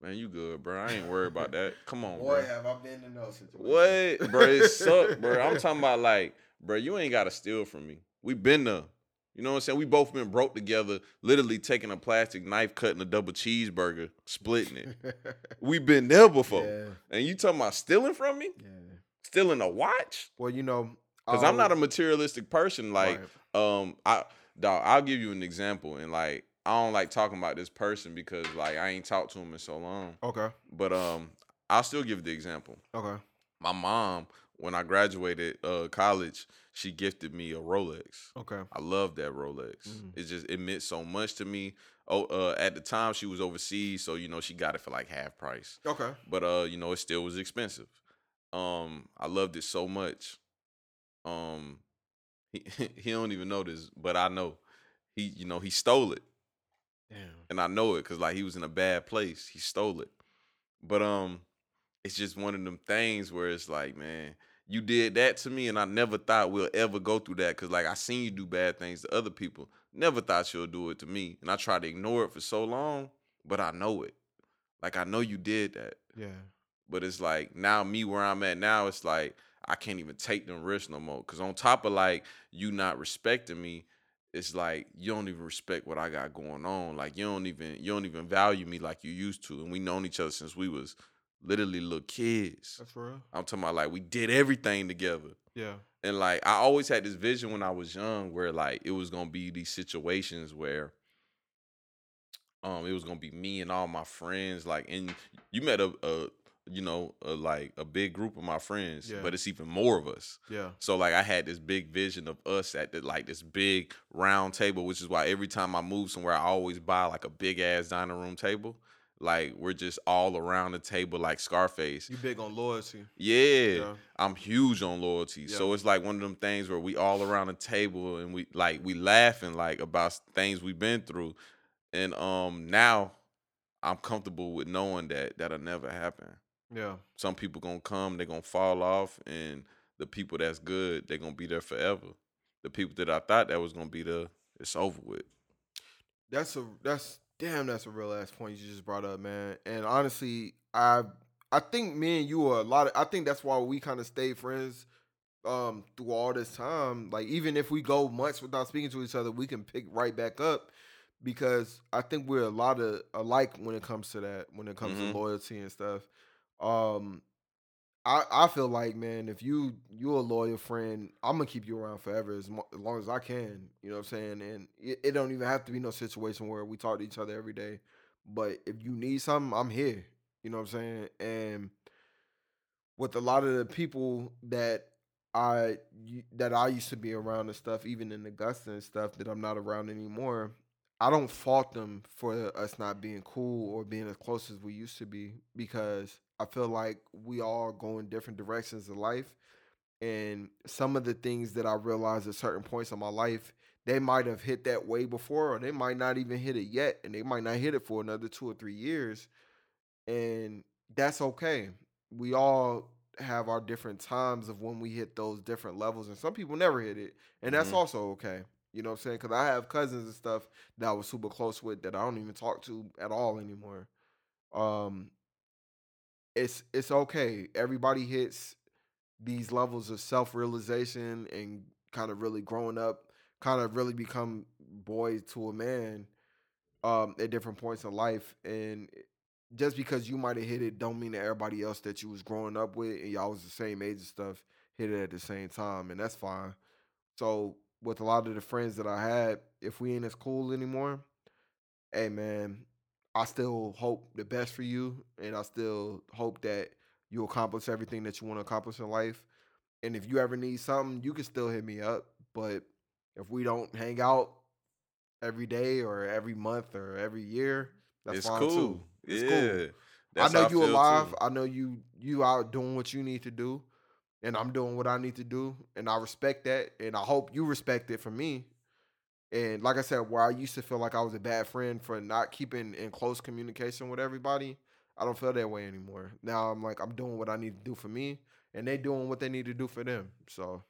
man, you good, bro. I ain't worried about that. Come on, boy, bro. Have I been in those situations. What? Bro, it sucked, bro. I'm talking about, like, bro, you ain't got to steal from me. We been there. You know what I'm saying? We both been broke together, literally taking a plastic knife, cutting a double cheeseburger, splitting it. We been there before. Yeah. And you talking about stealing from me? Yeah. Stealing a watch? Well, you know, because I'm not a materialistic person. Like, right. I'll give you an example. And, like, I don't like talking about this person because, like, I ain't talked to him in so long. Okay. But I'll still give the example. Okay. My mom, when I graduated college, she gifted me a Rolex. Okay. I love that Rolex. Mm-hmm. It meant so much to me. Oh, at the time she was overseas, so, you know, she got it for like half price. Okay. But you know, it still was expensive. I loved it so much. He don't even know this, but I know he stole it. Damn. And I know it because, like, he was in a bad place. He stole it. But it's just one of them things where it's like, man, you did that to me, and I never thought we'll ever go through that because, like, I seen you do bad things to other people. Never thought you'll do it to me. And I tried to ignore it for so long, but I know it. Like, I know you did that. Yeah. But it's like, now me where I'm at now, it's like, I can't even take them risks no more. Because on top of, like, you not respecting me, it's like, you don't even respect what I got going on. Like, you don't even value me like you used to. And we known each other since we was literally little kids. That's real. I'm talking about, like, we did everything together. Yeah. And, like, I always had this vision when I was young where, like, it was going to be these situations where it was going to be me and all my friends. Like, and you met a big group of my friends, yeah, but it's even more of us. Yeah. So, like, I had this big vision of us at this big round table, which is why every time I move somewhere, I always buy, like, a big ass dining room table. Like, we're just all around the table like Scarface. You big on loyalty. Yeah. I'm huge on loyalty. Yeah. So it's like one of them things where we all around the table and we laughing, like, about things we've been through. And now I'm comfortable with knowing that that'll never happen. Yeah. Some people gonna come, they're gonna fall off, and the people that's good, they're gonna be there forever. The people that I thought that was gonna be there, it's over with. That's a real ass point you just brought up, man. And honestly, I think me and you are I think that's why we kind of stayed friends through all this time. Like, even if we go months without speaking to each other, we can pick right back up. Because I think we're a lot of alike when it comes to that, when it comes to loyalty and stuff. I feel like, man, if you're a loyal friend, I'm going to keep you around forever as long as I can. You know what I'm saying? And it don't even have to be no situation where we talk to each other every day. But if you need something, I'm here. You know what I'm saying? And with a lot of the people that I used to be around and stuff, even in Augusta and stuff, that I'm not around anymore, I don't fault them for us not being cool or being as close as we used to be, because I feel like we all go in different directions in life. And some of the things that I realized at certain points in my life, they might have hit that way before, or they might not even hit it yet, and they might not hit it for another 2 or 3 years. And that's okay. We all have our different times of when we hit those different levels, and some people never hit it, and that's also okay. You know what I'm saying? Because I have cousins and stuff that I was super close with that I don't even talk to at all anymore. It's okay. Everybody hits these levels of self-realization and kind of really growing up, kind of really become boys to a man at different points in life. And just because you might have hit it don't mean that everybody else that you was growing up with and y'all was the same age and stuff hit it at the same time, and that's fine. So with a lot of the friends that I had, if we ain't as cool anymore, hey man, I still hope the best for you, and I still hope that you accomplish everything that you want to accomplish in life. And if you ever need something, you can still hit me up. But if we don't hang out every day or every month or every year, that's fine too. It's cool. I know you alive. I know you out doing what you need to do, and I'm doing what I need to do, and I respect that, and I hope you respect it for me. And like I said, where I used to feel like I was a bad friend for not keeping in close communication with everybody, I don't feel that way anymore. Now I'm like, I'm doing what I need to do for me, and they doing what they need to do for them. So,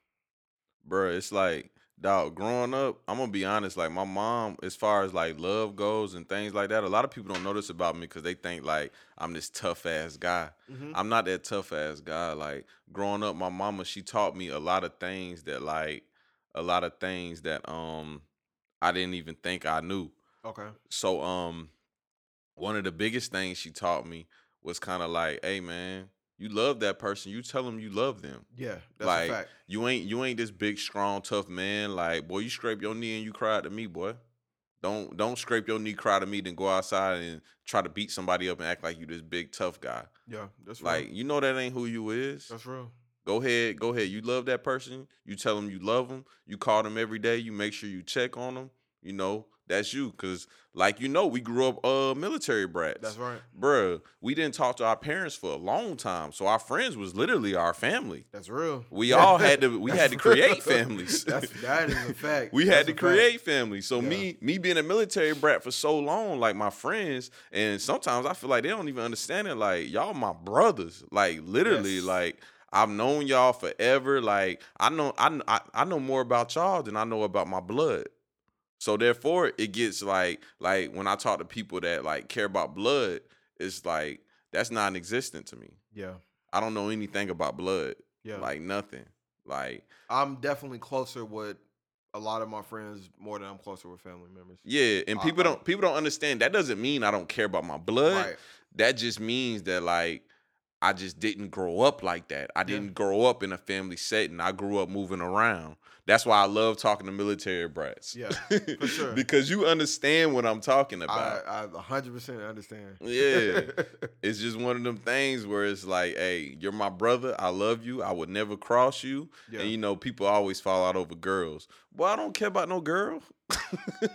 bro, it's like, dog, growing up, I'm going to be honest, like my mom, as far as like love goes and things like that, a lot of people don't know this about me because they think like I'm this tough ass guy. Mm-hmm. I'm not that tough ass guy. Like growing up, my mama, she taught me a lot of things that I didn't even think I knew. Okay. So one of the biggest things she taught me was kind of like, hey man, you love that person, you tell them you love them. Yeah, that's like, a fact. You ain't this big, strong, tough man. Like, boy, you scrape your knee and you cry to me, boy. Don't scrape your knee, cry to me, then go outside and try to beat somebody up and act like you this big, tough guy. Yeah, that's right. Like, you know that ain't who you is. That's real. Go ahead. You love that person. You tell them you love them. You call them every day. You make sure you check on them. You know, that's you. Because, like, you know, we grew up military brats. That's right. Bruh, we didn't talk to our parents for a long time. So our friends was literally our family. That's real. We all had to create families. That is a fact. We had to create families. So me being a military brat for so long, like my friends, and sometimes I feel like they don't even understand it. Like, y'all my brothers. Like, literally, yes. Like, I've known y'all forever. Like, I know more about y'all than I know about my blood. So therefore, it gets like when I talk to people that like care about blood, it's like that's non-existent to me. Yeah, I don't know anything about blood. Yeah, like nothing. Like I'm definitely closer with a lot of my friends more than I'm closer with family members. Yeah, and people don't understand. That doesn't mean I don't care about my blood. Right. That just means that like, I just didn't grow up like that. I didn't grow up in a family setting. I grew up moving around. That's why I love talking to military brats. Yeah, for sure. Because you understand what I'm talking about. I 100% understand. Yeah. It's just one of them things where it's like, hey, you're my brother. I love you. I would never cross you. Yeah. And, you know, people always fall out over girls. Well, I don't care about no girl. Nah,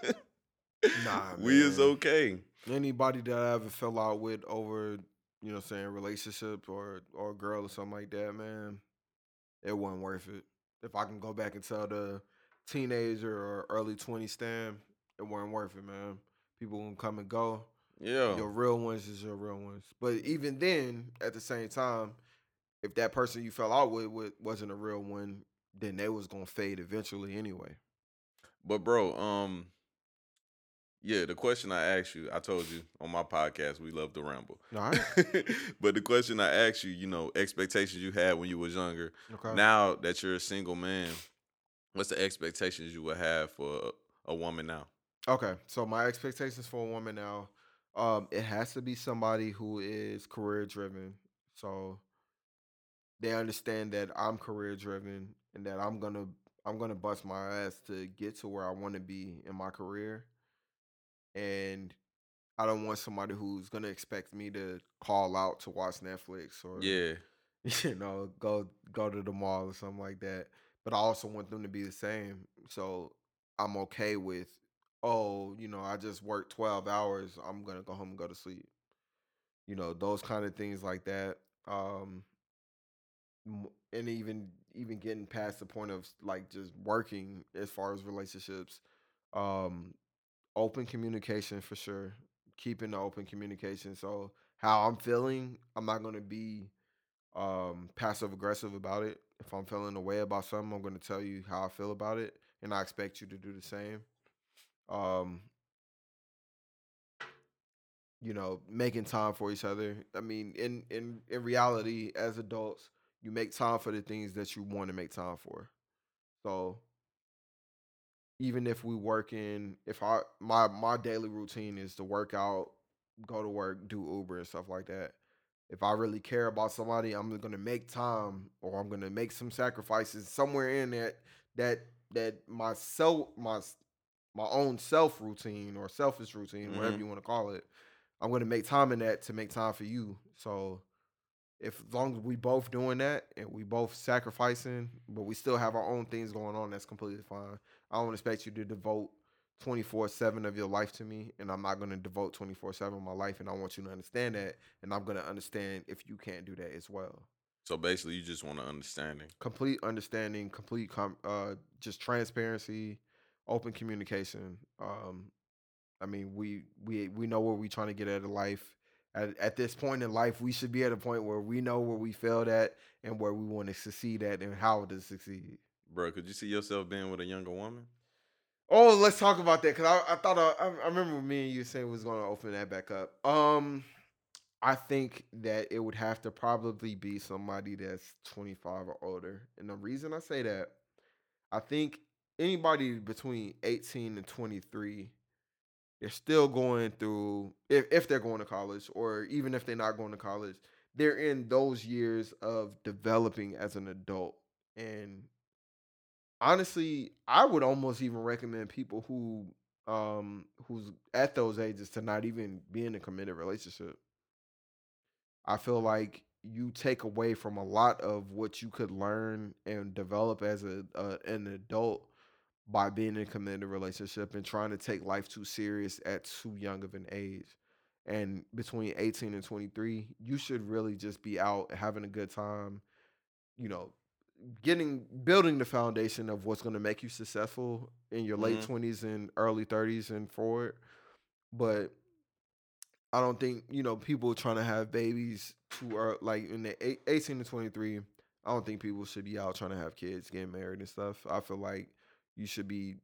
man. We is okay. Anybody that I ever fell out with over... you know what I'm saying, relationship or a girl or something like that, man, it wasn't worth it. If I can go back and tell the teenager or early 20s Stan, it wasn't worth it, man. People gonna come and go. Yeah. Your real ones is your real ones. But even then, at the same time, if that person you fell out with wasn't a real one, then they was gonna fade eventually anyway. But bro, yeah, the question I asked you, I told you on my podcast, we love to ramble. All right. But the question I asked you, you know, expectations you had when you was younger. Okay. Now that you're a single man, what's the expectations you would have for a woman now? Okay, so my expectations for a woman now, it has to be somebody who is career-driven. So they understand that I'm career-driven and that I'm gonna bust my ass to get to where I want to be in my career. And I don't want somebody who's going to expect me to call out to watch Netflix or, you know, go to the mall or something like that. But I also want them to be the same. So I'm okay with, oh, you know, I just worked 12 hours. I'm going to go home and go to sleep. You know, those kind of things like that. And even getting past the point of, like, just working as far as relationships. Open communication for sure. Keeping the open communication. So how I'm feeling, I'm not going to be passive aggressive about it. If I'm feeling a way about something, I'm going to tell you how I feel about it. And I expect you to do the same. You know, making time for each other. I mean, in reality, as adults, you make time for the things that you want to make time for. So... even if we work in, if I my daily routine is to work out, go to work, do Uber and stuff like that, If I really care about somebody, I'm going to make time, or I'm going to make some sacrifices somewhere in that my own self routine or selfish routine, mm-hmm. whatever you want to call it. I'm going to make time in that to make time for you. So if as long as we both doing that and we both sacrificing, but we still have our own things going on, that's completely fine. I don't expect you to devote 24/7 of your life to me, and I'm not going to devote 24/7 of my life, and I want you to understand that, and I'm going to understand if you can't do that as well. So basically, you just want an understanding. Complete understanding, complete just transparency, open communication. I mean, we know where we're trying to get at in life. At this point in life, we should be at a point where we know where we failed at and where we want to succeed at and how to succeed. Bro, could you see yourself being with a younger woman? Oh, let's talk about that, because I thought I remember me and you saying we was going to open that back up. I think that it would have to probably be somebody that's 25 or older. And the reason I say that, I think anybody between 18 and 23, they're still going through, if they're going to college, or even if they're not going to college, they're in those years of developing as an adult. And honestly, I would almost even recommend people who's at those ages to not even be in a committed relationship. I feel like you take away from a lot of what you could learn and develop as an adult by being in a committed relationship and trying to take life too serious at too young of an age. And between 18 and 23, you should really just be out having a good time, you know, building the foundation of what's going to make you successful in your late 20s and early 30s and forward. But I don't think, you know, people trying to have babies who are like in the 18 to 23, I don't think people should be out trying to have kids, getting married and stuff. I feel like you should be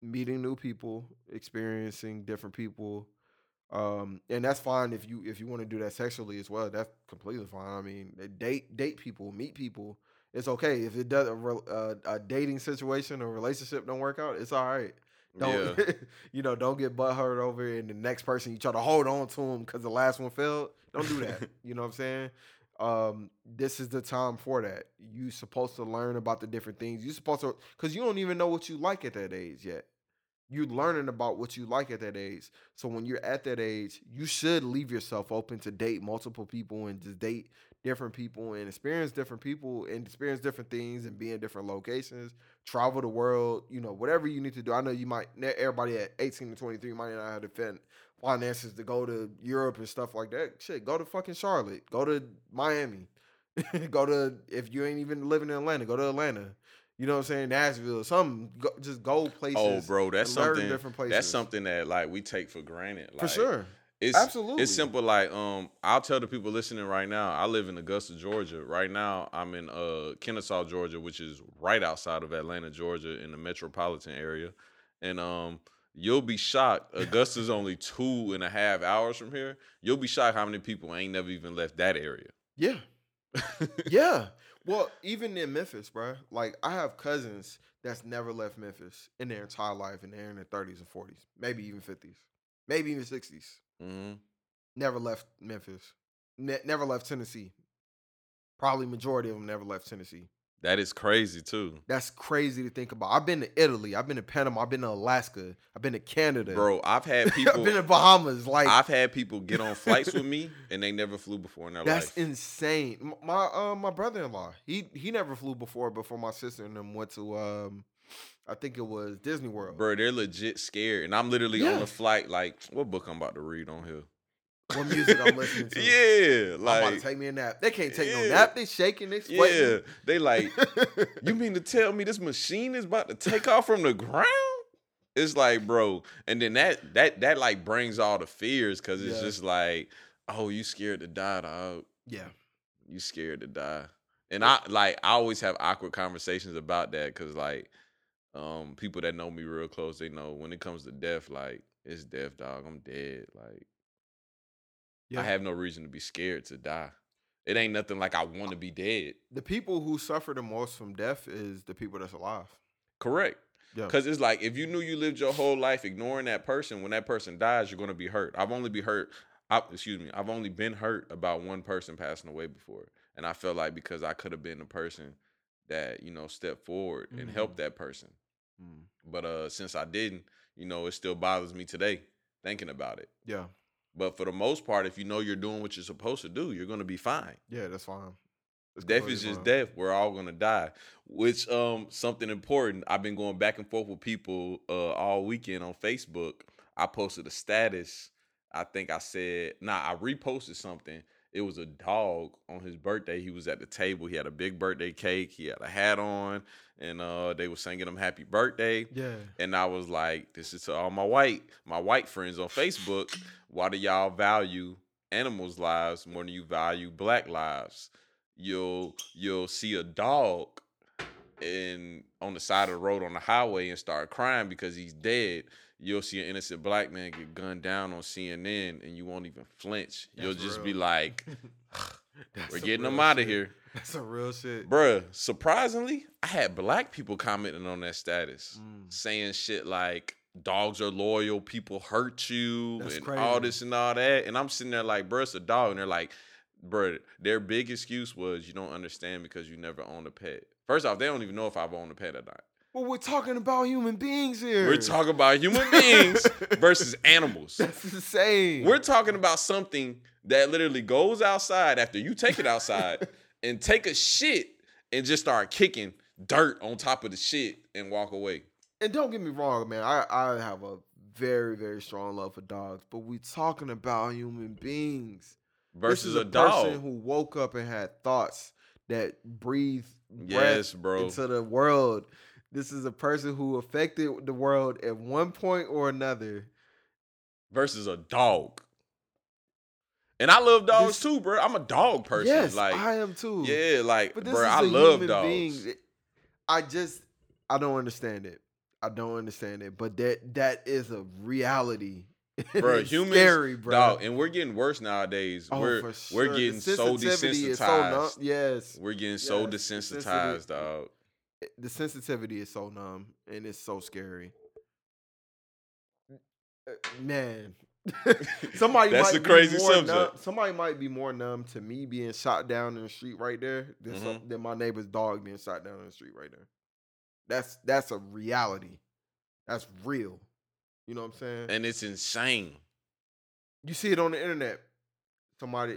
meeting new people, experiencing different people. And that's fine if you want to do that sexually as well. That's completely fine. I mean, date people, meet people. It's okay. If it does a dating situation or relationship don't work out, it's all right. Don't don't get butthurt over it and the next person you try to hold on to them because the last one failed. Don't do that. You know what I'm saying? This is the time for that. You supposed to learn about the different things. You supposed to, because you don't even know what you like at that age yet. You're learning about what you like at that age. So when you're at that age, you should leave yourself open to date multiple people and just date different people and experience different people and experience different things and be in different locations, travel the world, you know, whatever you need to do. I know you might, everybody at 18 to 23 might not have defend finances to go to Europe and stuff like that. Shit, go to fucking Charlotte. Go to Miami. Go to, if you ain't even living in Atlanta, go to Atlanta. You know what I'm saying? Nashville, something. Just go places. Oh, bro, that's something. Different places. That's something that like we take for granted. Like, for sure. It's, absolutely. It's simple. Like, I'll tell the people listening right now, I live in Augusta, Georgia. Right now, I'm in Kennesaw, Georgia, which is right outside of Atlanta, Georgia, in the metropolitan area. And you'll be shocked. Augusta's only 2.5 hours from here. You'll be shocked how many people ain't never even left that area. Yeah. Yeah. Well, even in Memphis, bro. Like, I have cousins that's never left Memphis in their entire life, and they're in their 30s and 40s, maybe even 50s, maybe even 60s. Mm-hmm. Never left Memphis. Never left Tennessee. Probably majority of them never left Tennessee. That is crazy too. That's crazy to think about. I've been to Italy. I've been to Panama. I've been to Alaska. I've been to Canada. Bro, I've had people. I've been to Bahamas. Like, I've had people get on flights with me and they never flew before in their life. That's insane. My brother-in-law, he never flew before. Before my sister and them went to I think it was Disney World. Bro, they're legit scared. And I'm literally on the flight like, what book I'm about to read on here? What music I'm listening to? Yeah. Like, I'm about to take me a nap. They can't take no nap. They shaking. They sweating. Yeah. They like, you mean to tell me this machine is about to take off from the ground? It's like, bro. And then that like brings all the fears because it's just like, oh, you scared to die, dog. Yeah. You scared to die. And I always have awkward conversations about that because like, people that know me real close, they know when it comes to death, like, it's death, dog. I'm dead. Like, I have no reason to be scared to die. It ain't nothing like I want to be dead. The people who suffer the most from death is the people that's alive. Correct. Because it's like, if you knew you lived your whole life ignoring that person, when that person dies, you're going to be hurt. I've only been hurt. I've only been hurt about one person passing away before. And I felt like because I could have been the person that, you know, stepped forward and helped that person. But since I didn't, you know, it still bothers me today thinking about it. Yeah. But for the most part, if you know you're doing what you're supposed to do, you're going to be fine. Yeah, that's fine. Death is just death. We're all going to die. Which, something important, I've been going back and forth with people all weekend on Facebook. I posted a status. I think I said, I reposted something. It was a dog on his birthday. He was at the table. He had a big birthday cake. He had a hat on. And they were singing him happy birthday. Yeah. And I was like, this is to all my white friends on Facebook. Why do y'all value animals' lives more than you value black lives? You'll see a dog on the side of the road on the highway and start crying because he's dead. You'll see an innocent black man get gunned down on CNN and you won't even flinch. That's You'll just real. Be like, we're getting them out of here. That's some real shit. Bruh, surprisingly, I had black people commenting on that status, saying shit like, dogs are loyal, people hurt you, that's and crazy. All this and all that. And I'm sitting there like, bruh, it's a dog. And they're like, bruh, their big excuse was you don't understand because you never owned a pet. First off, they don't even know if I've owned a pet or not. Well, we're talking about human beings here. We're talking about human beings versus animals. That's insane. We're talking about something that literally goes outside after you take it outside and take a shit and just start kicking dirt on top of the shit and walk away. And don't get me wrong, man. I have a very, very strong love for dogs, but we're talking about human beings. Versus a dog. Person who woke up and had thoughts that breathed breath into the world. This is a person who affected the world at one point or another. Versus a dog. And I love dogs too, bro. I'm a dog person. Yes, like, I am too. Yeah, like, bro, I love dogs. Being. I don't understand it. I don't understand it. But that is a reality. Bro, humans, scary, bro. Dog, and we're getting worse nowadays. Oh, for sure. We're getting so desensitized. We're getting so desensitized, dog. The sensitivity is so numb and it's so scary, man. That's the crazy subject. Somebody might be more numb to me being shot down in the street right there than my neighbor's dog being shot down in the street right there. That's a reality. That's real. You know what I'm saying? And it's insane. You see it on the internet. Somebody,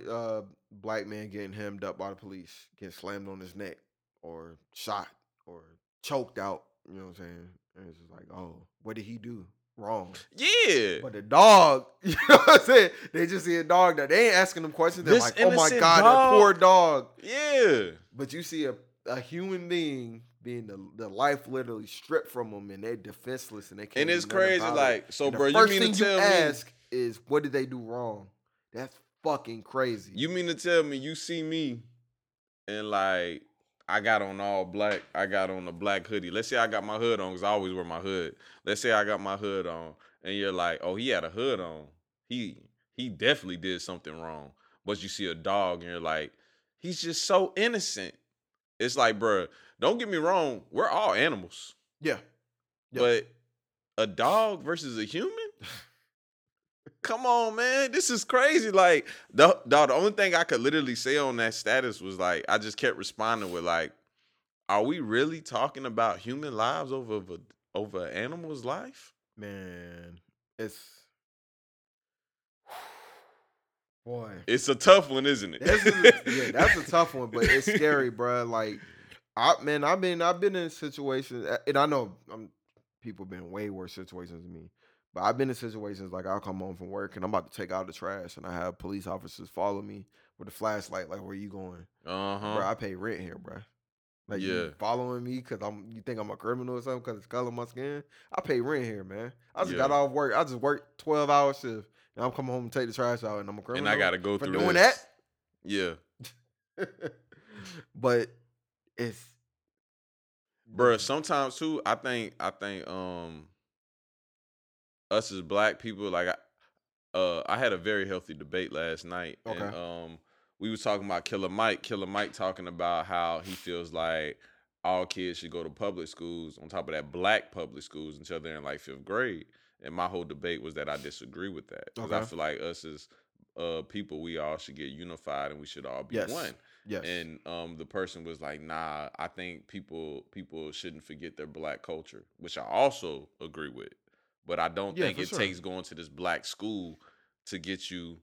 black man getting hemmed up by the police, getting slammed on his neck or shot. Or choked out, you know what I'm saying? And it's just like, oh, what did he do wrong? Yeah. But the dog, you know what I'm saying? They just see a dog that they ain't asking them questions. They're like, oh my God, that poor dog. Yeah. But you see a human being being the life literally stripped from them and they're defenseless and they can't. And it's crazy, like, so bro, you mean to tell me? The first thing you ask is, what did they do wrong? That's fucking crazy. You mean to tell me you see me and like, I got on all black. I got on a black hoodie. Let's say I got my hood on because I always wear my hood. Let's say I got my hood on and you're like, oh, he had a hood on. He definitely did something wrong. But you see a dog and you're like, he's just so innocent. It's like, bro, don't get me wrong. We're all animals. Yeah. But a dog versus a human? Come on, man. This is crazy. Like, the only thing I could literally say on that status was, like, I just kept responding with, like, are we really talking about human lives over an animal's life? Man, it's a tough one, isn't it? That's a tough one, but it's scary, bro. Like, I've been in situations, and I know people have been in way worse situations than me. But I've been in situations like I'll come home from work and I'm about to take out the trash and I have police officers follow me with a flashlight like, where you going? Uh-huh. Bro, I pay rent here, bro. Like, you following me because you think I'm a criminal or something because it's color of my skin? I pay rent here, man. I just got off work. I just worked 12-hour shift and I'm coming home and take the trash out and I'm a criminal. And I got to go through doing that? Yeah. But it's... Bro, sometimes too, I think us as black people, like, I had a very healthy debate last night. Okay. And, we was talking about Killer Mike talking about how he feels like all kids should go to public schools, on top of that black public schools, until they're in like 5th grade. And my whole debate was that I disagree with that. Because I feel like us as people, we all should get unified and we should all be one. Yes. And the person was like, nah, I think people shouldn't forget their Black culture, which I also agree with. But I don't think it takes going to this Black school to get you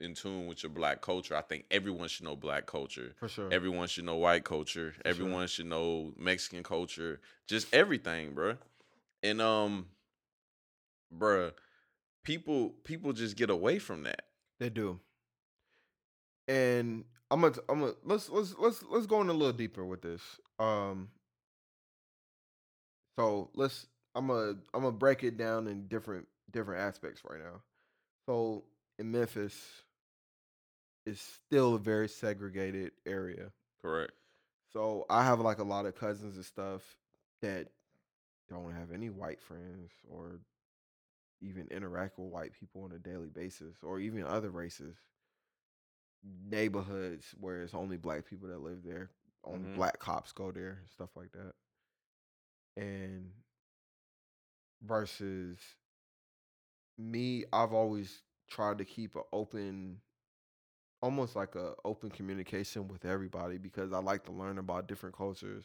in tune with your Black culture. I think everyone should know Black culture. For sure. Everyone should know white culture. Everyone should know Mexican culture. Just everything, bro. And bro, people just get away from that. They do. And I'm gonna let's go in a little deeper with this. So I'm gonna break it down in different aspects right now. So in Memphis, it's still a very segregated area. Correct. So I have like a lot of cousins and stuff that don't have any white friends or even interact with white people on a daily basis, or even other races. Neighborhoods where it's only Black people that live there, only Black cops go there, stuff like that. And versus me, I've always tried to keep an open, almost like a open communication with everybody, because I like to learn about different cultures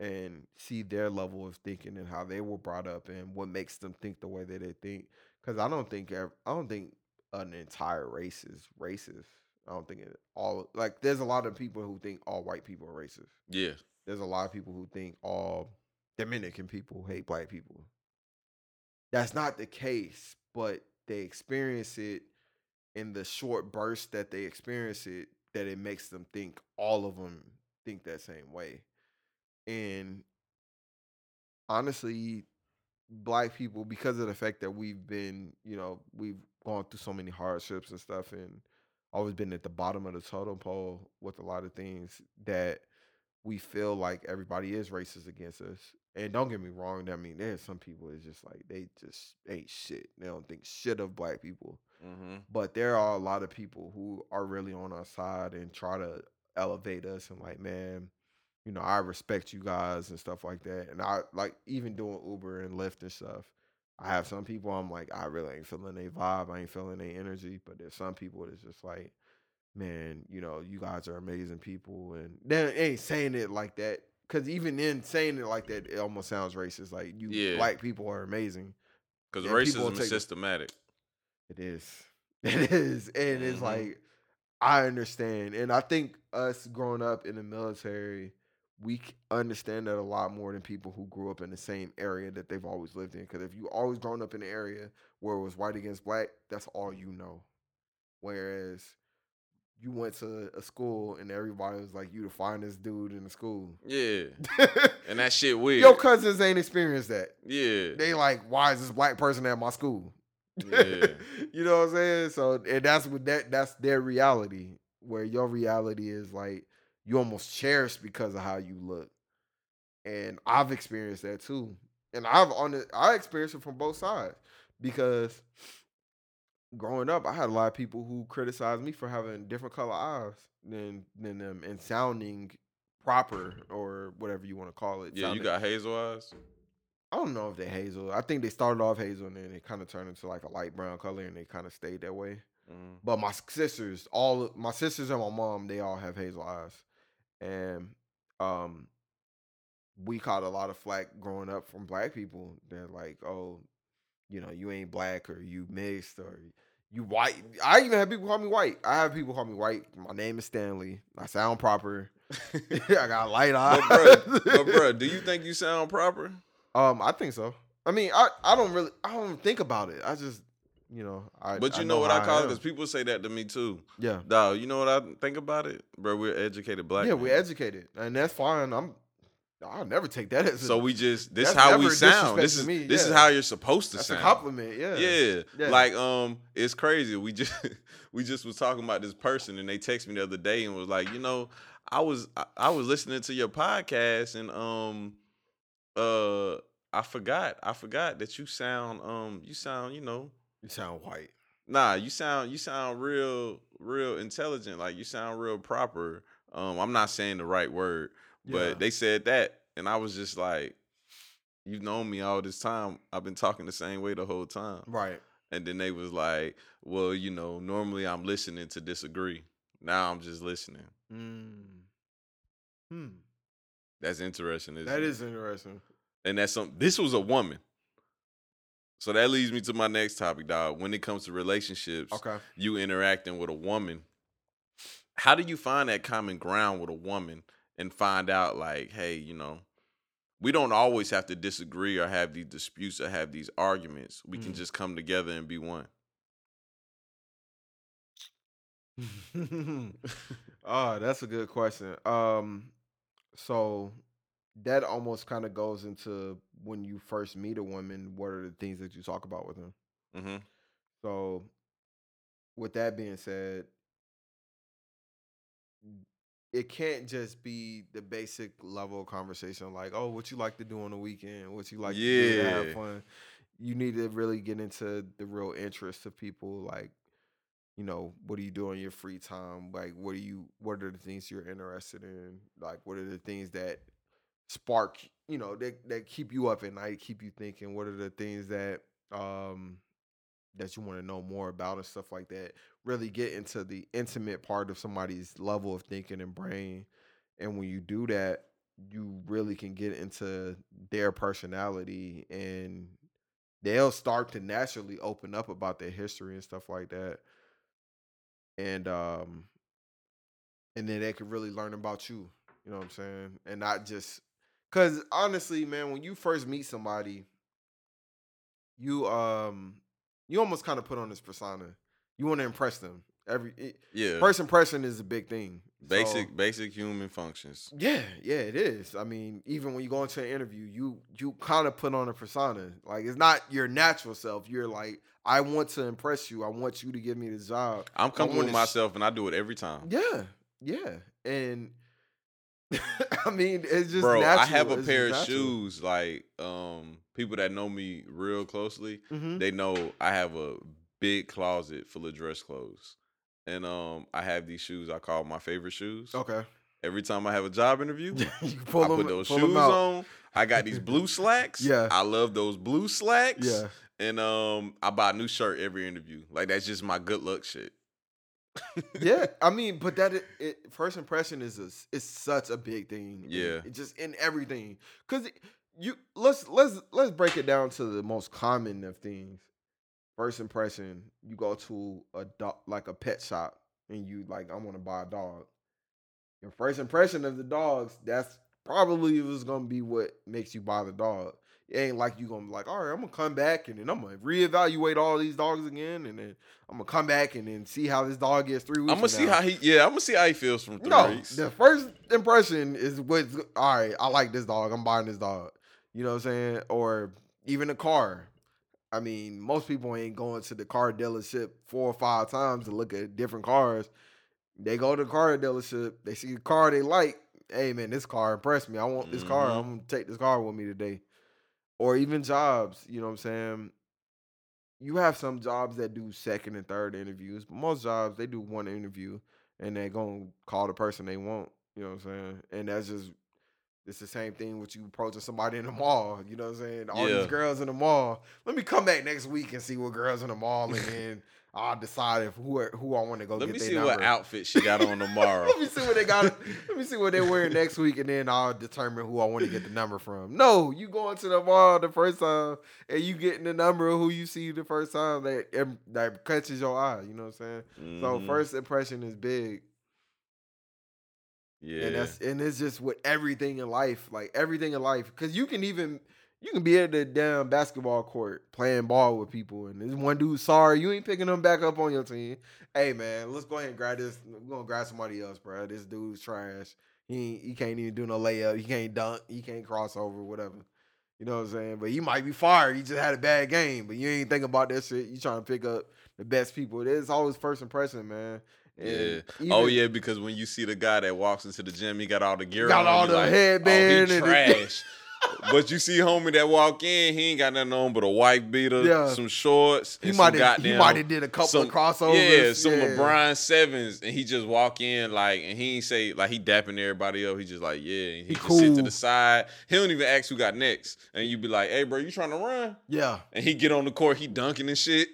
and see their level of thinking and how they were brought up and what makes them think the way that they think. Because I don't think an entire race is racist. I don't think it all, like, there's a lot of people who think all white people are racist. Yeah. There's a lot of people who think all Dominican people hate Black people. That's not the case, but they experience it in the short burst that they experience it, that it makes them think all of them think that same way. And honestly, Black people, because of the fact that we've been, we've gone through so many hardships and stuff, and always been at the bottom of the totem pole with a lot of things, that we feel like everybody is racist against us. And don't get me wrong, I mean, there's some people it's just like, they just ain't shit. They don't think shit of Black people. Mm-hmm. But there are a lot of people who are really on our side and try to elevate us and like, man, I respect you guys and stuff like that. And I, like, even doing Uber and Lyft and stuff, I have some people I'm like, I really ain't feeling their vibe. I ain't feeling their energy. But there's some people that's just like, man, you guys are amazing people. And they ain't saying it like that. Because even in saying it like that, it almost sounds racist. Like, Black people are amazing. Because racism is systematic. It is. It is. And it's like, I understand. And I think us growing up in the military, we understand that a lot more than people who grew up in the same area that they've always lived in. Because if you always grown up in an area where it was white against Black, that's all you know. Whereas you went to a school and everybody was like, you the finest dude in the school. Yeah. And that shit weird. Your cousins ain't experienced that. Yeah. They like, why is this Black person at my school? Yeah. You know what I'm saying? So, and that's what that's their reality, where your reality is like, you almost cherish because of how you look. And I've experienced that too. And I experienced it from both sides, because growing up, I had a lot of people who criticized me for having different color eyes than them and sounding proper or whatever you want to call it. Yeah, you got hazel eyes? I don't know if they're hazel. I think they started off hazel and then they kind of turned into like a light brown color and they kind of stayed that way. Mm. But my sisters and my mom, they all have hazel eyes. And we caught a lot of flack growing up from Black people. They're like, oh, you ain't Black, or you mixed, or you white. I even have people call me white. I have people call me white. My name is Stanley. I sound proper. I got light eyes. But bro, do you think you sound proper? I think so. I mean, I don't think about it. I just, But you know what I call it? Because people say that to me too. Yeah. Dog, you know what I think about it? Bro, we're educated Black. Yeah, we're educated. And that's fine. I'll never take that as this is how we sound. This is how you're supposed to sound. That's a compliment, yeah. Yeah. Like, it's crazy. We just was talking about this person, and they texted me the other day and was like, I was listening to your podcast, and I forgot that you sound white. Nah, you sound real intelligent. Like, you sound real proper. I'm not saying the right word. But they said that, and I was just like, you've known me all this time. I've been talking the same way the whole time. Right. And then they was like, well, you know, normally I'm listening to disagree. Now I'm just listening. That's interesting, isn't it? That is interesting. And that's something. This was a woman. So that leads me to my next topic, dog. When it comes to relationships, okay, you interacting with a woman, how do you find that common ground with a woman and find out, like, hey, you know, we don't always have to disagree or have these disputes or have these arguments. We can just come together and be one. Oh, that's a good question. So that almost kind of goes into when you first meet a woman, what are the things that you talk about with them? Mm-hmm. So with that being said, it can't just be the basic level of conversation like, oh, what you like to do on the weekend? What you like to do to have fun? You need to really get into the real interests of people, like, you know, what do you do in your free time? Like, what are the things you're interested in? Like, what are the things that spark, you know, that keep you up at night, keep you thinking? What are the things that that you want to know more about and stuff like that? Really get into the intimate part of somebody's level of thinking and brain. And when you do that, you really can get into their personality, and they'll start to naturally open up about their history and stuff like that. And then they could really learn about you. You know what I'm saying? And not just, because honestly, man, when you first meet somebody, you almost kind of put on this persona. You want to impress them. First impression is a big thing. Basic human functions. Yeah, it is. I mean, even when you go into an interview, you kind of put on a persona. Like, it's not your natural self. You're like, I want to impress you. I want you to give me the job. I'm comfortable with myself, and I do it every time. Yeah, and I mean, it's just natural. I have a pair of shoes. Like, people that know me real closely, they know I have a big closet full of dress clothes, and I have these shoes I call my favorite shoes. Okay. Every time I have a job interview, I put those shoes on. I got these blue slacks. Yeah. I love those blue slacks. Yeah. And I buy a new shirt every interview. Like, that's just my good luck shit. Yeah, I mean, but that first impression is such a big thing. Yeah, it's just in everything. Cause let's break it down to the most common of things. First impression, you go to a pet shop and you like, I want to buy a dog. Your first impression of the dogs, that's probably what's gonna be what makes you buy the dog. It ain't like you gonna be like, all right, I'm gonna come back and then I'm gonna reevaluate all these dogs again, and then I'm gonna come back and then see how this dog gets 3 weeks. I'm gonna see how he feels from 3 weeks. The first impression is what's all right. I like this dog. I'm buying this dog. You know what I'm saying? Or even a car. I mean, most people ain't going to the car dealership 4 or 5 times to look at different cars. They go to the car dealership. They see a car they like. Hey man, this car impressed me. I want this car. I'm gonna take this car with me today. Or even jobs, you know what I'm saying? You have some jobs that do second and third interviews, but most jobs, they do one interview, and they're going to call the person they want, you know what I'm saying? And that's just, it's the same thing with you approaching somebody in the mall, you know what I'm saying? All these girls in the mall, let me come back next week and see what girls in the mall, and then I'll decide if who I want to go get their number. Let me see what outfit she got on tomorrow. Let me see what they got. Let me see what they're wearing next week, and then I'll determine who I want to get the number from. No, you going to the mall the first time, and you getting the number of who you see the first time that catches your eye. You know what I'm saying? Mm. So first impression is big. Yeah, and it's just with everything in life, like everything in life, because you can be at the damn basketball court playing ball with people, and this one dude, sorry, you ain't picking them back up on your team. Hey, man, let's go ahead and grab this. We're going to grab somebody else, bro. This dude's trash. He can't even do no layup. He can't dunk. He can't cross over, whatever. You know what I'm saying? But you might be fired. You just had a bad game, but you ain't thinking about that shit. You trying to pick up the best people. It's always first impression, man. Yeah. Because when you see the guy that walks into the gym, he got all the gear on. Got all the headband. Oh, he trash. But you see homie that walk in, he ain't got nothing on but a white beater, some shorts, and some goddamn... He might have did a couple of crossovers. Yeah, LeBron Sevens, and he just walk in, like, and he ain't say, like, he dapping everybody up. He just like, and he just cool. Sit to the side. He don't even ask who got next. And you be like, hey, bro, you trying to run? Yeah. And he get on the court, he dunking and shit.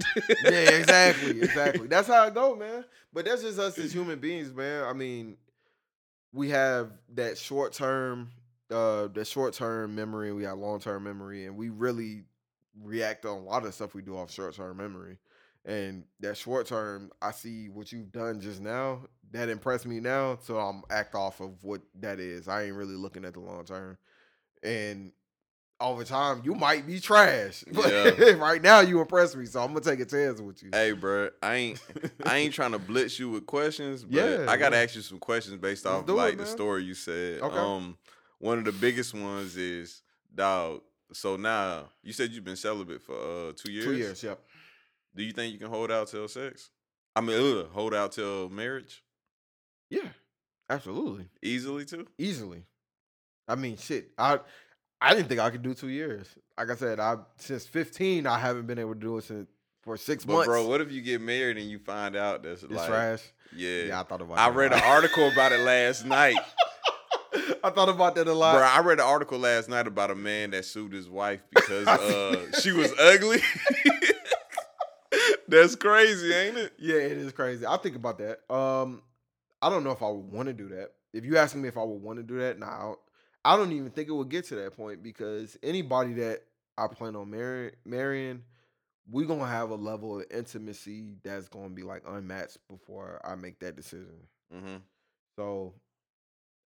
Exactly. That's how it go, man. But that's just us as human beings, man. I mean, we have that short-term... the short-term memory, we got long-term memory, and we really react on a lot of stuff we do off short-term memory. And that short-term, I see what you've done just now. That impressed me now, so I'm act off of what that is. I ain't really looking at the long-term. And over time, you might be trash. But right now, you impress me, so I'm going to take a chance with you. Hey, bro, I ain't trying to blitz you with questions, but I got to ask you some questions based off, like, the story you said. Okay. One of the biggest ones is, dog, so now, you said you've been celibate for 2 years? 2 years, yep. Do you think you can hold out till sex? I mean, hold out till marriage? Yeah, absolutely. Easily, too? Easily. I mean, shit, I didn't think I could do 2 years. Like I said, since 15, I haven't been able to do it for 6 months. But, bro, what if you get married and you find out it's like... trash? Yeah, I thought about it. I read an article about it last night. I thought about that a lot. Bro, I read an article last night about a man that sued his wife because she was ugly. That's crazy, ain't it? Yeah, it is crazy. I think about that. I don't know if I would want to do that. If you asking me if I would want to do that, nah, I don't even think it would get to that point, because anybody that I plan on marrying, we're going to have a level of intimacy that's going to be like unmatched before I make that decision. Mm-hmm. So...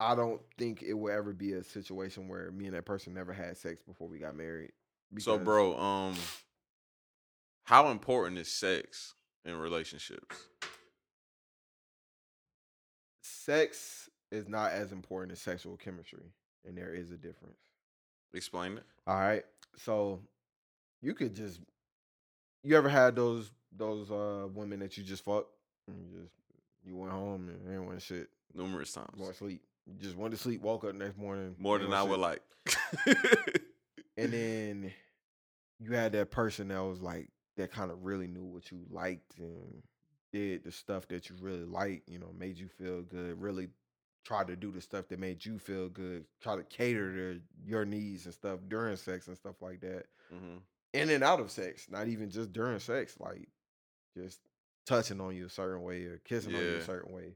I don't think it will ever be a situation where me and that person never had sex before we got married. So, bro, how important is sex in relationships? Sex is not as important as sexual chemistry, and there is a difference. Explain it. All right. So, you ever had those women that you just fucked? You went home and they went shit. Numerous times. Going to sleep. Just wanted to sleep, woke up the next morning. More than I would like. And then you had that person that was like, that kind of really knew what you liked and did the stuff that you really liked, you know, made you feel good, really tried to do the stuff that made you feel good, try to cater to your needs and stuff during sex and stuff like that. Mm-hmm. In and out of sex, not even just during sex, like just touching on you a certain way or kissing on you a certain way.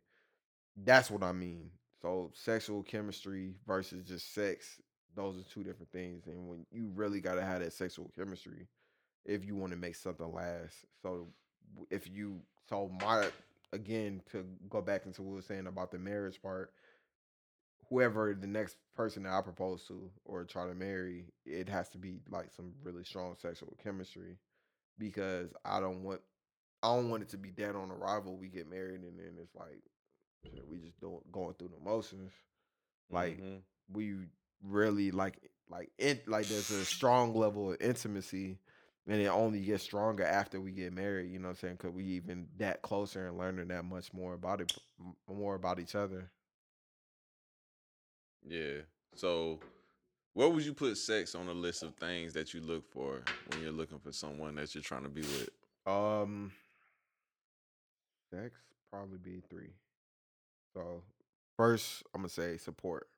That's what I mean. So sexual chemistry versus just sex, those are two different things. And when you really got to have that sexual chemistry if you want to make something last. So again, to go back into what we were saying about the marriage part, whoever the next person that I propose to or try to marry, it has to be like some really strong sexual chemistry, because I don't want it to be dead on arrival. We get married and then it's like, we just going through the motions, like we really like there's a strong level of intimacy, and it only gets stronger after we get married. You know what I'm saying? Because we even that closer and learning that much more about each other. Yeah. So, where would you put sex on the list of things that you look for when you're looking for someone that you're trying to be with? Sex probably be 3. So first, I'm going to say support.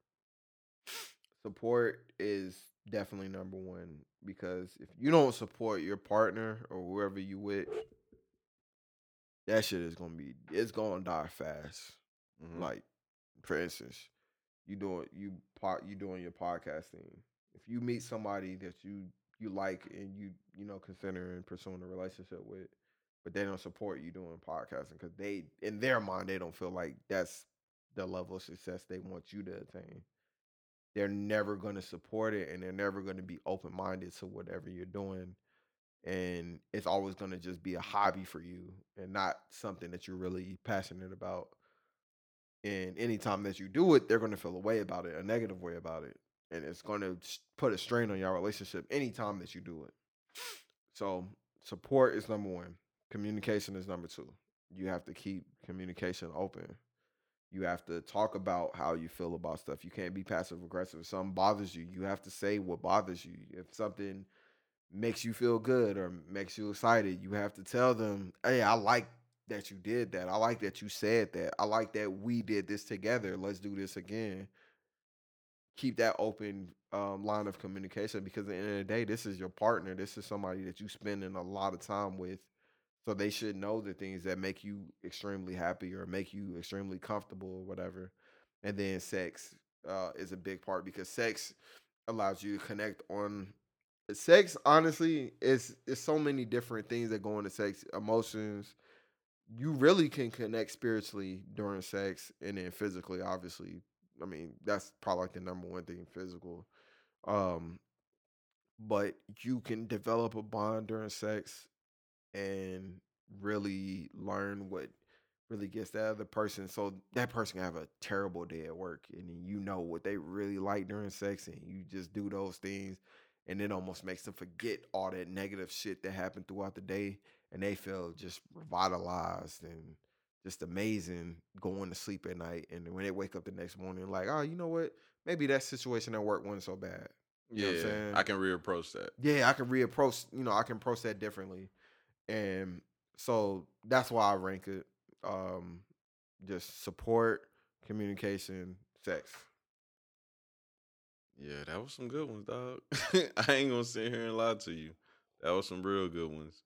Support is definitely number one, because if you don't support your partner or whoever you with, that shit is going to be, it's going to die fast. Mm-hmm. Like, for instance, you doing your podcasting. If you meet somebody that you like and you know, considering pursuing a relationship with, but they don't support you doing podcasting because they, in their mind, they don't feel like that's the level of success they want you to attain. They're never going to support it, and they're never going to be open-minded to whatever you're doing. And it's always going to just be a hobby for you and not something that you're really passionate about. And anytime that you do it, they're going to feel a way about it, a negative way about it. And it's going to put a strain on your relationship anytime that you do it. So support is number one. Communication is number 2. You have to keep communication open. You have to talk about how you feel about stuff. You can't be passive aggressive. If something bothers you, you have to say what bothers you. If something makes you feel good or makes you excited, you have to tell them, hey, I like that you did that. I like that you said that. I like that we did this together. Let's do this again. Keep that open line of communication, because at the end of the day, this is your partner. This is somebody that you're spending a lot of time with. So they should know the things that make you extremely happy or make you extremely comfortable or whatever. And then sex is a big part, because sex allows you to connect on sex. Honestly, it's so many different things that go into sex, emotions. You really can connect spiritually during sex, and then physically, obviously. I mean, that's probably like the number one thing, physical. But you can develop a bond during sex and really learn what really gets that other person. So that person can have a terrible day at work, and then you know what they really like during sex, and you just do those things, and it almost makes them forget all that negative shit that happened throughout the day, and they feel just revitalized and just amazing going to sleep at night. And when they wake up the next morning, like, oh, you know what? Maybe that situation at work wasn't so bad. You know what I'm saying? I can reapproach that. Yeah, I can reapproach, I can approach that differently. And so that's why I rank it. Just support, communication, sex. Yeah, that was some good ones, dog. I ain't gonna sit here and lie to you. That was some real good ones.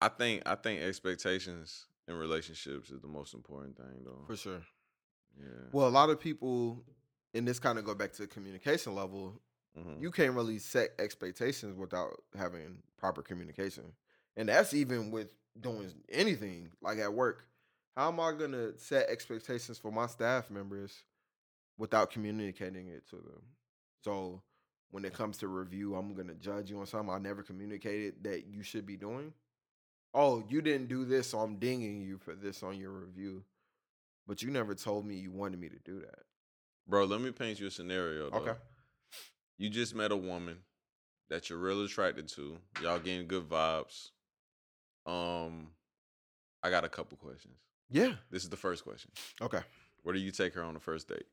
I think expectations in relationships is the most important thing, though. For sure. Yeah. Well, a lot of people, and this kind of go back to the communication level. Mm-hmm. You can't really set expectations without having proper communication. And that's even with doing anything, like at work. How am I going to set expectations for my staff members without communicating it to them? So when it comes to review, I'm going to judge you on something I never communicated that you should be doing. Oh, you didn't do this, so I'm dinging you for this on your review. But you never told me you wanted me to do that. Bro, let me paint you a scenario, though. Okay. You just met a woman that you're real attracted to. Y'all getting good vibes. I got a couple questions. Yeah. This is the first question. Okay. Where do you take her on the first date?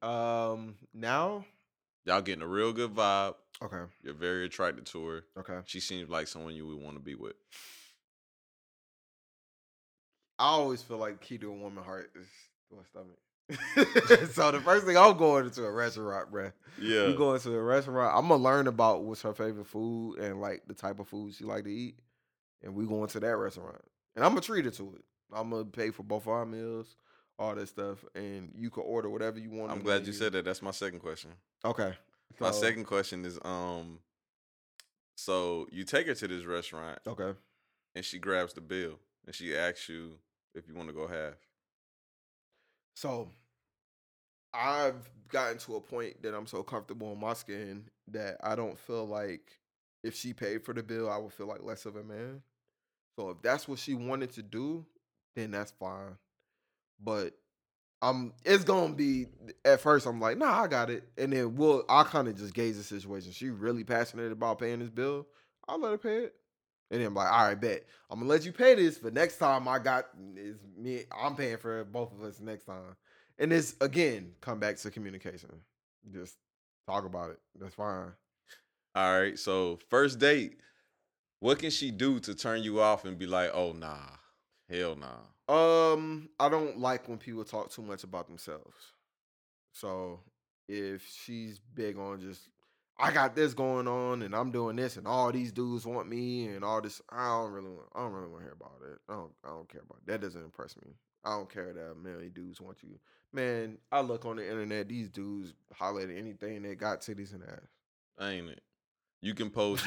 Now? Y'all getting a real good vibe. Okay. You're very attracted to her. Okay. She seems like someone you would want to be with. I always feel like key to a woman's heart is my stomach. So the first thing, I'm going into a restaurant, bruh. Yeah. You going to a restaurant, I'm going to learn about what's her favorite food and like the type of food she like to eat. And we going to that restaurant. And I'm going to treat her to it. I'm going to pay for both our meals, all that stuff. And you can order whatever you want. I'm glad you said that. That's my second question. Okay. My second question is, so you take her to this restaurant. Okay. And she grabs the bill. And she asks you if you want to go half. So I've gotten to a point that I'm so comfortable in my skin that I don't feel like if she paid for the bill, I would feel like less of a man. So if that's what she wanted to do, then that's fine. But it's going to be, at first I'm like, nah, I got it. And then I'll kind of just gauge the situation. She really passionate about paying this bill. I'll let her pay it. And then I'm like, all right, bet. I'm going to let you pay this, but next time I'm paying for both of us next time. And it's, again, come back to communication. Just talk about it. That's fine. All right, so first date, what can she do to turn you off and be like, oh, nah, hell nah? I don't like when people talk too much about themselves. So if she's big on just, I got this going on, and I'm doing this, and all these dudes want me, and all this. I don't really want to hear about it. I don't care about it. That doesn't impress me. I don't care that a million dudes want you. Man, I look on the internet. These dudes holler at anything they got titties and ass. Ain't it? You can post.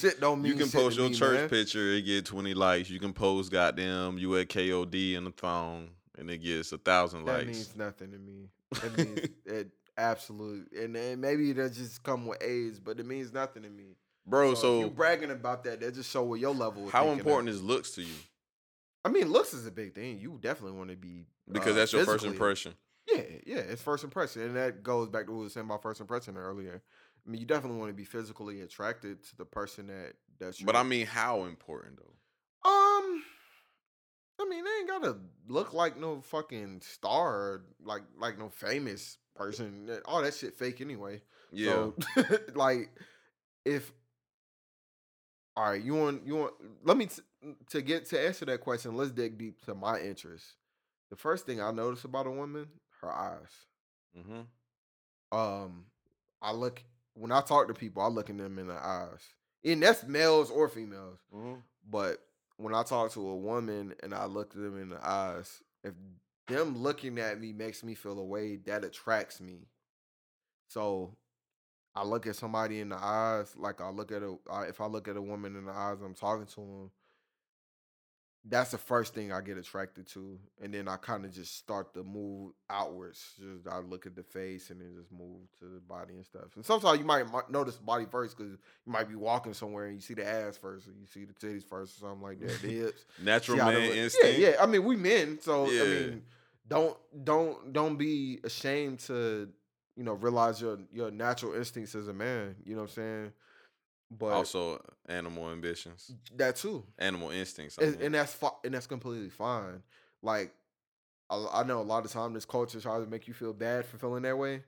Shit don't mean you can post your church picture and get 20 likes. You can post goddamn you at KOD in the thong and it gets 1,000 likes. That means nothing to me. That means it. Absolutely, and maybe that just come with age, but it means nothing to me, bro. So if you bragging about that, that just show what your level is. How important is looks to you? I mean, looks is a big thing. You definitely want to be because that's your first impression. Yeah, it's first impression, and that goes back to what we were saying about first impression earlier. I mean, you definitely want to be physically attracted to the person that's. But I mean, how important though? I mean, they ain't gotta look like no fucking star, like no famous person. All that shit fake anyway. Yeah. So, like, if all right, you want? Let me to get to answer that question. Let's dig deep to my interests. The first thing I notice about a woman, her eyes. Mm-hmm. I look when I talk to people, I look at them in the eyes, and that's males or females. Mm-hmm. But when I talk to a woman and I look at them in the eyes, if them looking at me makes me feel a way, that attracts me. So I look at somebody in the eyes, like if I look at a woman in the eyes, I'm talking to them. That's the first thing I get attracted to. And then I kind of just start to move outwards. Just I look at the face and then just move to the body and stuff. And sometimes you might notice the body first because you might be walking somewhere and you see the ass first or you see the titties first or something like that. The hips. Natural man instinct. Yeah, yeah. I mean, we men, so yeah. I mean, don't be ashamed to, you know, realize your natural instincts as a man. You know what I'm saying? But also animal ambitions. That too. Animal instincts. And that's completely fine. Like, I know a lot of time this culture tries to make you feel bad for feeling that way.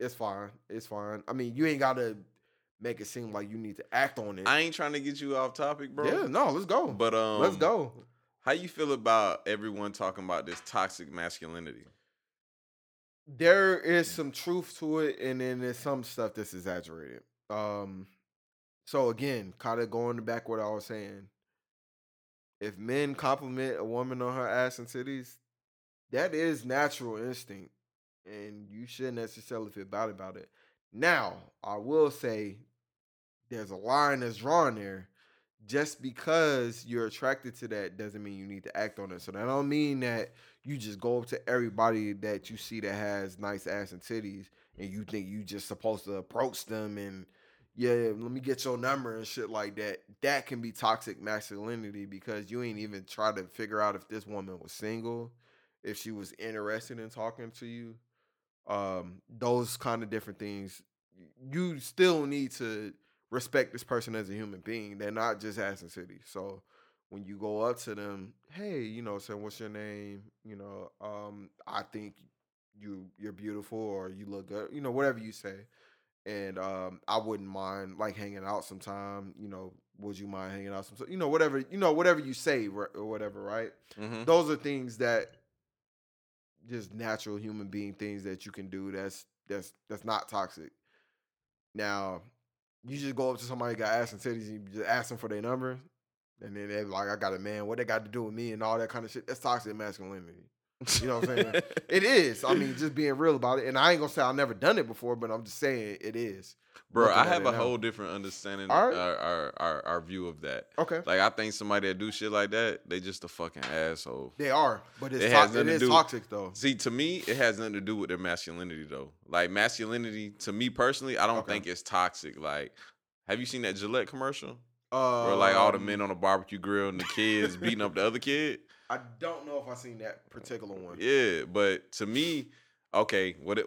It's fine. It's fine. I mean, you ain't got to make it seem like you need to act on it. I ain't trying to get you off topic, bro. Yeah, no, let's go. But let's go. How you feel about everyone talking about this toxic masculinity? There is some truth to it, and then there's some stuff that's exaggerated. So again, kind of going back what I was saying. If men compliment a woman on her ass and titties, that is natural instinct, and you shouldn't necessarily feel bad about it. Now, I will say there's a line that's drawn there. Just because you're attracted to that doesn't mean you need to act on it. So that don't mean that you just go up to everybody that you see that has nice ass and titties, and you think you just supposed to approach them and, yeah, let me get your number and shit like that. That can be toxic masculinity because you ain't even try to figure out if this woman was single, if she was interested in talking to you. Those kind of different things. You still need to respect this person as a human being. They're not just ass and titties. So when you go up to them, hey, you know, say, what's your name? You know, I think you're beautiful or you look good, you know, whatever you say. And I wouldn't mind like hanging out sometime. You know, would you mind hanging out sometime? You know, whatever you say or whatever, right? Mm-hmm. Those are things that just natural human being things that you can do. That's not toxic. Now, you just go up to somebody got ass and titties and you just ask them for their number, and then they're like, "I got a man. What they got to do with me?" and all that kind of shit. That's toxic masculinity. You know what I'm saying? It is. I mean, just being real about it. And I ain't gonna say I've never done it before, but I'm just saying it is. Bro, I have a whole different understanding of our view of that. Okay. Like, I think somebody that do shit like that, they just a fucking asshole. They are. But it is toxic, though. See, to me, it has nothing to do with their masculinity, though. Like, masculinity, to me personally, I don't think it's toxic. Like, have you seen that Gillette commercial? Or like all the men on a barbecue grill and the kids beating up the other kid? I don't know if I seen that particular one. Yeah, but to me, okay, let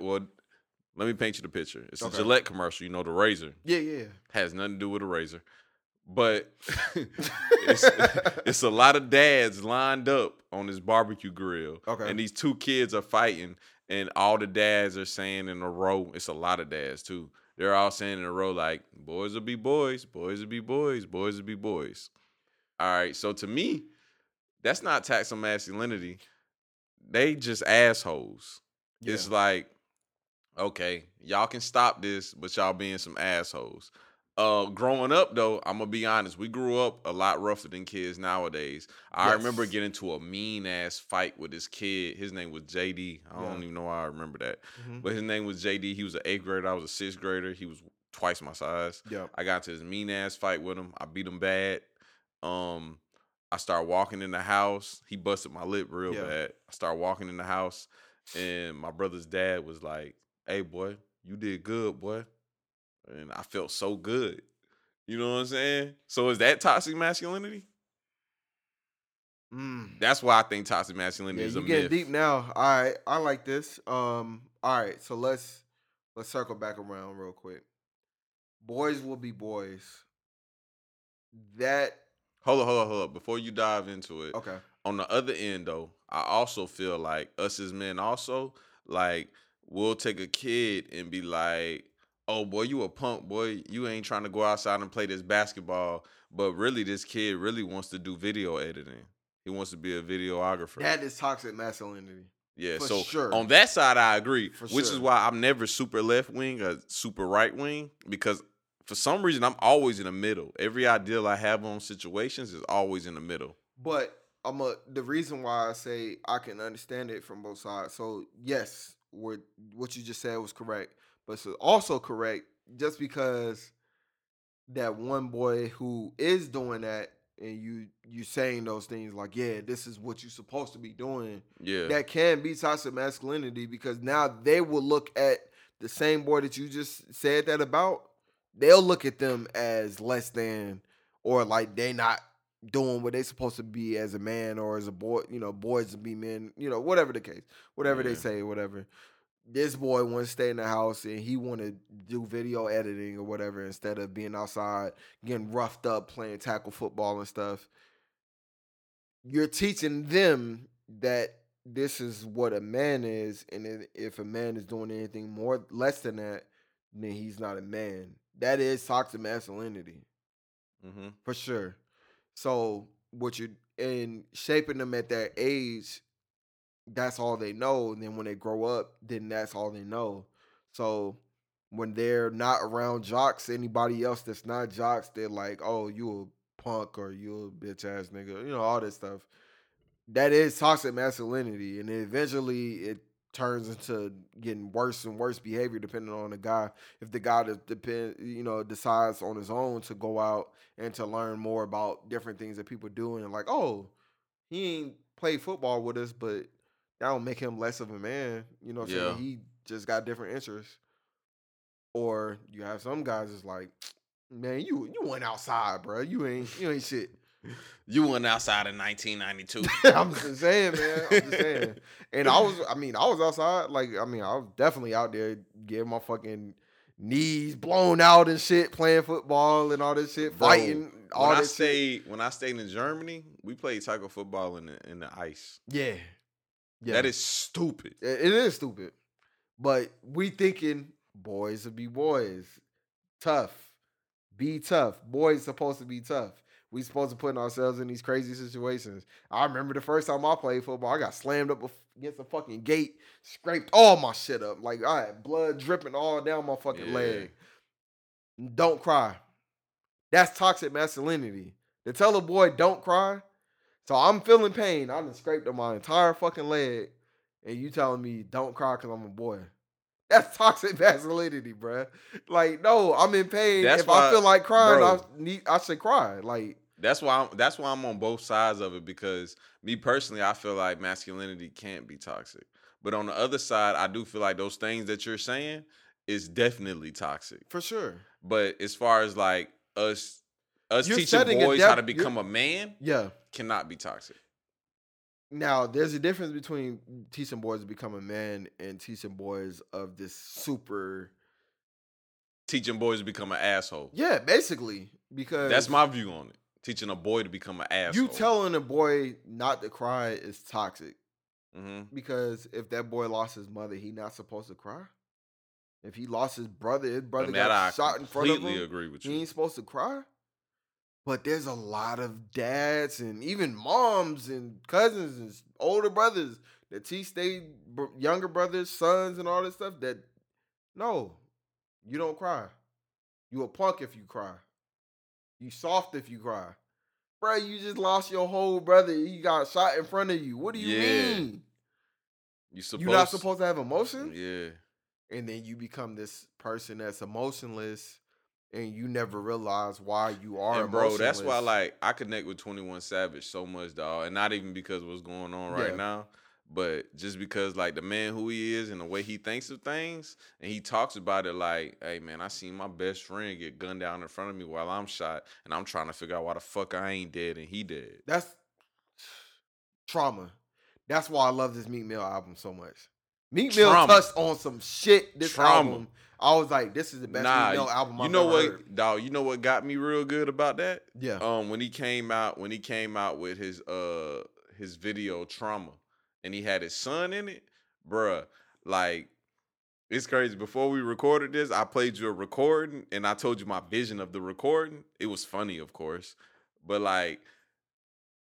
me paint you the picture. It's a Gillette commercial, you know, the razor. Yeah, yeah. Has nothing to do with a razor. But it's a lot of dads lined up on this barbecue grill. Okay. And these two kids are fighting, and all the dads are saying in a row, it's a lot of dads too. They're all saying in a row like, boys will be boys, boys will be boys, boys will be boys. All right, so to me, that's not tax on masculinity. They just assholes. Yeah. It's like, okay, y'all can stop this, but y'all being some assholes. Growing up, though, I'm going to be honest. We grew up a lot rougher than kids nowadays. I remember getting into a mean-ass fight with this kid. His name was JD. I don't even know why I remember that. Mm-hmm. But his name was JD. He was an 8th grader. I was a 6th grader. He was twice my size. Yep. I got to this mean-ass fight with him. I beat him bad. I started walking in the house. He busted my lip real bad. I started walking in the house, and my brother's dad was like, hey, boy, you did good, boy. And I felt so good. You know what I'm saying? So is that toxic masculinity? That's why I think toxic masculinity is a myth. You get deep now. All right. I like this. All right. So let's circle back around real quick. Boys will be boys. Hold up. Before you dive into it, okay. on the other end, though, I also feel like us as men also, like, we'll take a kid and be like, oh, boy, you a punk, boy. You ain't trying to go outside and play this basketball. But really, this kid really wants to do video editing. He wants to be a videographer. That is toxic masculinity. Yeah, for so sure. On that side, I agree, for which sure. is why I'm never super left wing or super right wing, because for some reason, I'm always in the middle. Every ideal I have on situations is always in the middle. But the reason why I say I can understand it from both sides. So, yes, what you just said was correct. But it's also correct just because that one boy who is doing that and you saying those things like, yeah, this is what you're supposed to be doing. Yeah. That can be toxic masculinity because now they will look at the same boy that you just said that about. They'll look at them as less than or like they not doing what they supposed to be as a man or as a boy, you know, boys to be men, you know, whatever the case, whatever yeah. they say, whatever. This boy wants to stay in the house and he want to do video editing or whatever instead of being outside, getting roughed up, playing tackle football and stuff. You're teaching them that this is what a man is, and if a man is doing anything more less than that, then he's not a man. That is toxic masculinity, mm-hmm. for sure. So what you're and shaping them at that age. That's all they know. And then when they grow up, then that's all they know. So when they're not around jocks, anybody else that's not jocks, they're like, oh, you a punk or you a bitch ass nigga, you know, all this stuff. That is toxic masculinity. And eventually it turns into getting worse and worse behavior depending on the guy. If the guy decides on his own to go out and to learn more about different things that people do and like, oh, he ain't played football with us, but that don't make him less of a man, you know what I'm saying? He just got different interests. Or you have some guys that's like, man, you went outside, bro. You ain't shit. You went outside in 1992. I'm just saying, man. I'm just saying. And I was outside. Like, I was definitely out there getting my fucking knees blown out and shit, playing football and all this shit, bro, fighting. When I stayed in Germany, we played tackle football in the ice. Yeah. Yeah. That is stupid. It is stupid. But we thinking boys will be boys. Tough. Be tough. Boys supposed to be tough. We supposed to put ourselves in these crazy situations. I remember the first time I played football, I got slammed up against a fucking gate, scraped all my shit up. Like, I had blood dripping all down my fucking leg. Don't cry. That's toxic masculinity. To tell a boy don't cry. So I'm feeling pain. I done scraped on my entire fucking leg. And you telling me don't cry because I'm a boy. That's toxic masculinity, bruh. Like, no, I'm in pain. That's if why, I feel like crying, bro, I should cry. Like, that's why I'm on both sides of it, because me personally, I feel like masculinity can't be toxic. But on the other side, I do feel like those things that you're saying is definitely toxic. For sure. But as far as like us teaching boys how to become a man. Yeah. Cannot be toxic. Now, there's a difference between teaching boys to become a man and teaching boys of this super... Teaching boys to become an asshole. Yeah, basically, because... That's my view on it. Teaching a boy to become an asshole. You telling a boy not to cry is toxic. Mm-hmm. Because if that boy lost his mother, he not supposed to cry. If he lost his brother got shot in front of him. Completely agree with you. He ain't supposed to cry. But there's a lot of dads and even moms and cousins and older brothers that teach their younger brothers, sons, and all this stuff that, no, you don't cry. You a punk if you cry. You soft if you cry. Bro, you just lost your whole brother. He got shot in front of you. What do you mean? You're not supposed to have emotions? Yeah. And then you become this person that's emotionless. And you never realize why you are. And bro, that's why like I connect with 21 Savage so much, dog. And not even because of what's going on right now, but just because like the man who he is and the way he thinks of things, and he talks about it like, hey man, I seen my best friend get gunned down in front of me while I'm shot, and I'm trying to figure out why the fuck I ain't dead and he dead. That's trauma. That's why I love this Meek Mill album so much. Meek Mill touched on some shit this album. I was like, this is the best Meek Mill album I've ever heard. You know what got me real good about that? Yeah. When he came out with his his video Trauma, and he had his son in it, bruh. Like, it's crazy. Before we recorded this, I played you a recording, and I told you my vision of the recording. It was funny, of course, but like,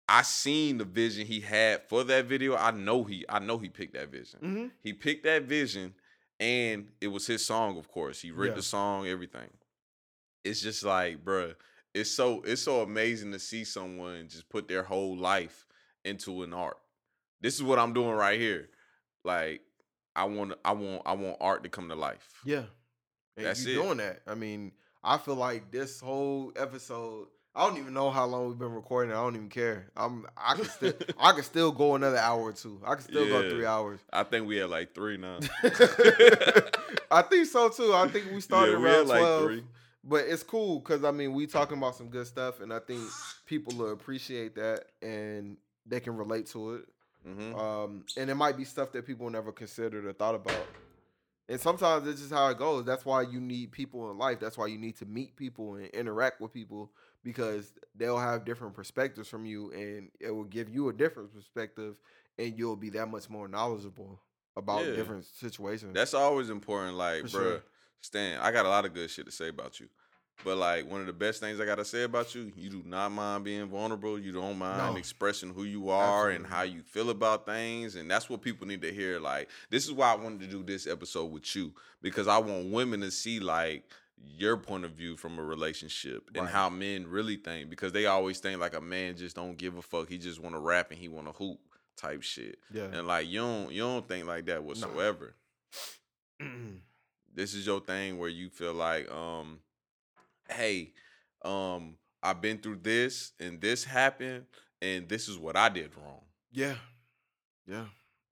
I seen the vision he had for that video. I know he picked that vision. Mm-hmm. He picked that vision, and it was his song, of course. He wrote the song, everything. It's just like, bruh, it's so amazing to see someone just put their whole life into an art. This is what I'm doing right here. Like, I want art to come to life. Yeah. And that's you doing that. I mean, I feel like this whole episode, I don't even know how long we've been recording. I don't even care. I can still go another hour or two. I can still go 3 hours. I think we had like 3 now. I think so too. I think we started around 12. Like 3. But it's cool because, I mean, we talking about some good stuff, and I think people will appreciate that, and they can relate to it. Mm-hmm. And it might be stuff that people never considered or thought about. And sometimes it's just how it goes. That's why you need people in life. That's why you need to meet people and interact with people, because they'll have different perspectives from you, and it will give you a different perspective, and you'll be that much more knowledgeable about different situations. That's always important. Like, bro, Stan, I got a lot of good shit to say about you. But, like, one of the best things I got to say about you, you do not mind being vulnerable. You don't mind expressing who you are and how you feel about things. And that's what people need to hear. Like, this is why I wanted to do this episode with you, because I want women to see, like, your point of view from a relationship and how men really think. Because they always think, like, a man just don't give a fuck. He just want to rap and he want to hoop type shit. Yeah. And, like, you don't think like that whatsoever. No. This is your thing where you feel like, hey, I've been through this, and this happened, and this is what I did wrong. Yeah. Yeah.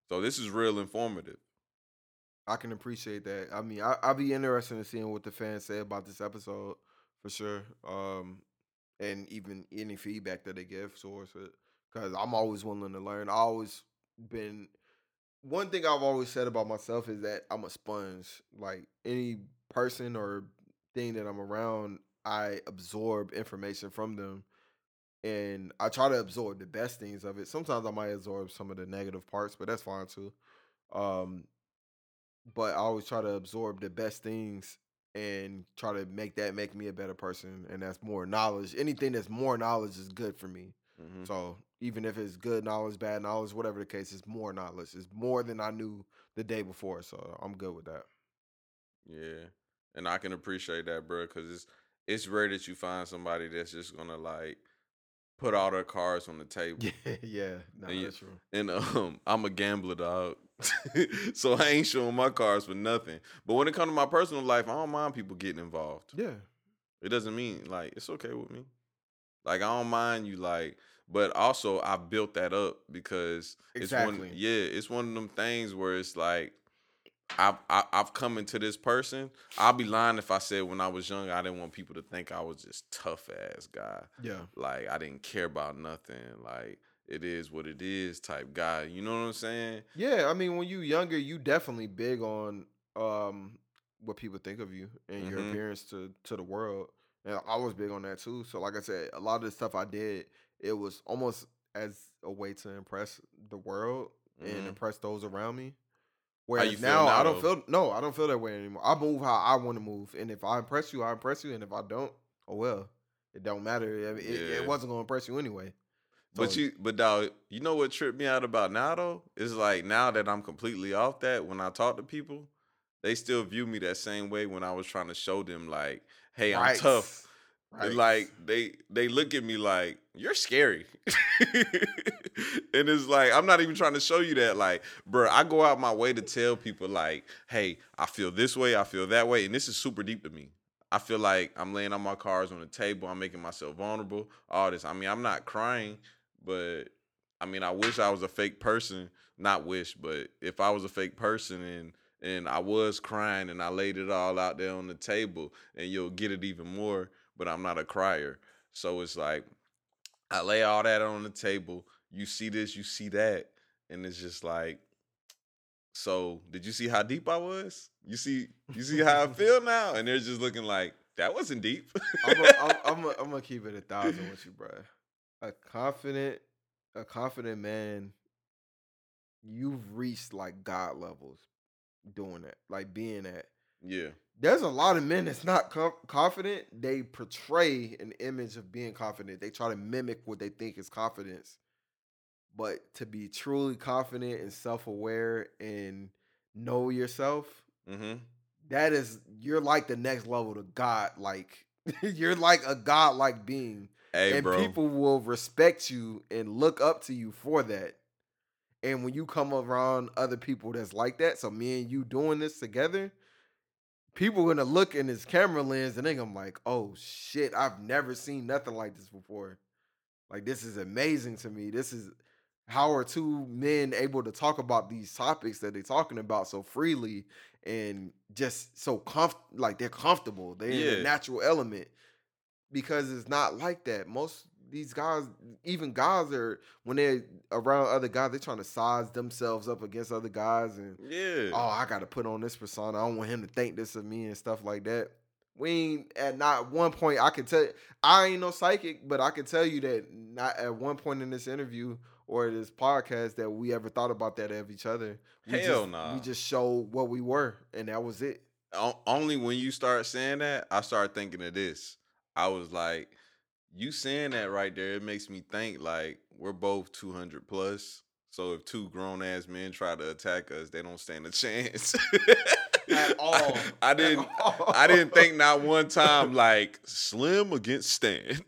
So this is real informative. I can appreciate that. I mean, I'll be interested in seeing what the fans say about this episode, for sure, and even any feedback that they give towards it, because I'm always willing to learn. One thing I've always said about myself is that I'm a sponge. Like, any person or thing that I'm around, I absorb information from them, and I try to absorb the best things of it. Sometimes I might absorb some of the negative parts, but that's fine too. But I always try to absorb the best things and try to make me a better person, and that's more knowledge. Anything that's more knowledge is good for me. Mm-hmm. So even if it's good knowledge, bad knowledge, whatever the case, it's more knowledge. It's more than I knew the day before, so I'm good with that. Yeah. And I can appreciate that, bro, because it's rare that you find somebody that's just gonna like put all their cards on the table. Yeah, no, that's true. And I'm a gambler, dog, so I ain't showing my cards for nothing. But when it comes to my personal life, I don't mind people getting involved. Yeah, it doesn't mean like it's okay with me. Like, I don't mind you, like, but also I built that up because it's one of them things where it's like, I've come into this person. I'll be lying if I said when I was young, I didn't want people to think I was just tough ass guy. Yeah. Like, I didn't care about nothing. Like, it is what it is type guy. You know what I'm saying? Yeah. I mean, when you younger, you definitely big on what people think of you and your appearance to the world. And I was big on that too. So like I said, a lot of the stuff I did, it was almost as a way to impress the world and impress those around me. Whereas now, I don't feel that way anymore. I move how I want to move. And if I impress you, I impress you. And if I don't, oh well, it don't matter. It wasn't going to impress you anyway. So, but dog, you know what tripped me out about now though? It's like now that I'm completely off that, when I talk to people, they still view me that same way when I was trying to show them like, hey, I'm tough. Right. Like, they look at me like, you're scary. And it's like, I'm not even trying to show you that. Like, bro, I go out my way to tell people, like, hey, I feel this way, I feel that way. And this is super deep to me. I feel like I'm laying all my cards on the table. I'm making myself vulnerable, all this. I mean, I'm not crying, but, I mean, I wish I was a fake person. Not wish, but if I was a fake person and I was crying and I laid it all out there on the table, and you'll get it even more. But I'm not a crier. So it's like, I lay all that on the table. You see this, you see that. And it's just like, so did you see how deep I was? You see how I feel now? And they're just looking like, that wasn't deep. I'm going to keep it 1,000 with you, bro. A confident a confident man, you've reached like God levels doing that, like being that. Yeah. There's a lot of men that's not confident. They portray an image of being confident. They try to mimic what they think is confidence. But to be truly confident and self-aware and know yourself, mm-hmm. that is, you're like the next level to God. Like, you're like a God-like being. Hey, and bro. People will respect you and look up to you for that. And when you come around other people that's like that, so me and you doing this together, people going to look in this camera lens and they're going to be like, oh, shit, I've never seen nothing like this before. Like, this is amazing to me. This is, how are two men able to talk about these topics that they're talking about so freely and just so they're comfortable. They're in the natural element, because it's not like that. Most these guys, even guys, are when they're around other guys, they're trying to size themselves up against other guys and oh, I got to put on this persona. I don't want him to think this of me and stuff like that. We ain't at not one point I could tell I ain't no psychic, but I could tell you that not at one point in this interview or this podcast that we ever thought about that of each other. Hell no. We just showed what we were, and that was it. Only when you start saying that, I started thinking of this. I was like, you saying that right there, it makes me think like we're both 200 plus. So if two grown ass men try to attack us, they don't stand a chance. At all. I didn't. I didn't think not one time like Slim against Stan.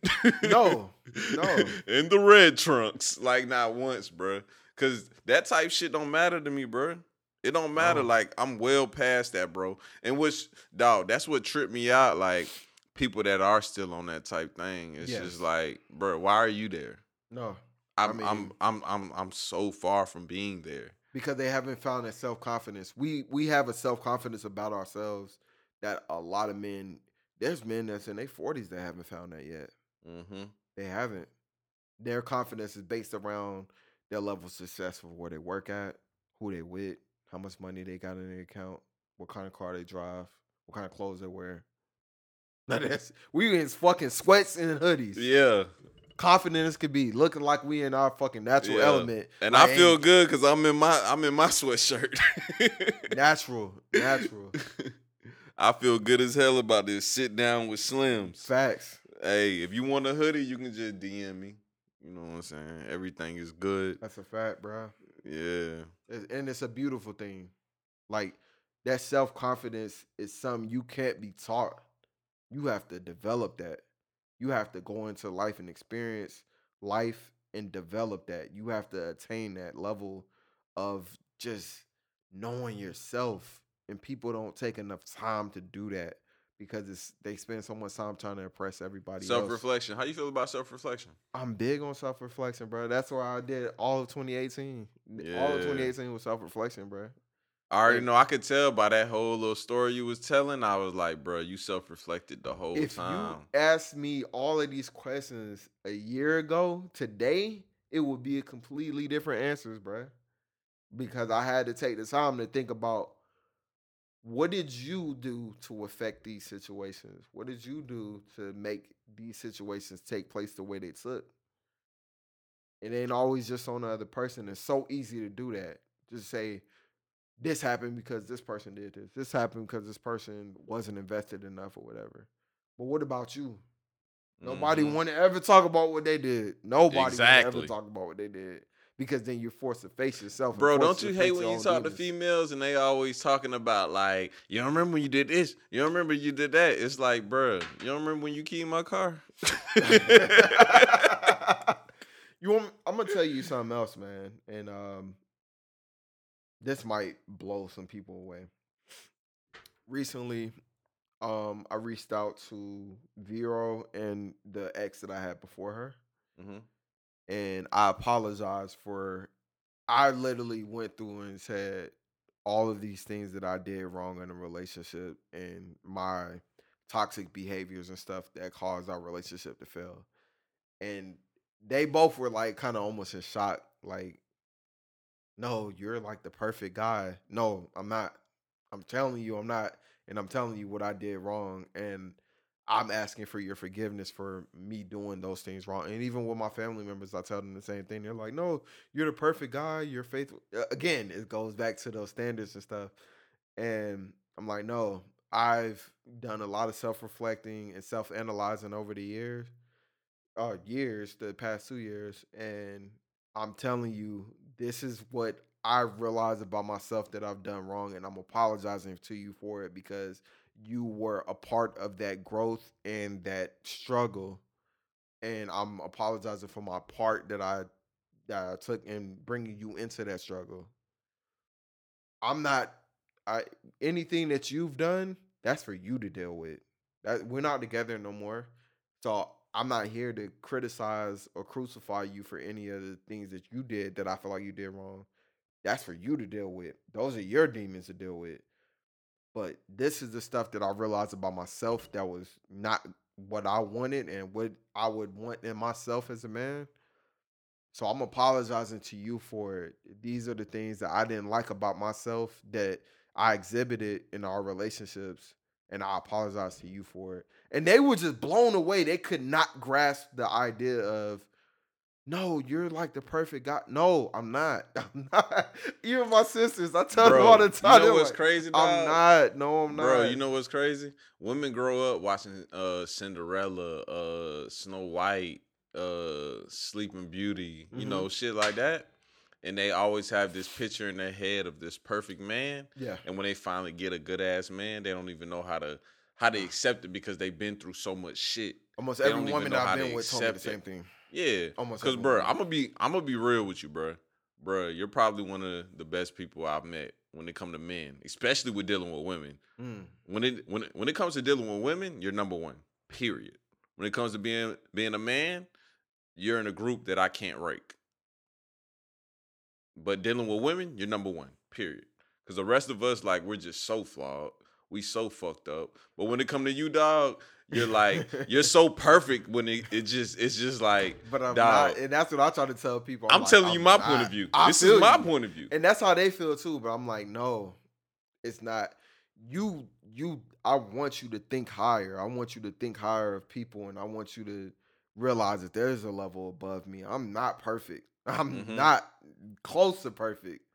No. In the red trunks, like not once, bro. Cause that type shit don't matter to me, bro. It don't matter. Oh. Like I'm well past that, bro. And which, dog, that's what tripped me out. Like people that are still on that type thing. It's just like, bro, why are you there? No, I'm so far from being there. Because they haven't found that self-confidence. We have a self-confidence about ourselves that a lot of men, there's men that's in their 40s that haven't found that yet. Mm-hmm. They haven't. Their confidence is based around their level of success for where they work at, who they with, how much money they got in their account, what kind of car they drive, what kind of clothes they wear. We in fucking sweats and hoodies. Yeah. Confident as could be, looking like we in our fucking natural element, and like, I feel good because I'm in my sweatshirt. natural. I feel good as hell about this. Sit down with Slims. Facts. Hey, if you want a hoodie, you can just DM me. You know what I'm saying? Everything is good. That's a fact, bro. Yeah, and it's a beautiful thing. Like that self confidence is something you can't be taught. You have to develop that. You have to go into life and experience life and develop that. You have to attain that level of just knowing yourself. And people don't take enough time to do that because they spend so much time trying to impress everybody else. Self-reflection. How you feel about self-reflection? I'm big on self-reflection, bro. That's why I did all of 2018. Yeah. All of 2018 was self-reflection, bro. I already know. I could tell by that whole little story you was telling. I was like, bro, you self-reflected the whole time. If you asked me all of these questions a year ago, today, it would be a completely different answers, bro. Because I had to take the time to think about, what did you do to affect these situations? What did you do to make these situations take place the way they took? It ain't always just on the other person. It's so easy to do that. Just say, this happened because this person did this. This happened because this person wasn't invested enough or whatever. But what about you? Nobody want to ever talk about what they did. Nobody want to ever talk about what they did. Because then you're forced to face yourself. Bro, don't you hate when you talk to females and they always talking about like, you don't remember when you did this? You don't remember you did that? It's like, bro, you don't remember when you keyed my car? I'm going to tell you something else, man. And this might blow some people away. Recently, I reached out to Vero and the ex that I had before her. Mm-hmm. And I apologized I literally went through and said all of these things that I did wrong in a relationship and my toxic behaviors and stuff that caused our relationship to fail. And they both were like kind of almost in shock, like, no, you're like the perfect guy. No, I'm not. I'm telling you I'm not. And I'm telling you what I did wrong. And I'm asking for your forgiveness for me doing those things wrong. And even with my family members, I tell them the same thing. They're like, no, you're the perfect guy. You're faithful. Again, it goes back to those standards and stuff. And I'm like, no, I've done a lot of self-reflecting and self-analyzing over the years, the past 2 years. And I'm telling you, this is what I realized about myself that I've done wrong. And I'm apologizing to you for it because you were a part of that growth and that struggle. And I'm apologizing for my part that I took in bringing you into that struggle. Anything that you've done, that's for you to deal with. That we're not together no more. So I'm not here to criticize or crucify you for any of the things that you did that I feel like you did wrong. That's for you to deal with. Those are your demons to deal with. But this is the stuff that I realized about myself that was not what I wanted and what I would want in myself as a man. So I'm apologizing to you for it. These are the things that I didn't like about myself that I exhibited in our relationships, and I apologize to you for it. And they were just blown away. They could not grasp the idea of, no, you're like the perfect guy. No, I'm not. Even my sisters, I tell them all the time. You know what's crazy, dog? I'm not. Bro, you know what's crazy? Women grow up watching Cinderella, Snow White, Sleeping Beauty, you know, shit like that. And they always have this picture in their head of this perfect man. Yeah. And when they finally get a good-ass man, they don't even know how to accept it because they've been through so much shit. Almost every woman I've been with told me the same thing. Yeah, because, bro, I'm gonna be real with you, bro. Bro, you're probably one of the best people I've met when it comes to men, especially with dealing with women. Mm. When it comes to dealing with women, you're number one, period. When it comes to being a man, you're in a group that I can't rank. But dealing with women, you're number one, period. Because the rest of us, like, we're just so flawed. We so fucked up. But when it comes to you, dog, you're like, you're so perfect when it's just like, but I'm dog. Not, and that's what I try to tell people. I'm telling you my point of view. This is my point of view. And that's how they feel too, but I'm like, no, it's not. I want you to think higher. I want you to think higher of people, and I want you to realize that there's a level above me. I'm not perfect. I'm not close to perfect.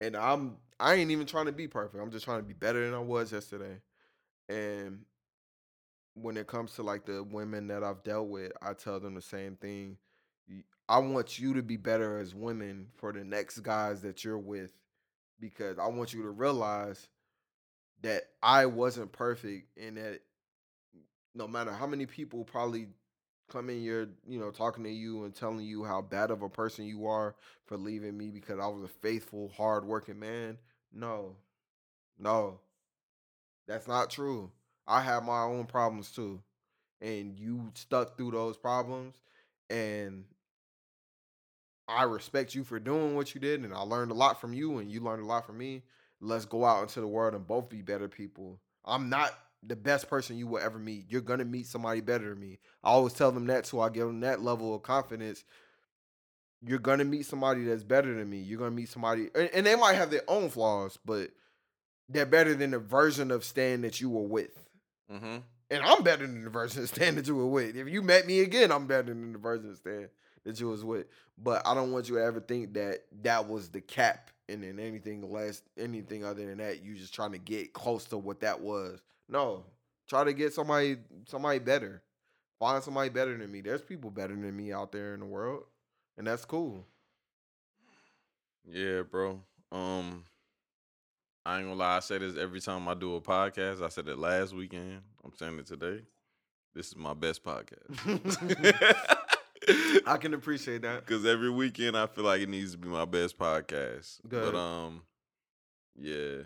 And I ain't even trying to be perfect. I'm just trying to be better than I was yesterday. And when it comes to like the women that I've dealt with, I tell them the same thing. I want you to be better as women for the next guys that you're with, because I want you to realize that I wasn't perfect, and that no matter how many people probably come in here, you know, talking to you and telling you how bad of a person you are for leaving me because I was a faithful, hardworking man. No, that's not true. I have my own problems too. And you stuck through those problems, and I respect you for doing what you did, and I learned a lot from you, and you learned a lot from me. Let's go out into the world and both be better people. I'm not the best person you will ever meet. You're going to meet somebody better than me. I always tell them that too. I give them that level of confidence. You're going to meet somebody that's better than me. You're going to meet somebody, and they might have their own flaws, but they're better than the version of Stan that you were with. Mm-hmm. And I'm better than the version of Stan that you were with. If you met me again, I'm better than the version of Stan that you was with. But I don't want you to ever think that that was the cap, and then anything less, anything other than that, you just trying to get close to what that was. No, try to get somebody better. Find somebody better than me. There's people better than me out there in the world, and that's cool. Yeah, bro. I ain't gonna lie, I say this every time I do a podcast. I said it last weekend. I'm saying it today. This is my best podcast. I can appreciate that. Because every weekend I feel like it needs to be my best podcast. Good. But yeah.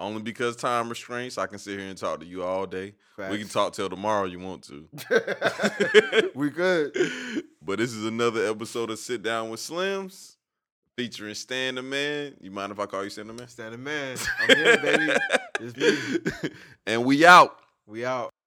Only because time restraints, I can sit here and talk to you all day. Facts. We can talk till tomorrow you want to. We could. But this is another episode of Sit Down with Slims, featuring Stan the Man. You mind if I call you Stan the Man? Stan the Man. I'm here, baby. It's me. And we out. We out.